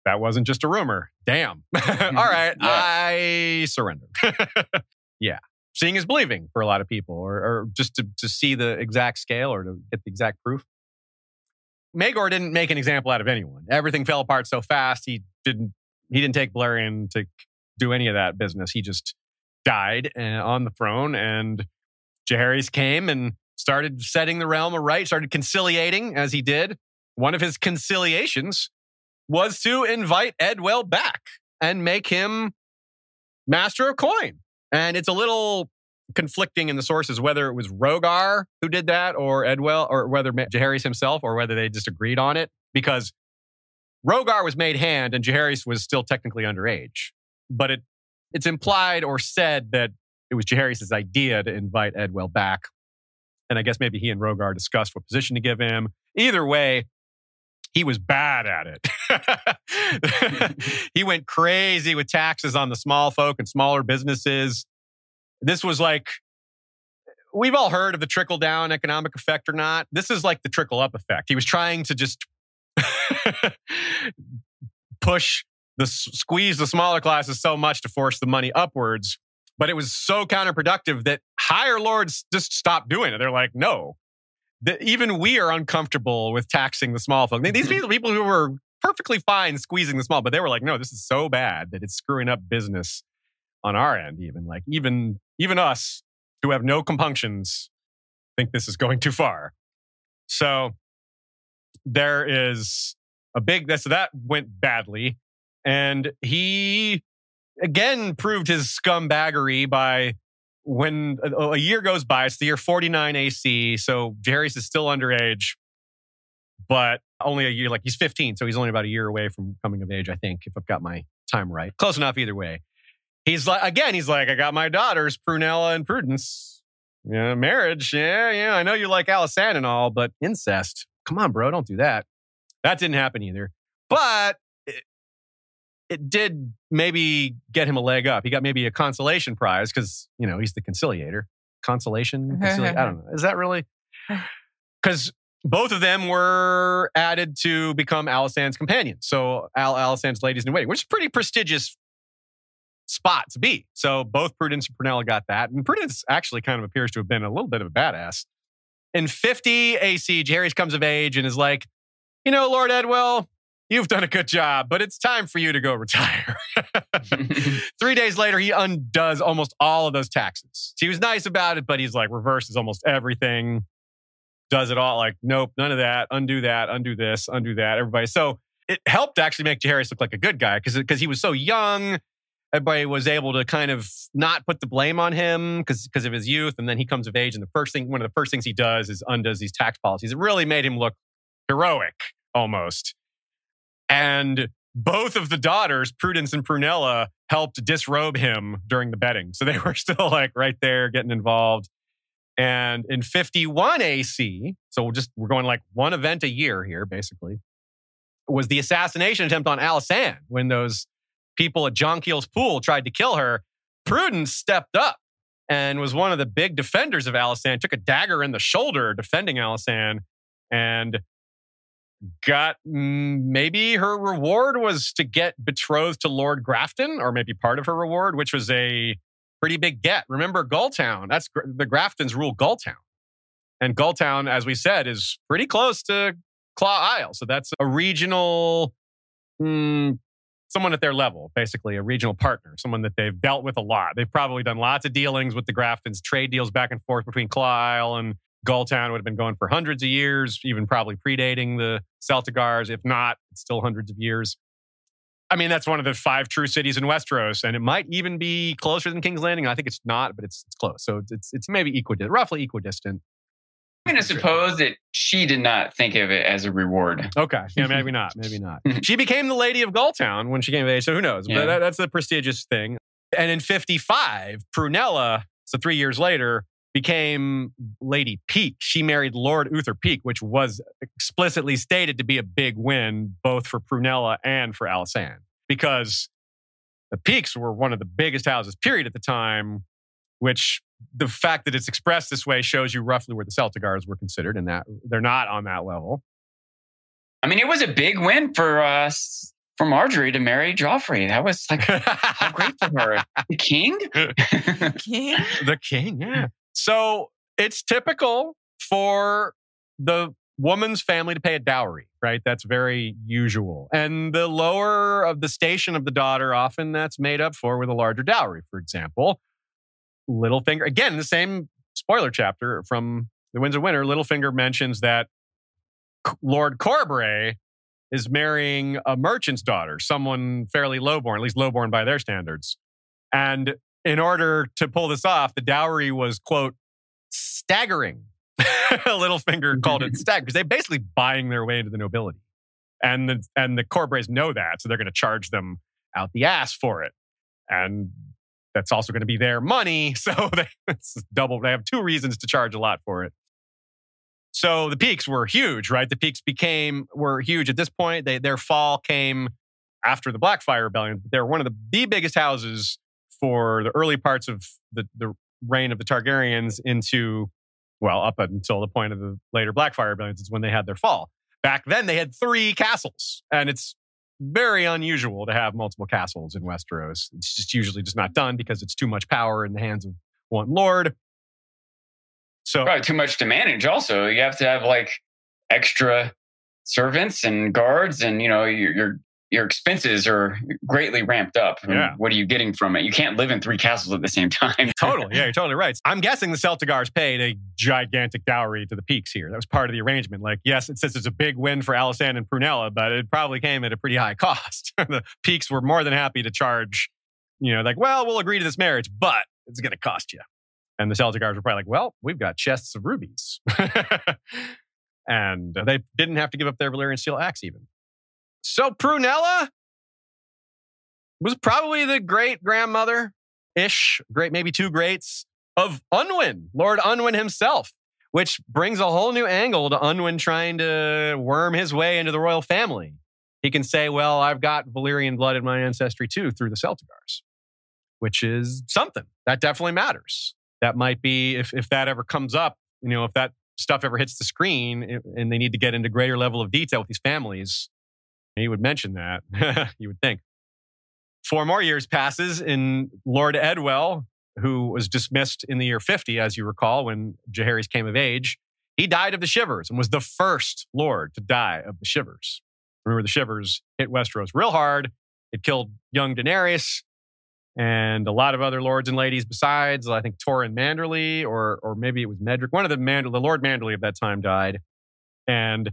that wasn't just a rumor. Damn. All right. Yeah. I surrender. Yeah. Seeing is believing for a lot of people, or just to see the exact scale or to get the exact proof. Maegor didn't make an example out of anyone. Everything fell apart so fast. He didn't take Balerion to do any of that business. He just died on the throne, and Jaehaerys came and started setting the realm aright, started conciliating as he did. One of his conciliations was to invite Edwell back and make him master of coin. And it's a little conflicting in the sources whether it was Rogar who did that or Edwell, or whether Jaehaerys himself, or whether they just agreed on it, because Rogar was made hand and Jaehaerys was still technically underage. But it's implied or said that it was Jaehaerys' idea to invite Edwell back. And I guess maybe he and Rogar discussed what position to give him. Either way, he was bad at it. He went crazy with taxes on the small folk and smaller businesses. This was like, we've all heard of the trickle-down economic effect or not. This is like the trickle-up effect. He was trying to just squeeze the smaller classes so much to force the money upwards. But it was so counterproductive that higher lords just stopped doing it. They're like, no. Even we are uncomfortable with taxing the small folk. These people who were perfectly fine squeezing the small, but they were like, no, this is so bad that it's screwing up business on our end. Even us who have no compunctions think this is going too far. So there is a big, so that went badly. And he again proved his scumbaggery by, when a year goes by, it's the year 49 AC, so Jaehaerys is still underage, but only a year, like he's 15, so he's only about a year away from coming of age, I think, if I've got my time right. Close enough either way. He's like, I got my daughters, Prunella and Prudence. Yeah, marriage, yeah, I know you like Alysanne and all, but incest. Come on, bro, don't do that. That didn't happen either. But it did maybe get him a leg up. He got maybe a consolation prize because, you know, he's the conciliator. I don't know. Is that really? Because both of them were added to become Alysanne's companions. So Alysanne's ladies in waiting, which is a pretty prestigious spot to be. So both Prudence and Prunella got that. And Prudence actually kind of appears to have been a little bit of a badass. In 50 AC, Jaehaerys comes of age and is like, you know, Lord Edwell, you've done a good job, but it's time for you to go retire. 3 days later, he undoes almost all of those taxes. He was nice about it, but he's like, reverses almost everything. Does it all like, nope, none of that. Undo that, undo this, undo that, everybody. So it helped actually make Jaehaerys look like a good guy because he was so young. Everybody was able to kind of not put the blame on him because of his youth. And then he comes of age, and one of the first things he does is undoes these tax policies. It really made him look heroic almost. And both of the daughters, Prudence and Prunella, helped disrobe him during the bedding. So they were still like right there getting involved. And in 51 AC, so we're going like one event a year here, basically, was the assassination attempt on Alysanne. When those people at Jonkeel's Pool tried to kill her, Prudence stepped up and was one of the big defenders of Alysanne, took a dagger in the shoulder defending Alysanne, and got maybe her reward was to get betrothed to Lord Grafton, or maybe part of her reward, which was a pretty big get. Remember Gulltown? That's the Graftons rule Gulltown. And Gulltown, as we said, is pretty close to Claw Isle. So that's a regional, someone at their level, basically a regional partner, someone that they've dealt with a lot. They've probably done lots of dealings with the Graftons, trade deals back and forth between Claw Isle and Gulltown would have been going for hundreds of years, even probably predating the Celtigars. If not, it's still hundreds of years. I mean, that's one of the five true cities in Westeros, and it might even be closer than King's Landing. I think it's not, but it's close. So it's maybe equidistant, roughly equidistant. I'm going to suppose that she did not think of it as a reward. Okay. Yeah, maybe not. Maybe not. She became the Lady of Gulltown when she came of age, so who knows? Yeah. But that's the prestigious thing. And in 55, Prunella, so 3 years later, became Lady Peake. She married Lord Uther Peake, which was explicitly stated to be a big win, both for Prunella and for Alysanne, because the Peakes were one of the biggest houses, period, at the time, which the fact that it's expressed this way shows you roughly where the Celtigars were considered, and that they're not on that level. I mean, it was a big win for us. For Marjorie to marry Joffrey. That was like, how great for her. The king? The king, yeah. So it's typical for the woman's family to pay a dowry, right? That's very usual. And the lower of the station of the daughter, often that's made up for with a larger dowry, for example. Littlefinger, again, the same spoiler chapter from The Winds of Winter, Littlefinger mentions that Lord Corbray is marrying a merchant's daughter, someone fairly lowborn, at least lowborn by their standards. And in order to pull this off, the dowry was, quote, staggering. Littlefinger called it staggering because they're basically buying their way into the nobility. And the Corbrays know that, so they're going to charge them out the ass for it. And that's also going to be their money, so it's double. They have two reasons to charge a lot for it. So the Peakes were huge, right? The Peakes were huge at this point. Their fall came after the Blackfyre Rebellion. They were one of the biggest houses for the early parts of the reign of the Targaryens into, well, up until the point of the later Blackfyre Rebellions is when they had their fall. Back then, they had three castles, and it's very unusual to have multiple castles in Westeros. It's just usually just not done because it's too much power in the hands of one lord. So probably too much to manage also. You have to have like extra servants and guards, and you know, your expenses are greatly ramped up. Yeah. What are you getting from it? You can't live in three castles at the same time. Totally. Yeah, you're totally right. I'm guessing the Celtigars paid a gigantic dowry to the Peakes here. That was part of the arrangement. Like, yes, it says it's a big win for Alysanne and Prunella, but it probably came at a pretty high cost. The Peakes were more than happy to charge, you know, like, well, we'll agree to this marriage, but it's going to cost you. And the Celtigars were probably like, well, we've got chests of rubies. And they didn't have to give up their Valyrian steel axe even. So Prunella was probably the great-grandmother-ish, great, maybe two greats, of Unwin, Lord Unwin himself, which brings a whole new angle to Unwin trying to worm his way into the royal family. He can say, well, I've got Valyrian blood in my ancestry too through the Celtigars, which is something. That definitely matters. That might be, if that ever comes up, you know, if that stuff ever hits the screen and they need to get into greater level of detail with these families, he would mention that, you would think. 4 more years passes in Lord Edwell, who was dismissed in the year 50, as you recall, when Jaehaerys came of age. He died of the shivers and was the first lord to die of the shivers. Remember, the shivers hit Westeros real hard. It killed young Daenerys and a lot of other lords and ladies besides. I think Torrin Manderly, or maybe it was Medric. One of the Lord Manderly of that time died. And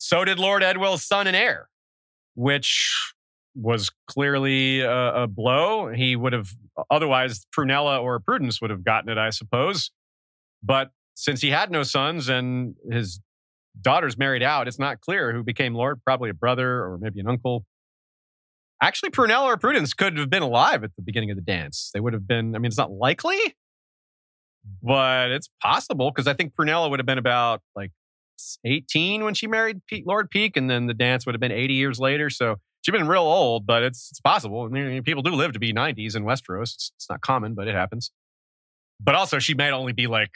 so did Lord Edwell's son and heir, which was clearly a blow. He would have, otherwise Prunella or Prudence would have gotten it, I suppose. But since he had no sons and his daughters married out, it's not clear who became lord, probably a brother or maybe an uncle. Actually, Prunella or Prudence could have been alive at the beginning of the dance. They would have been, I mean, it's not likely, but it's possible because I think Prunella would have been about like 18 when she married Lord Peake, and then the dance would have been 80 years later. So she'd been real old, but it's possible. I mean, people do live to be 90s in Westeros. It's not common, but it happens. But also, she might only be like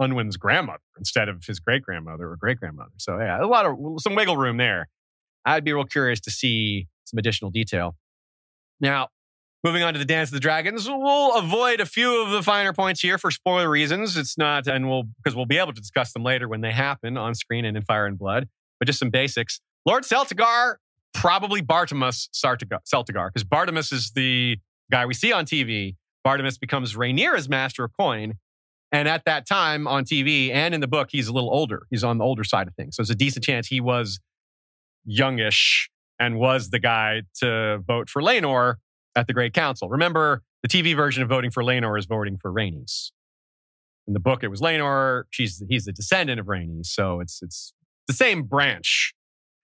Unwin's grandmother instead of his great-grandmother or great-grandmother. So yeah, some wiggle room there. I'd be real curious to see some additional detail. Now, Moving on to the Dance of the Dragons, we'll avoid a few of the finer points here for spoiler reasons. It's not, and because we'll be able to discuss them later when they happen on screen and in Fire and Blood, but just some basics. Lord Celtigar, probably Bartimos Celtigar, because Bartimos is the guy we see on TV. Bartimos becomes Rhaenyra's master of coin. And at that time on TV and in the book, he's a little older. He's on the older side of things. So there's a decent chance he was youngish and was the guy to vote for Laenor at the Great Council. Remember, the TV version of voting for Laenor is voting for Rhaenys. In the book, it was Laenor. He's the descendant of Rhaenys. So it's the same branch.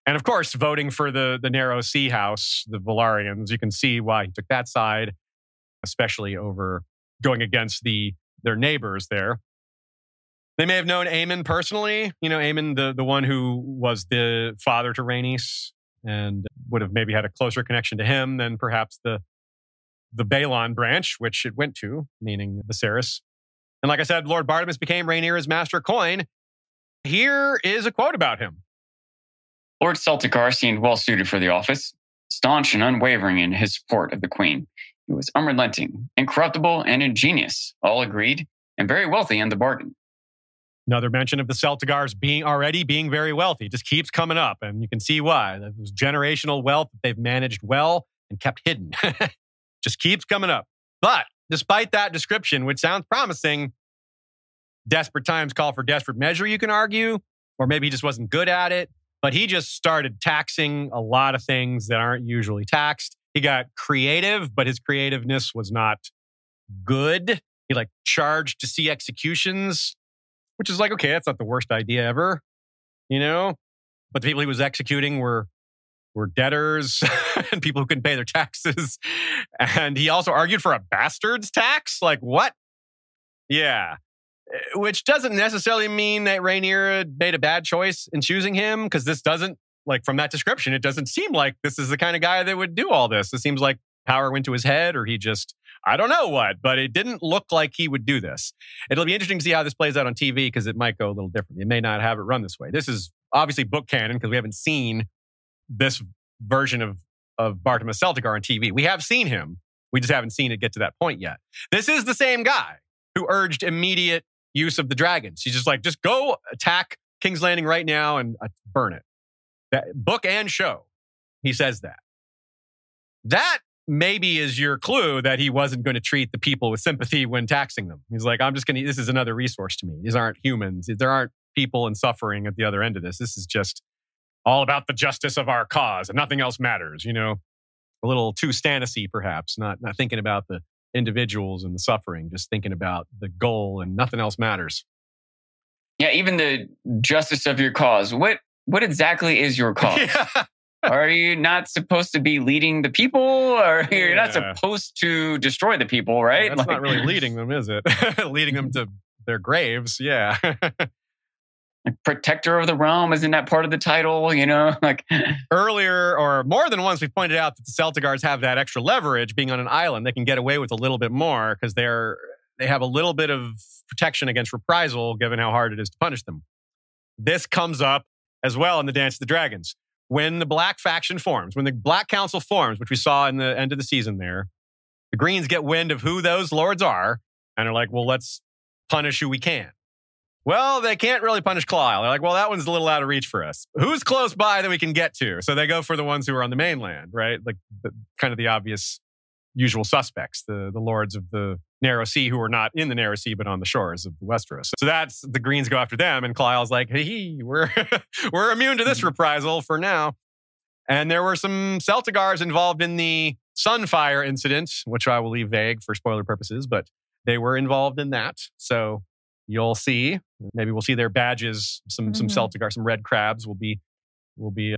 And of course, voting for the Narrow Sea House, the Velaryons, you can see why he took that side, especially over going against their neighbors there. They may have known Aemon personally. You know, Aemon, the one who was the father to Rhaenys and would have maybe had a closer connection to him than perhaps the Baelon branch, which it went to, meaning Viserys. And like I said, Lord Bartimos became Rhaenyra's master coin. Here is a quote about him. Lord Celtigar seemed well-suited for the office, staunch and unwavering in his support of the Queen. He was unrelenting, incorruptible, and ingenious, all agreed, and very wealthy in the bargain. Another mention of the Celtigars already being very wealthy just keeps coming up, and you can see why. That was generational wealth that they've managed well and kept hidden. Just keeps coming up. But despite that description, which sounds promising, desperate times call for desperate measure, you can argue, or maybe he just wasn't good at it. But he just started taxing a lot of things that aren't usually taxed. He got creative, but his creativeness was not good. He charged to see executions, which is okay, that's not the worst idea ever, But the people he was executing were debtors and people who couldn't pay their taxes. And he also argued for a bastards tax. What? Yeah. Which doesn't necessarily mean that Rhaenyra made a bad choice in choosing him, because this doesn't, from that description, it doesn't seem like this is the kind of guy that would do all this. It seems like power went to his head, or he just, I don't know what, but it didn't look like he would do this. It'll be interesting to see how this plays out on TV, because it might go a little differently. It may not have it run this way. This is obviously book canon, because we haven't seen this version of Bartimos Celtigar on TV. We have seen him. We just haven't seen it get to that point yet. This is the same guy who urged immediate use of the dragons. He's just go attack King's Landing right now and burn it. That, book and show, he says that. That maybe is your clue that he wasn't going to treat the people with sympathy when taxing them. He's I'm just going to, this is another resource to me. These aren't humans. There aren't people and suffering at the other end of this. This is just all about the justice of our cause and nothing else matters, A little too Stannis-y perhaps, not thinking about the individuals and the suffering, just thinking about the goal and nothing else matters. Yeah, even the justice of your cause. What exactly is your cause? Yeah. Are you not supposed to be leading the people? Or you're not supposed to destroy the people, right? Yeah, that's not really leading them, is it? Leading them to their graves, yeah. Protector of the realm, isn't that part of the title? Earlier or more than once, we pointed out that the Celtigars have that extra leverage being on an island. They can get away with a little bit more because they have a little bit of protection against reprisal, given how hard it is to punish them. This comes up as well in the Dance of the Dragons when the Black faction forms, when the Black Council forms, which we saw in the end of the season. There, the Greens get wind of who those lords are and are like, "Well, let's punish who we can." Well, they can't really punish Claw Isle. They're like, well, that one's a little out of reach for us. Who's close by that we can get to? So they go for the ones who are on the mainland, right? Kind of the obvious usual suspects, the lords of the Narrow Sea who are not in the Narrow Sea, but on the shores of Westeros. So that's, the Greens go after them, and Claw Isle's like, hey, we're immune to this reprisal for now. And there were some Celtigars involved in the Sunfire incident, which I will leave vague for spoiler purposes, but they were involved in that. So you'll see. Maybe we'll see their badges. Some Celtigar, some red crabs will be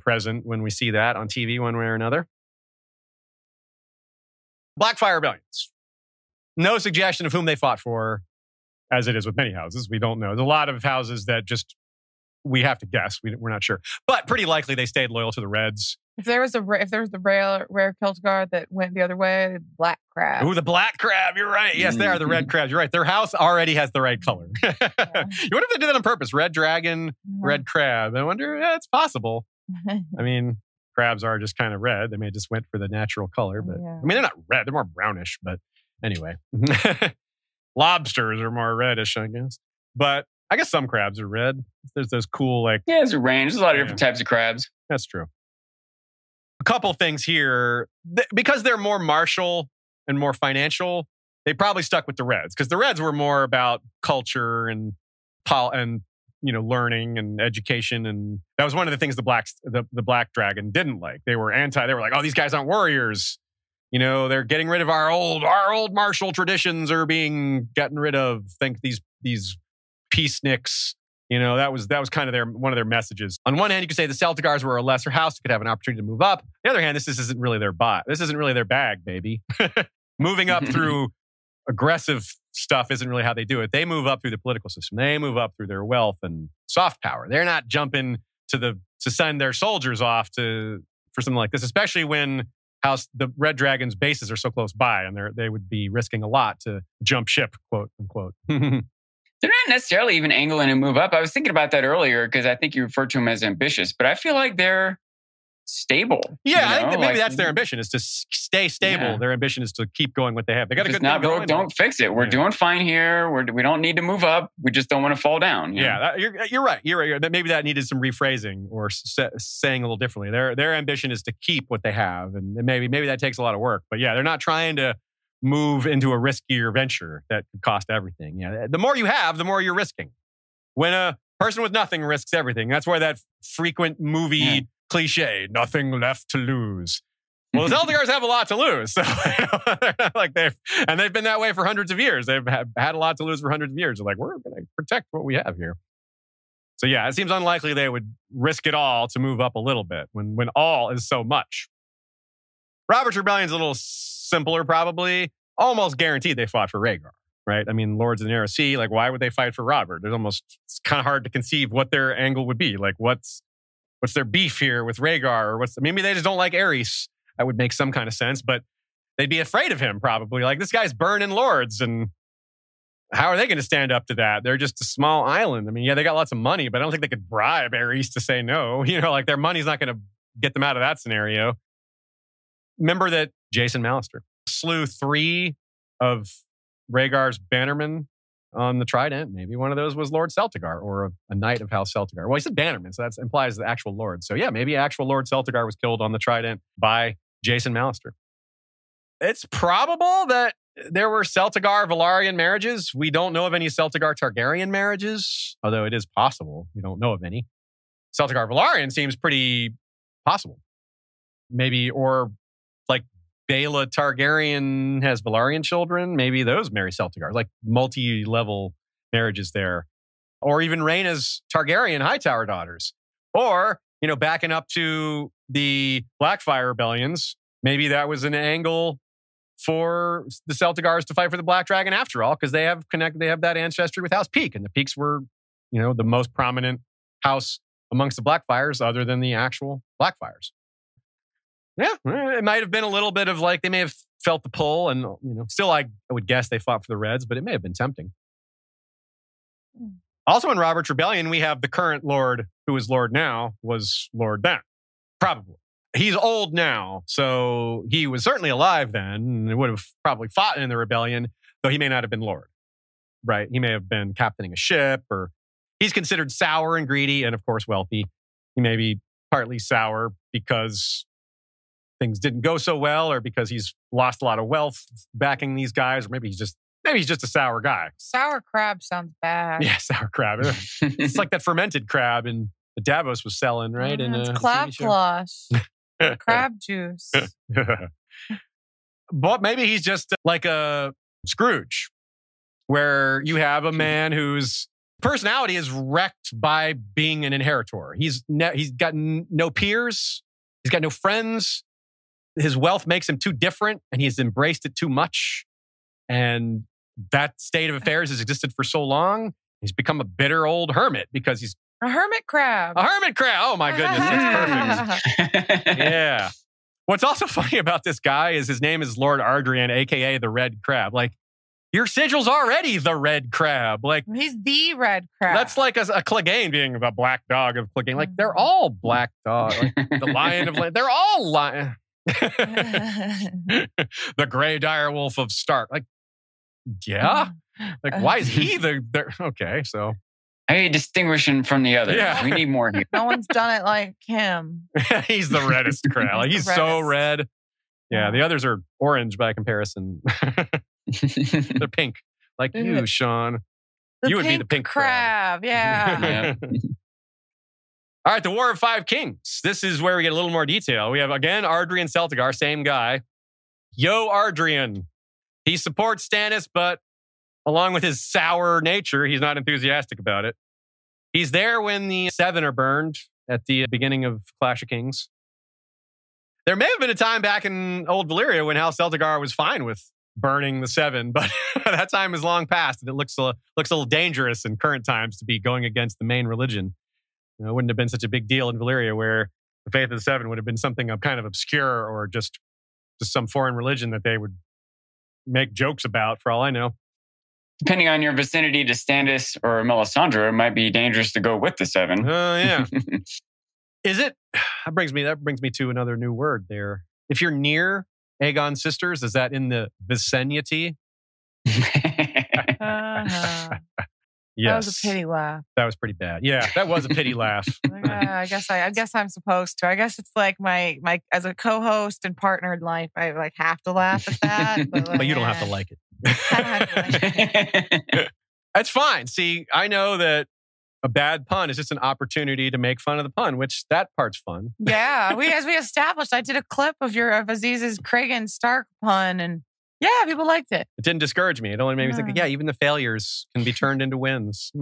present when we see that on TV one way or another. Blackfire rebellions. No suggestion of whom they fought for, as it is with many houses. We don't know. There's a lot of houses that just we have to guess. We're not sure, but pretty likely they stayed loyal to the Reds. If there was the rare Celtigar that went the other way, Black Crab. Ooh, the Black Crab. You're right. Yes, they are the Red Crabs. You're right. Their house already has the right color. Yeah. You wonder if they did that on purpose. Red Dragon, Red Crab. I wonder. Yeah, it's possible. I mean, crabs are just kind of red. They may have just went for the natural color, but yeah. I mean, they're not red. They're more brownish, but anyway. Lobsters are more reddish, I guess. But I guess some crabs are red. There's those cool, like... Yeah, there's a range. There's a lot of different types of crabs. That's true. A couple things here. Because they're more martial and more financial, they probably stuck with the reds. Because the reds were more about culture and you know, learning and education, and that was one of the things the black dragon didn't like. They were anti. They were like, "Oh, these guys aren't warriors. You know, they're getting rid of our old martial traditions are being gotten rid of. Think these peaceniks." You know, that was kind of one of their messages. On one hand, you could say the Celtigars were a lesser house that could have an opportunity to move up. On the other hand, this isn't really their bot. This isn't really their bag, baby. Moving up through aggressive stuff isn't really how they do it. They move up through the political system. They move up through their wealth and soft power. They're not jumping to send their soldiers off for something like this, especially when the Red Dragon's bases are so close by, and they would be risking a lot to jump ship, quote unquote. They're not necessarily even angling to move up. I was thinking about that earlier because I think you referred to them as ambitious, but I feel like they're stable. Yeah, I think that maybe that's their ambition, is to stay stable. Yeah. Their ambition is to keep going what they have. They got a good thing going. Don't fix it. We're doing fine here. We don't need to move up. We just don't want to fall down. You're right. Maybe that needed some rephrasing or saying a little differently. Their ambition is to keep what they have, and maybe that takes a lot of work. But yeah, they're not trying to move into a riskier venture that could cost everything. Yeah, the more you have, the more you're risking. When a person with nothing risks everything, that's why that frequent movie cliche, nothing left to lose. Well, the Celtigars have a lot to lose. So, they've been that way for hundreds of years. They've had a lot to lose for hundreds of years. They're like, we're going to protect what we have here. So yeah, it seems unlikely they would risk it all to move up a little bit when all is so much. Robert's Rebellion's a little simpler, probably. Almost guaranteed they fought for Rhaegar, right? I mean, Lords of the Narrow Sea, like, why would they fight for Robert? It's kind of hard to conceive what their angle would be. Like, what's their beef here with Rhaegar? Or maybe they just don't like Aerys. That would make some kind of sense, but they'd be afraid of him, probably. Like, this guy's burning Lords, and how are they going to stand up to that? They're just a small island. I mean, yeah, they got lots of money, but I don't think they could bribe Aerys to say no. You know, like, their money's not going to get them out of that scenario. Remember that Jason Mallister slew 3 of Rhaegar's bannermen on the Trident. Maybe one of those was Lord Celtigar or a knight of House Celtigar. Well, he said bannerman, so that implies the actual lord. So yeah, maybe actual Lord Celtigar was killed on the Trident by Jason Mallister. It's probable that there were Celtigar Velaryon marriages. We don't know of any Celtigar Targaryen marriages, although it is possible. We don't know of any. Celtigar Velaryon seems pretty possible. Maybe, or like Bela Targaryen has Velaryon children. Maybe those marry Celtigars, like multi-level marriages there. Or even Rhaena's Targaryen Hightower daughters. Or, you know, backing up to the Blackfyre rebellions, maybe that was an angle for the Celtigars to fight for the Black Dragon after all, because they have that ancestry with House Peake, and the Peakes were, you know, the most prominent house amongst the Blackfyres other than the actual Blackfyres. Yeah, it might have been a little bit of like, they may have felt the pull, and you know, still I would guess they fought for the Reds, but it may have been tempting. Also in Robert's Rebellion, we have the current Lord, who is Lord now, was Lord then. Probably. He's old now, so he was certainly alive then, and would have probably fought in the Rebellion, though he may not have been Lord, right? He may have been captaining a ship, or he's considered sour and greedy, and of course wealthy. He may be partly sour because things didn't go so well, or because he's lost a lot of wealth backing these guys, or maybe he's just a sour guy. Sour crab sounds bad. Yeah, sour crab. It's like that fermented crab in that Davos was selling, right? It's crab floss, crab juice. But maybe he's just like a Scrooge, where you have a man whose personality is wrecked by being an inheritor. He's got no peers. He's got no friends. His wealth makes him too different, and he's embraced it too much. And that state of affairs has existed for so long. He's become a bitter old hermit because he's... A hermit crab. A hermit crab. Oh, my goodness. That's perfect. Yeah. What's also funny about this guy is his name is Lord Ardrian, a.k.a. the Red Crab. Like, your sigil's already the red crab. Like, he's the red crab. That's like a Clegane being the black dog of Clegane. Like, they're all black dog. Like, the lion of... They're all lion. The gray direwolf of Stark. Like, yeah. Like, why is he the... Okay, so... I need distinguishing from the others. Yeah. We need more here. No one's done it like him. He's the reddest crab. Like, he's so red. Yeah, the others are orange by comparison. They're pink. Like you, Sean. You would be the pink crab. Yeah. All right, the War of Five Kings. This is where we get a little more detail. We have, again, Ardrian Celtigar, same guy. Yo, Ardrian. He supports Stannis, but along with his sour nature, he's not enthusiastic about it. He's there when the Seven are burned at the beginning of Clash of Kings. There may have been a time back in Old Valyria when House Celtigar was fine with burning the Seven, but that time is long past, and it looks a little dangerous in current times to be going against the main religion. You know, it wouldn't have been such a big deal in Valyria, where the faith of the Seven would have been something kind of obscure or just some foreign religion that they would make jokes about, for all I know. Depending on your vicinity to Stannis or Melisandre, it might be dangerous to go with the Seven. Yeah. Is it? That brings me to another new word there. If you're near Aegon's sisters, is that in the vicinity? Yes. That was a pity laugh. That was pretty bad. Yeah, that was a pity laugh. I guess I'm supposed to. I guess it's like my as a co-host and partner in life, I like have to laugh at that. But you don't have to like it. That's fine. See, I know that a bad pun is just an opportunity to make fun of the pun, which that part's fun. Yeah, as we established, I did a clip of Aziz's Kragan Stark pun, and yeah, people liked it. It didn't discourage me. It only made me think, yeah, even the failures can be turned into wins.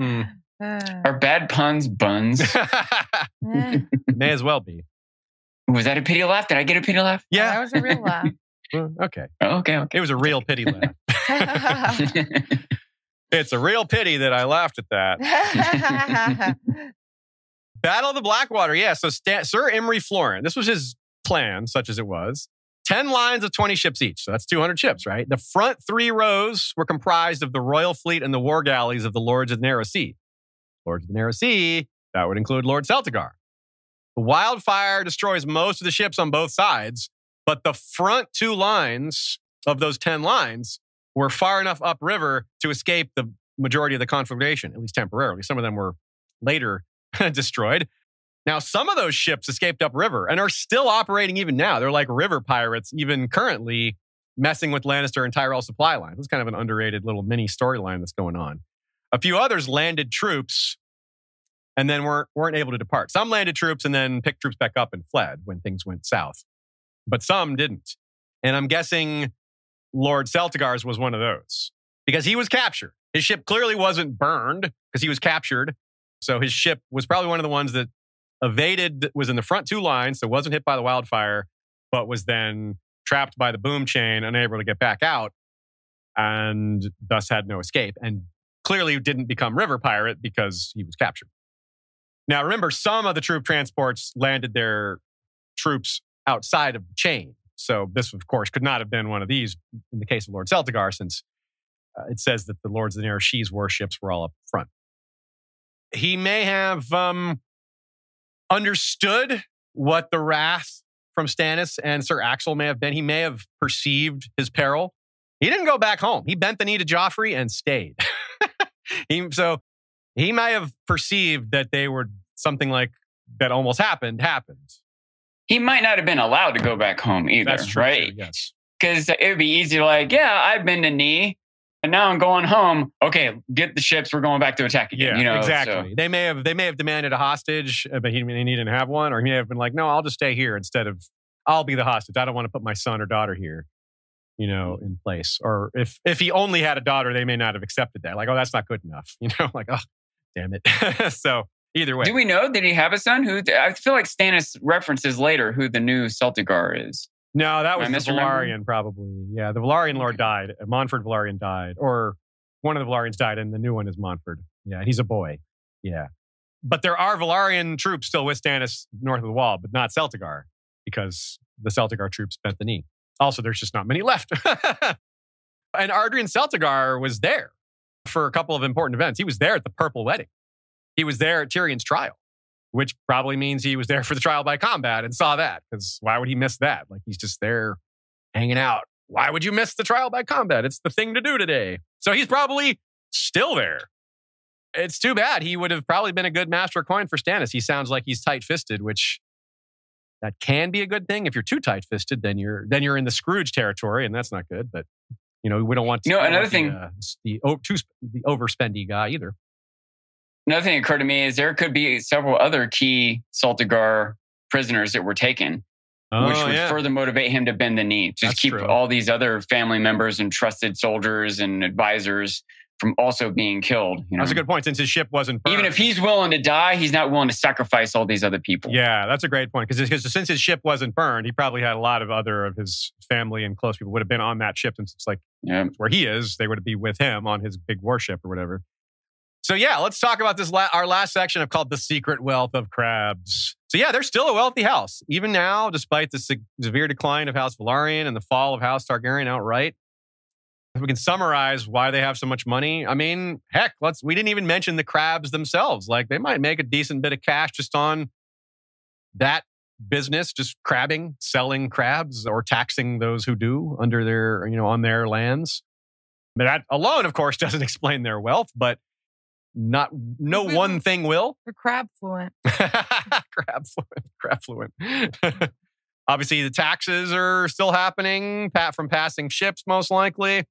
Are bad puns buns? May as well be. Was that a pity laugh? Did I get a pity laugh? Yeah, that was a real laugh. Okay. Oh, okay. It was a real pity laugh. It's a real pity that I laughed at that. Battle of the Blackwater. Yeah, so Ser Axell Florent. This was his plan, such as it was. 10 lines of 20 ships each. So that's 200 ships, right? The front three rows were comprised of the royal fleet and the war galleys of the Lords of the Narrow Sea. Lords of the Narrow Sea, that would include Lord Celtigar. The wildfire destroys most of the ships on both sides, but the front two lines of those 10 lines were far enough upriver to escape the majority of the conflagration, at least temporarily. Some of them were later destroyed. Now, some of those ships escaped upriver and are still operating even now. They're like river pirates, even currently messing with Lannister and Tyrell supply lines. It's kind of an underrated little mini storyline that's going on. A few others landed troops and then weren't able to depart. Some landed troops and then picked troops back up and fled when things went south. But some didn't. And I'm guessing Lord Celtigar's was one of those, because he was captured. His ship clearly wasn't burned because he was captured. So his ship was probably one of the ones that evaded, was in the front two lines, so wasn't hit by the wildfire, but was then trapped by the boom chain, unable to get back out, and thus had no escape, and clearly didn't become river pirate because he was captured. Now, remember, some of the troop transports landed their troops outside of the chain. So this, of course, could not have been one of these in the case of Lord Celtigar, since it says that the Lords of the Narrow Sea's warships were all up front. He may have understood what the wrath from Stannis and Ser Axell may have been. He may have perceived his peril. He didn't go back home. He bent the knee to Joffrey and stayed. So he may have perceived that they were something like that almost happened. He might not have been allowed to go back home either. That's true, right? Yes. Because it would be easy to I've been to knee, and now I'm going home. Okay, get the ships. We're going back to attack again. Yeah, exactly. So. They may have demanded a hostage, but he didn't have one. Or he may have been like, no, I'll just stay here instead of, I'll be the hostage. I don't want to put my son or daughter here, in place. Or if he only had a daughter, they may not have accepted that. Like, oh, that's not good enough. Oh, damn it. So... Either way. Do we know? Did he have a son? I feel like Stannis references later who the new Celtigar is. No, that was the Velaryon, probably. Yeah, the Velaryon Lord died. Monford Velaryon died. Or one of the Velaryons died, and the new one is Monford. Yeah, he's a boy. Yeah. But there are Velaryon troops still with Stannis north of the wall, but not Celtigar, because the Celtigar troops bent the knee. Also, there's just not many left. And Aegon Celtigar was there for a couple of important events. He was there at the Purple Wedding. He was there at Tyrion's trial, which probably means he was there for the trial by combat and saw that, because why would he miss that? Like, he's just there hanging out. Why would you miss the trial by combat? It's the thing to do today. So he's probably still there. It's too bad. He would have probably been a good master coin for Stannis. He sounds like he's tight-fisted, which that can be a good thing. If you're too tight-fisted, then you're in the Scrooge territory, and that's not good. But you know, we don't want to, another thing, the overspendy guy either. Another thing that occurred to me is there could be several other key Celtigar prisoners that were taken, which would further motivate him to bend the knee. Just that's keep true. All these other family members and trusted soldiers and advisors from also being killed. You know? That's a good point, since his ship wasn't burned. Even if he's willing to die, he's not willing to sacrifice all these other people. Yeah, that's a great point. Because since his ship wasn't burned, he probably had a lot of other of his family and close people would have been on that ship. And it's like where he is, they would be with him on his big warship or whatever. So yeah, let's talk about this. Our last section I've called The Secret Wealth of Crabs. So yeah, they're still a wealthy house. Even now, despite the severe decline of House Velaryon and the fall of House Targaryen outright, if we can summarize why they have so much money. I mean, heck, we didn't even mention the crabs themselves. Like, they might make a decent bit of cash just on that business, just crabbing, selling crabs or taxing those who do under their, on their lands. But that alone, of course, doesn't explain their wealth, but one thing will. They're crabfluent. Crabfluent. Obviously, the taxes are still happening from passing ships, most likely.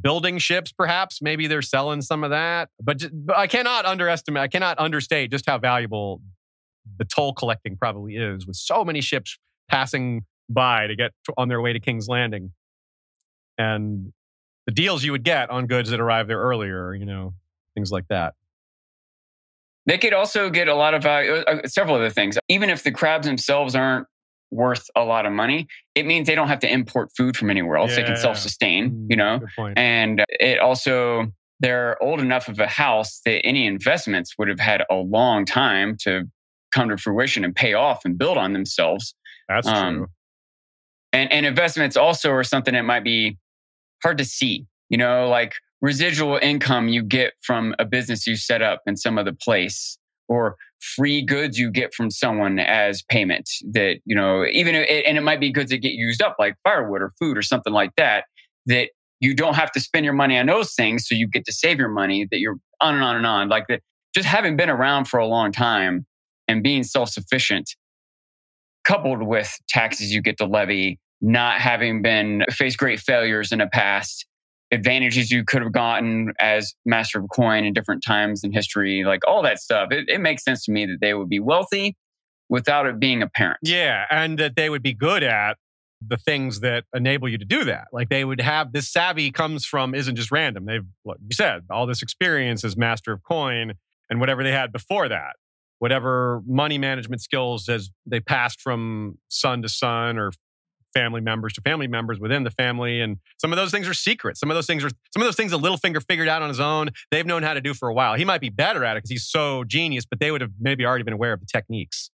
Building ships, perhaps. Maybe they're selling some of that. But I cannot understate just how valuable the toll collecting probably is, with so many ships passing by to get on their way to King's Landing. And the deals you would get on goods that arrived there earlier, things like that. They could also get a lot of several other things. Even if the crabs themselves aren't worth a lot of money, it means they don't have to import food from anywhere else. Yeah. They can self-sustain, Good point. And it also, they're old enough of a house that any investments would have had a long time to come to fruition and pay off and build on themselves. That's true. And investments also are something that might be hard to see, like residual income you get from a business you set up in some other place, or free goods you get from someone as payment that, and it might be goods that get used up like firewood or food or something like that, that you don't have to spend your money on those things. So you get to save your money that you're on and on and on. Like that, just having been around for a long time and being self-sufficient, coupled with taxes you get to levy, not having been faced great failures in the past, advantages you could have gotten as master of coin in different times in history, like all that stuff. It makes sense to me that they would be wealthy without it being apparent. Yeah, and that they would be good at the things that enable you to do that. Like, they would have this savvy comes from, isn't just random. They've, like you said, all this experience as master of coin and whatever they had before that, whatever money management skills as they passed from son to son or family members to family members within the family. And some of those things are secret. Some of those things that Littlefinger figured out on his own, they've known how to do for a while. He might be better at it because he's so genius, but they would have maybe already been aware of the techniques.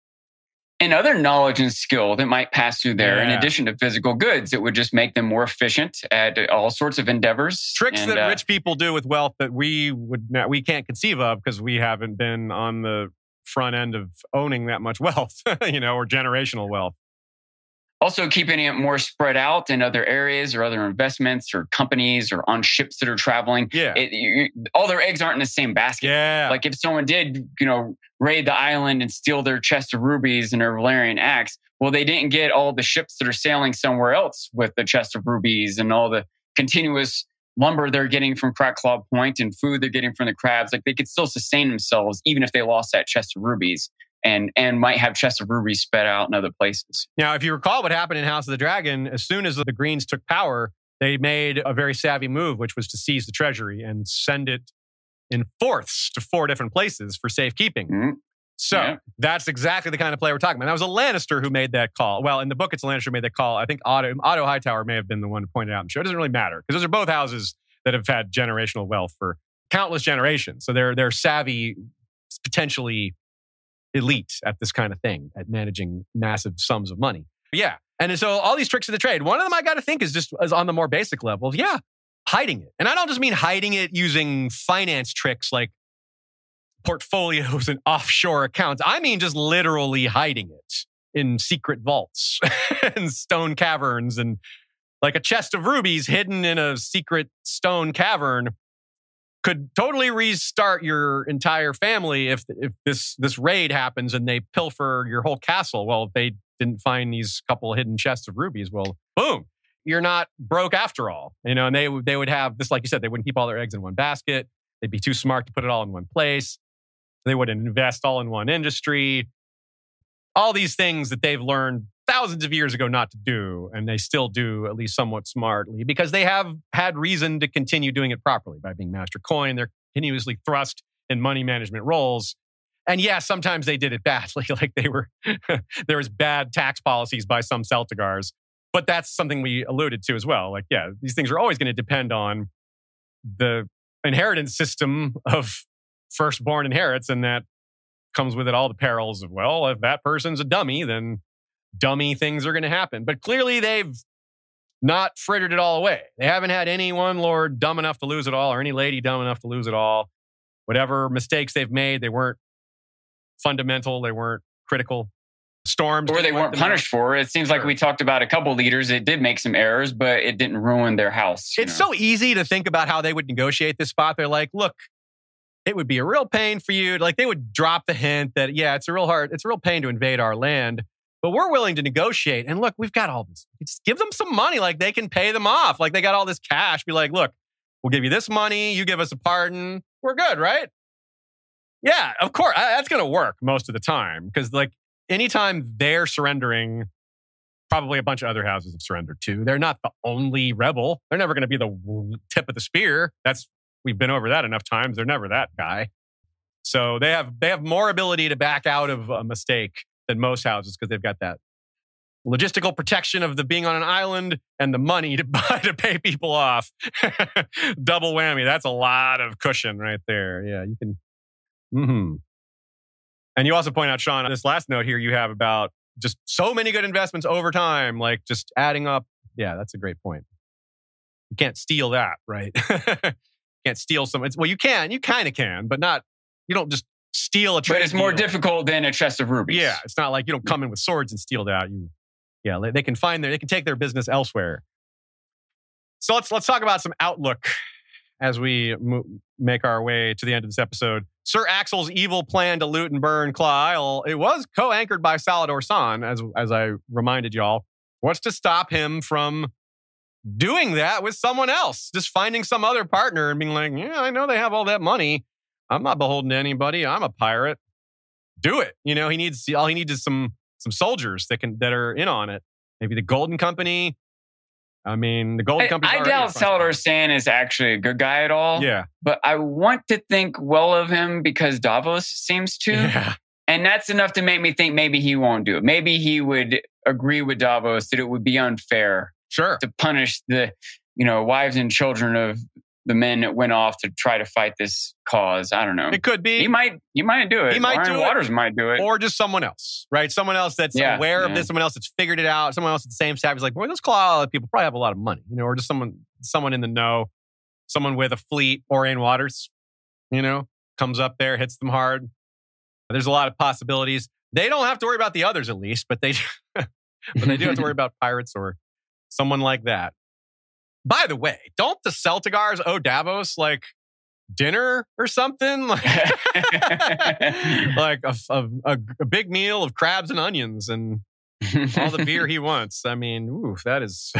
And other knowledge and skill that might pass through there, in addition to physical goods, it would just make them more efficient at all sorts of endeavors. Tricks that rich people do with wealth that we can't conceive of because we haven't been on the front end of owning that much wealth, or generational wealth. Also keeping it more spread out in other areas or other investments or companies or on ships that are traveling. Yeah. All their eggs aren't in the same basket. Yeah. Like, if someone did, raid the island and steal their chest of rubies and their Valyrian axe, well, they didn't get all the ships that are sailing somewhere else with the chest of rubies and all the continuous lumber they're getting from Crackclaw Point and food they're getting from the crabs. Like, they could still sustain themselves even if they lost that chest of rubies. And might have chests of rubies spread out in other places. Now, if you recall what happened in House of the Dragon, as soon as the Greens took power, they made a very savvy move, which was to seize the treasury and send it in fourths to four different places for safekeeping. Mm-hmm. So that's exactly the kind of play we're talking about. That was a Lannister who made that call. Well, in the book, it's a Lannister who made that call. I think Otto Hightower may have been the one to point it out in the show. It doesn't really matter, because those are both houses that have had generational wealth for countless generations. So they're savvy, potentially elite at this kind of thing, at managing massive sums of money. Yeah. And so all these tricks of the trade, one of them I got to think is on the more basic level. Yeah. hiding it. And I don't just mean hiding it using finance tricks like portfolios and offshore accounts. I mean just literally hiding it in secret vaults and stone caverns, and like a chest of rubies hidden in a secret stone cavern could totally restart your entire family if this raid happens and they pilfer your whole castle. Well, if they didn't find these couple hidden chests of rubies, well, boom, you're not broke after all, you know. And they would have this, like you said, they wouldn't keep all their eggs in one basket. They'd be too smart to put it all in one place. They wouldn't invest all in one industry. All these things that they've learned thousands of years ago not to do, and they still do, at least somewhat smartly, because they have had reason to continue doing it properly by being master coin. They're continuously thrust in money management roles. And yeah, sometimes they did it badly. Like they were, there was bad tax policies by some Celtigars, but that's something we alluded to as well. Like, yeah, these things are always going to depend on the inheritance system of firstborn inherits, and that comes with it all the perils of, well, if that person's a dummy, then dummy things are going to happen. But clearly they've not frittered it all away. They haven't had any one lord dumb enough to lose it all, or any lady dumb enough to lose it all. Whatever mistakes they've made, they weren't fundamental, they weren't critical. Storms, or they weren't punished for. It seems like we talked about a couple leaders. It did make some errors, but it didn't ruin their house. It's so easy to think about how they would negotiate this spot. They're like, look, it would be a real pain for you. Like they would drop the hint that, yeah, it's a real pain to invade our land, but we're willing to negotiate. And look, we've got all this. Just give them some money. Like they can pay them off. Like they got all this cash. Be like, look, we'll give you this money. You give us a pardon. We're good, right? Yeah, of course. That's going to work most of the time. Because like anytime they're surrendering, probably a bunch of other houses have surrendered too. They're not the only rebel. They're never going to be the tip of the spear. We've been over that enough times. They're never that guy. So they have more ability to back out of a mistake than most houses, because they've got that logistical protection of the being on an island and the money to pay people off. Double whammy. That's a lot of cushion right there. Yeah, you can. Mm-hmm. And you also point out, Sean, on this last note here you have about just so many good investments over time, like just adding up. Yeah, that's a great point. You can't steal that, right? Can't steal some. Well, you can. You kind of can, but not. You don't just steal a trade. But it's more difficult than a chest of rubies. Yeah, it's not like you don't come in with swords and steal that. They can find their. They can take their business elsewhere. So let's talk about some outlook as we make our way to the end of this episode. Ser Axell's evil plan to loot and burn Claw Isle. It was co-anchored by Salladhor Saan, as I reminded y'all. What's to stop him from doing that with someone else, just finding some other partner and being like, yeah, I know they have all that money. I'm not beholden to anybody. I'm a pirate. Do it. You know, he needs some soldiers that are in on it. Maybe the Golden Company. I mean, the Golden Company. I doubt Salladhor Saan is actually a good guy at all. Yeah. But I want to think well of him because Davos seems to. Yeah. And that's enough to make me think maybe he won't do it. Maybe he would agree with Davos that it would be unfair. Sure. To punish the, wives and children of the men that went off to try to fight this cause. I don't know. It could be. He might do it. He might do it. Aurane Waters might do it. Or just someone else, right? Someone else that's aware of this, someone else that's figured it out, someone else at the same time is like, boy, those Claw Isle people probably have a lot of money, or just someone in the know, someone with a fleet, Aurane Waters, comes up there, hits them hard. There's a lot of possibilities. They don't have to worry about the others at least, but they do have to worry about pirates or someone like that. By the way, don't the Celtigars owe Davos like dinner or something? Like, like a big meal of crabs and onions and all the beer he wants. I mean, ooh, that is...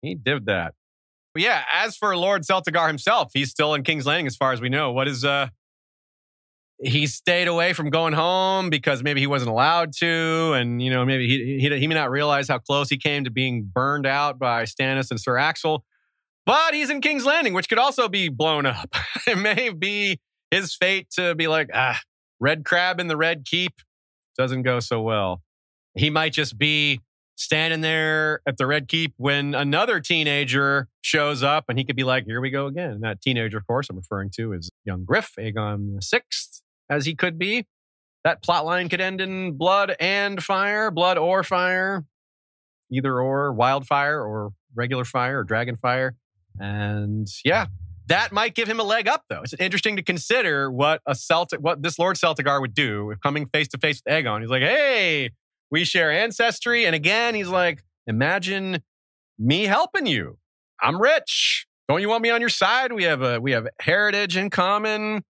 he did that. But yeah, as for Lord Celtigar himself, he's still in King's Landing as far as we know. What is... He stayed away from going home because maybe he wasn't allowed to. And, maybe he may not realize how close he came to being burned out by Stannis and Ser Axell. But he's in King's Landing, which could also be blown up. It may be his fate to be like, Red Crab in the Red Keep. Doesn't go so well. He might just be standing there at the Red Keep when another teenager shows up, and he could be like, here we go again. And that teenager, of course, I'm referring to is young Griff, Aegon VI. As he could be. That plotline could end in blood and fire, blood or fire, either or, wildfire or regular fire or dragon fire. And yeah, that might give him a leg up, though. It's interesting to consider what this Lord Celtigar would do if coming face to face with Aegon. He's like, hey, we share ancestry. And again, he's like, imagine me helping you. I'm rich. Don't you want me on your side? We have heritage in common.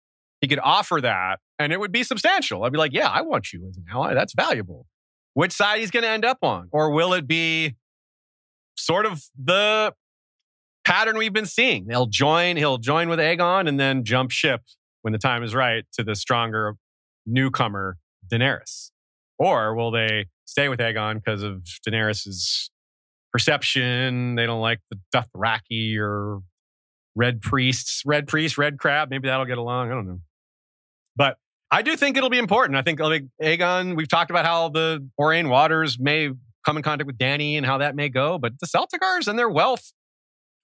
He could offer that, and it would be substantial. I'd be like, yeah, I want you as an ally. That's valuable. Which side he's going to end up on? Or will it be sort of the pattern we've been seeing? He'll join with Aegon and then jump ship when the time is right to the stronger newcomer, Daenerys. Or will they stay with Aegon because of Daenerys' perception? They don't like the Dothraki or Red Priest, Red Crab. Maybe that'll get along. I don't know. But I do think it'll be important. I think Aegon, we've talked about how the Aurane Waters may come in contact with Dany and how that may go. But the Celtigars and their wealth,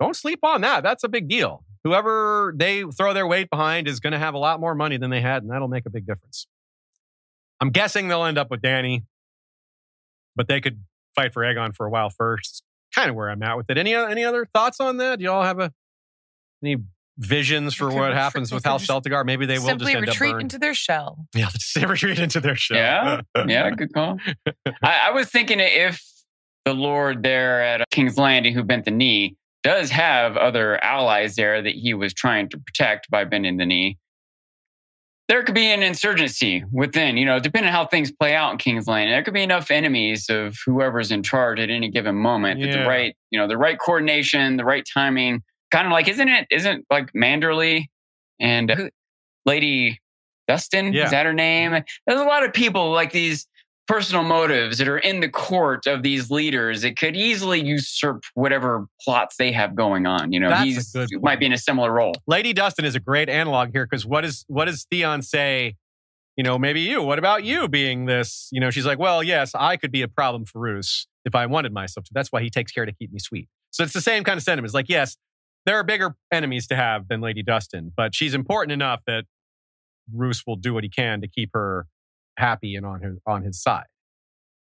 don't sleep on that. That's a big deal. Whoever they throw their weight behind is going to have a lot more money than they had, and that'll make a big difference. I'm guessing they'll end up with Dany, but they could fight for Aegon for a while first. Kind of where I'm at with it. Any other thoughts on that? Do you all have any visions for what happens with House Celtigar? Maybe they will just end up retreat into their shell. Yeah, they retreat into their shell. Yeah, yeah, good call. I was thinking if the Lord there at King's Landing who bent the knee does have other allies there that he was trying to protect by bending the knee, there could be an insurgency within, depending on how things play out in King's Landing. There could be enough enemies of whoever's in charge at any given moment. Yeah. That the right coordination, the right timing, kind of like, isn't like Manderly and Lady Dustin? Yeah. Is that her name? There's a lot of people like these personal motives that are in the court of these leaders that could easily usurp whatever plots they have going on. He might be in a similar role. Lady Dustin is a great analog here because what does Theon say? What about you being this? She's like, well, yes, I could be a problem for Roose if I wanted myself to. That's why he takes care to keep me sweet. So it's the same kind of sentiment. It's like, yes, there are bigger enemies to have than Lady Dustin, but she's important enough that Roose will do what he can to keep her happy and on his side.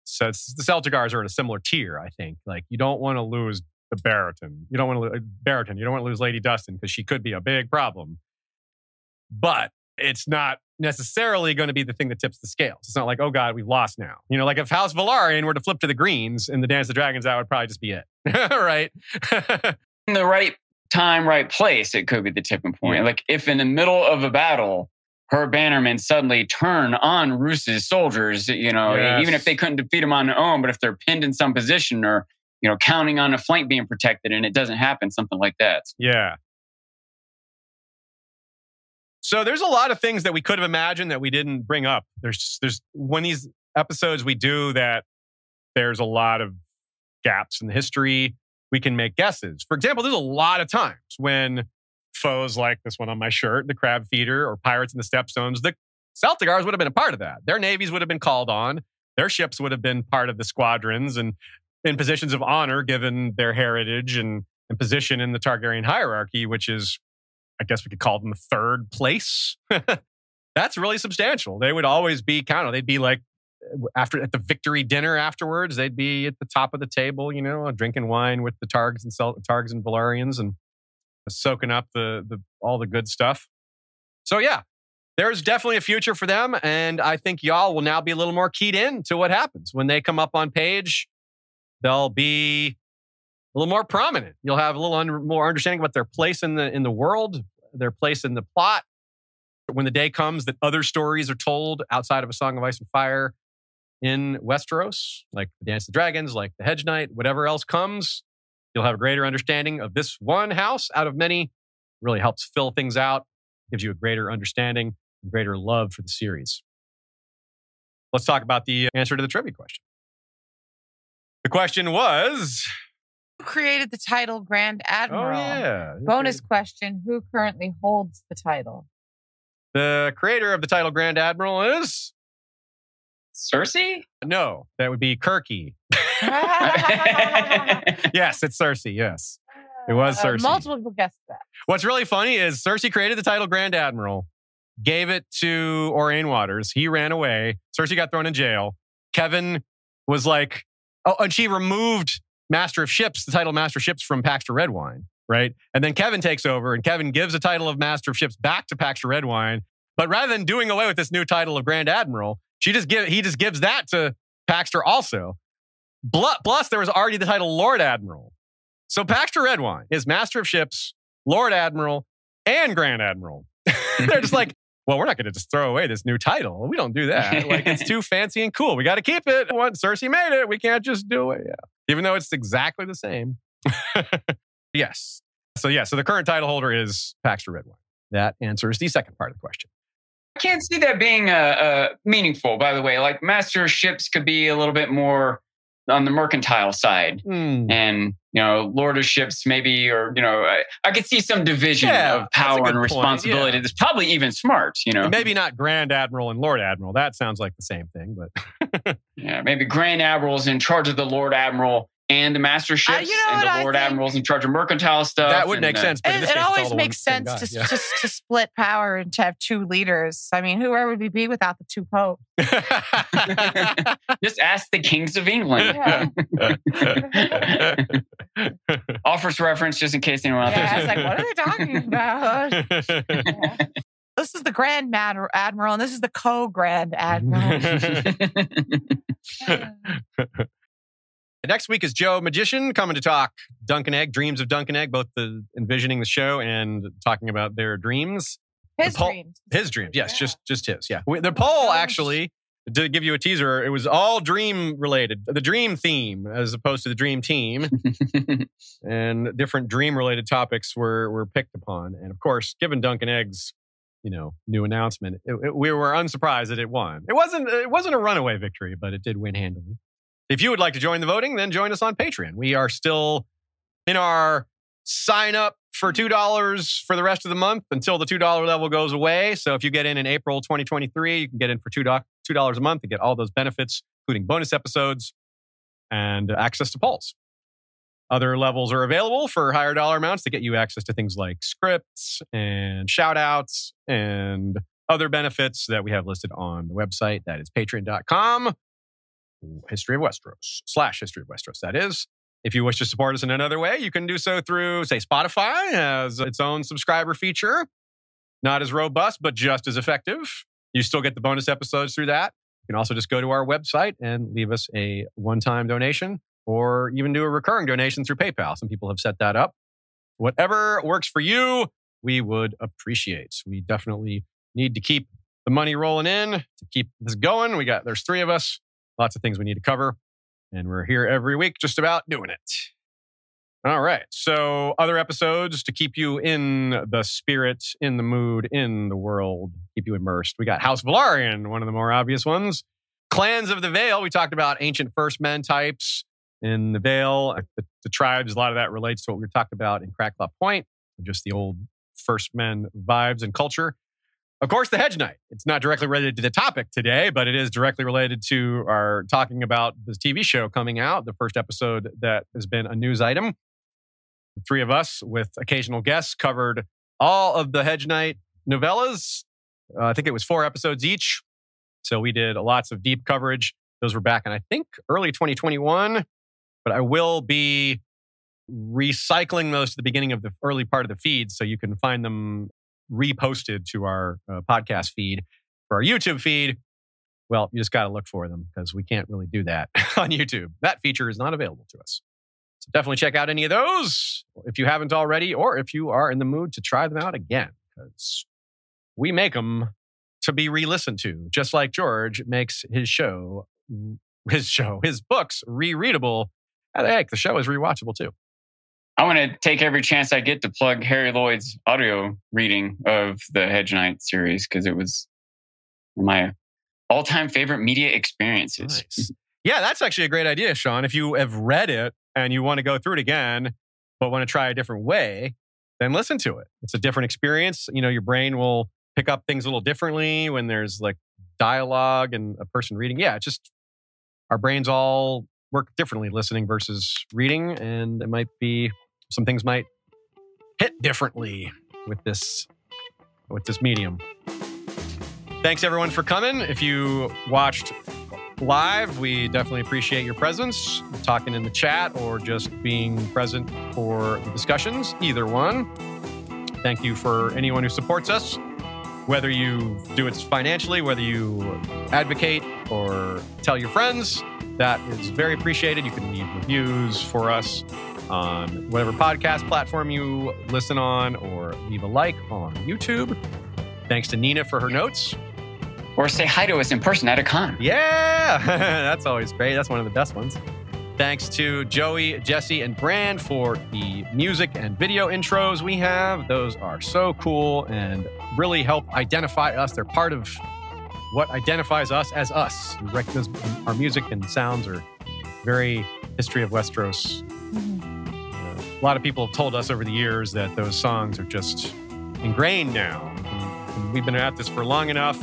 So the Celtigars are in a similar tier, I think. Like, you don't want to lose the Baratheon. You don't want to lose Lady Dustin because she could be a big problem. But it's not necessarily going to be the thing that tips the scales. It's not like, oh God, we've lost now. Like if House Velaryon were to flip to the Greens in the Dance of Dragons, that would probably just be it. Right? In the right time, right place, it could be the tipping point. Yeah. Like if in the middle of a battle, her bannermen suddenly turn on Roose's soldiers, yes, even if they couldn't defeat them on their own, but if they're pinned in some position or, counting on a flank being protected and it doesn't happen, something like that. Yeah. So there's a lot of things that we could have imagined that we didn't bring up. There's when these episodes we do that, there's a lot of gaps in the history. We can make guesses. For example, there's a lot of times when foes like this one on my shirt, the Crab Feeder, or Pirates in the Stepstones, the Celtigars would have been a part of that. Their navies would have been called on. Their ships would have been part of the squadrons and in positions of honor given their heritage and position in the Targaryen hierarchy, which is, I guess we could call them the third place. That's really substantial. They would always be they'd be like at the victory dinner afterwards, they'd be at the top of the table, drinking wine with the Targs and Velaryons and soaking up the all the good stuff. So yeah, there's definitely a future for them. And I think y'all will now be a little more keyed in to what happens. When they come up on page, they'll be a little more prominent. You'll have a little more understanding about their place in the world, their place in the plot. When the day comes that other stories are told outside of A Song of Ice and Fire in Westeros, like the Dance of the Dragons, like the Hedge Knight, whatever else comes, you'll have a greater understanding of this one house out of many. It really helps fill things out, gives you a greater understanding, and greater love for the series. Let's talk about the answer to the trivia question. The question was, who created the title Grand Admiral? Oh, yeah. Bonus question, who currently holds the title? The creator of the title Grand Admiral is Cersei? No, that would be Kirky. Yes, it's Cersei. Yes, it was Cersei. Multiple people guessed that. What's really funny is Cersei created the title Grand Admiral, gave it to Aurane Waters. He ran away. Cersei got thrown in jail. Kevin was like, and she removed Master of Ships, the title Master of Ships, from Paxter Redwine. right? And then Kevin takes over, and Kevin gives the title of Master of Ships back to Paxter Redwine. But rather than doing away with this new title of Grand Admiral, he just gives that to Paxter also. Plus, there was already the title Lord Admiral. So Paxter Redwine is Master of Ships, Lord Admiral, and Grand Admiral. They're just like, well, we're not going to just throw away this new title. We don't do that. Like, it's too fancy and cool. We got to keep it. Once Cersei made it, we can't just do it. Yeah. Even though it's exactly the same. Yes. So the current title holder is Paxter Redwine. That answers the second part of the question. I can't see that being meaningful, by the way. Like, Master of Ships could be a little bit more on the mercantile side. Mm. And, you know, Lord of Ships maybe, or, you know, I could see some division of power and responsibility. Yeah. That's probably even smart, you know. And maybe not Grand Admiral and Lord Admiral. That sounds like the same thing, but... yeah, maybe Grand Admiral's in charge of the Lord Admiral and the Master Ships, and the Lord Admiral's in charge of mercantile stuff. That would make sense. But it always makes sense to split power and to have two leaders. I mean, where would we be without the two popes? Just ask the kings of England. Yeah. Offers reference just in case anyone out there. Yeah, I was like, what are they talking about? Yeah. This is the Grand Admiral, and this is the Co-Grand Admiral. Next week is Joe Magician coming to talk Duncan Egg, Dreams of Duncan Egg, both the envisioning the show and talking about their dreams. His dreams. Yes, yeah. just his. Yeah. The poll, actually, to give you a teaser, it was all dream related. The dream theme as opposed to the dream team. And different dream related topics were picked upon. And of course, given Duncan Egg's, you know, new announcement, we were unsurprised that it won. It wasn't a runaway victory, but it did win handily. If you would like to join the voting, then join us on Patreon. We are still in our sign up for $2 for the rest of the month until the $2 level goes away. So if you get in April 2023, you can get in for $2 a month and get all those benefits, including bonus episodes and access to polls. Other levels are available for higher dollar amounts to get you access to things like scripts and shout outs and other benefits that we have listed on the website. That is patreon.com/historyofwesteros. That is, if you wish to support us in another way, you can do so through, say, Spotify has its own subscriber feature. Not as robust, but just as effective. You still get the bonus episodes through that. You can also just go to our website and leave us a one-time donation, or even do a recurring donation through PayPal. Some people have set that up. Whatever works for you, we would appreciate. We definitely need to keep the money rolling in to keep this going. There's three of us. Lots of things we need to cover, and we're here every week just about doing it. All right, so other episodes to keep you in the spirit, in the mood, in the world, keep you immersed. We got House Velaryon, one of the more obvious ones. Clans of the Vale, we talked about ancient First Men types in the Vale. The tribes, a lot of that relates to what we talked about in Crackclaw Point, just the old First Men vibes and culture. Of course, the Hedge Knight. It's not directly related to the topic today, but it is directly related to our talking about this TV show coming out, the first episode that has been a news item. The three of us, with occasional guests, covered all of the Hedge Knight novellas. I think it was 4 episodes each. So we did lots of deep coverage. Those were back in, I think, early 2021. But I will be recycling those to the beginning of the early part of the feed, so you can find them reposted to our podcast feed. For our YouTube feed, well, you just got to look for them, because we can't really do that on YouTube. That feature is not available to us. So definitely check out any of those if you haven't already, or if you are in the mood to try them out again, because we make them to be re-listened to, just like George makes his books re-readable. And heck, the show is rewatchable too. I want to take every chance I get to plug Harry Lloyd's audio reading of the Hedge Knight series, because it was my all-time favorite media experiences. Nice. Yeah, that's actually a great idea, Sean. If you have read it and you want to go through it again, but want to try a different way, then listen to it. It's a different experience. You know, your brain will pick up things a little differently when there's like dialogue and a person reading. Yeah, it's just our brains all work differently listening versus reading, and it might be... some things might hit differently with this medium. Thanks everyone for coming. If you watched live. We definitely appreciate your presence, talking in the chat or just being present for the discussions, either one. Thank you for anyone who supports us, whether you do it financially, whether you advocate or tell your friends. That is very appreciated. You can leave reviews for us on whatever podcast platform you listen on, or leave a like on YouTube. Thanks to Nina for her notes. Or say hi to us in person at a con. Yeah, that's always great. That's one of the best ones. Thanks to Joey, Jesse, and Brand for the music and video intros we have. Those are so cool and really help identify us. They're part of what identifies us as us. Our music and sounds are very history of Westeros. Mm-hmm. A lot of people have told us over the years that those songs are just ingrained now. And we've been at this for long enough.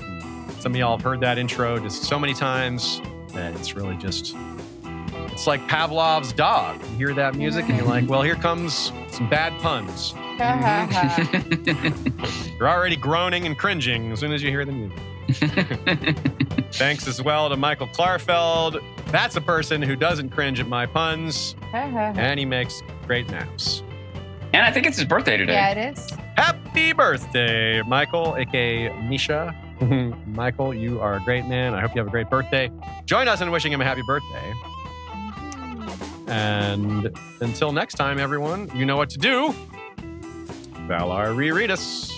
Some of y'all have heard that intro just so many times that it's really just, it's like Pavlov's dog. You hear that music and you're like, well, here comes some bad puns. You're already groaning and cringing as soon as you hear the music. Thanks as well to Michael Klarfeld. That's a person who doesn't cringe at my puns. And he makes great naps. And I think it's his birthday today. Yeah, it is. Happy birthday, Michael, a.k.a. Misha. Michael, you are a great man. I hope you have a great birthday. Join us in wishing him a happy birthday. And until next time, everyone, you know what to do. Valar, reread us.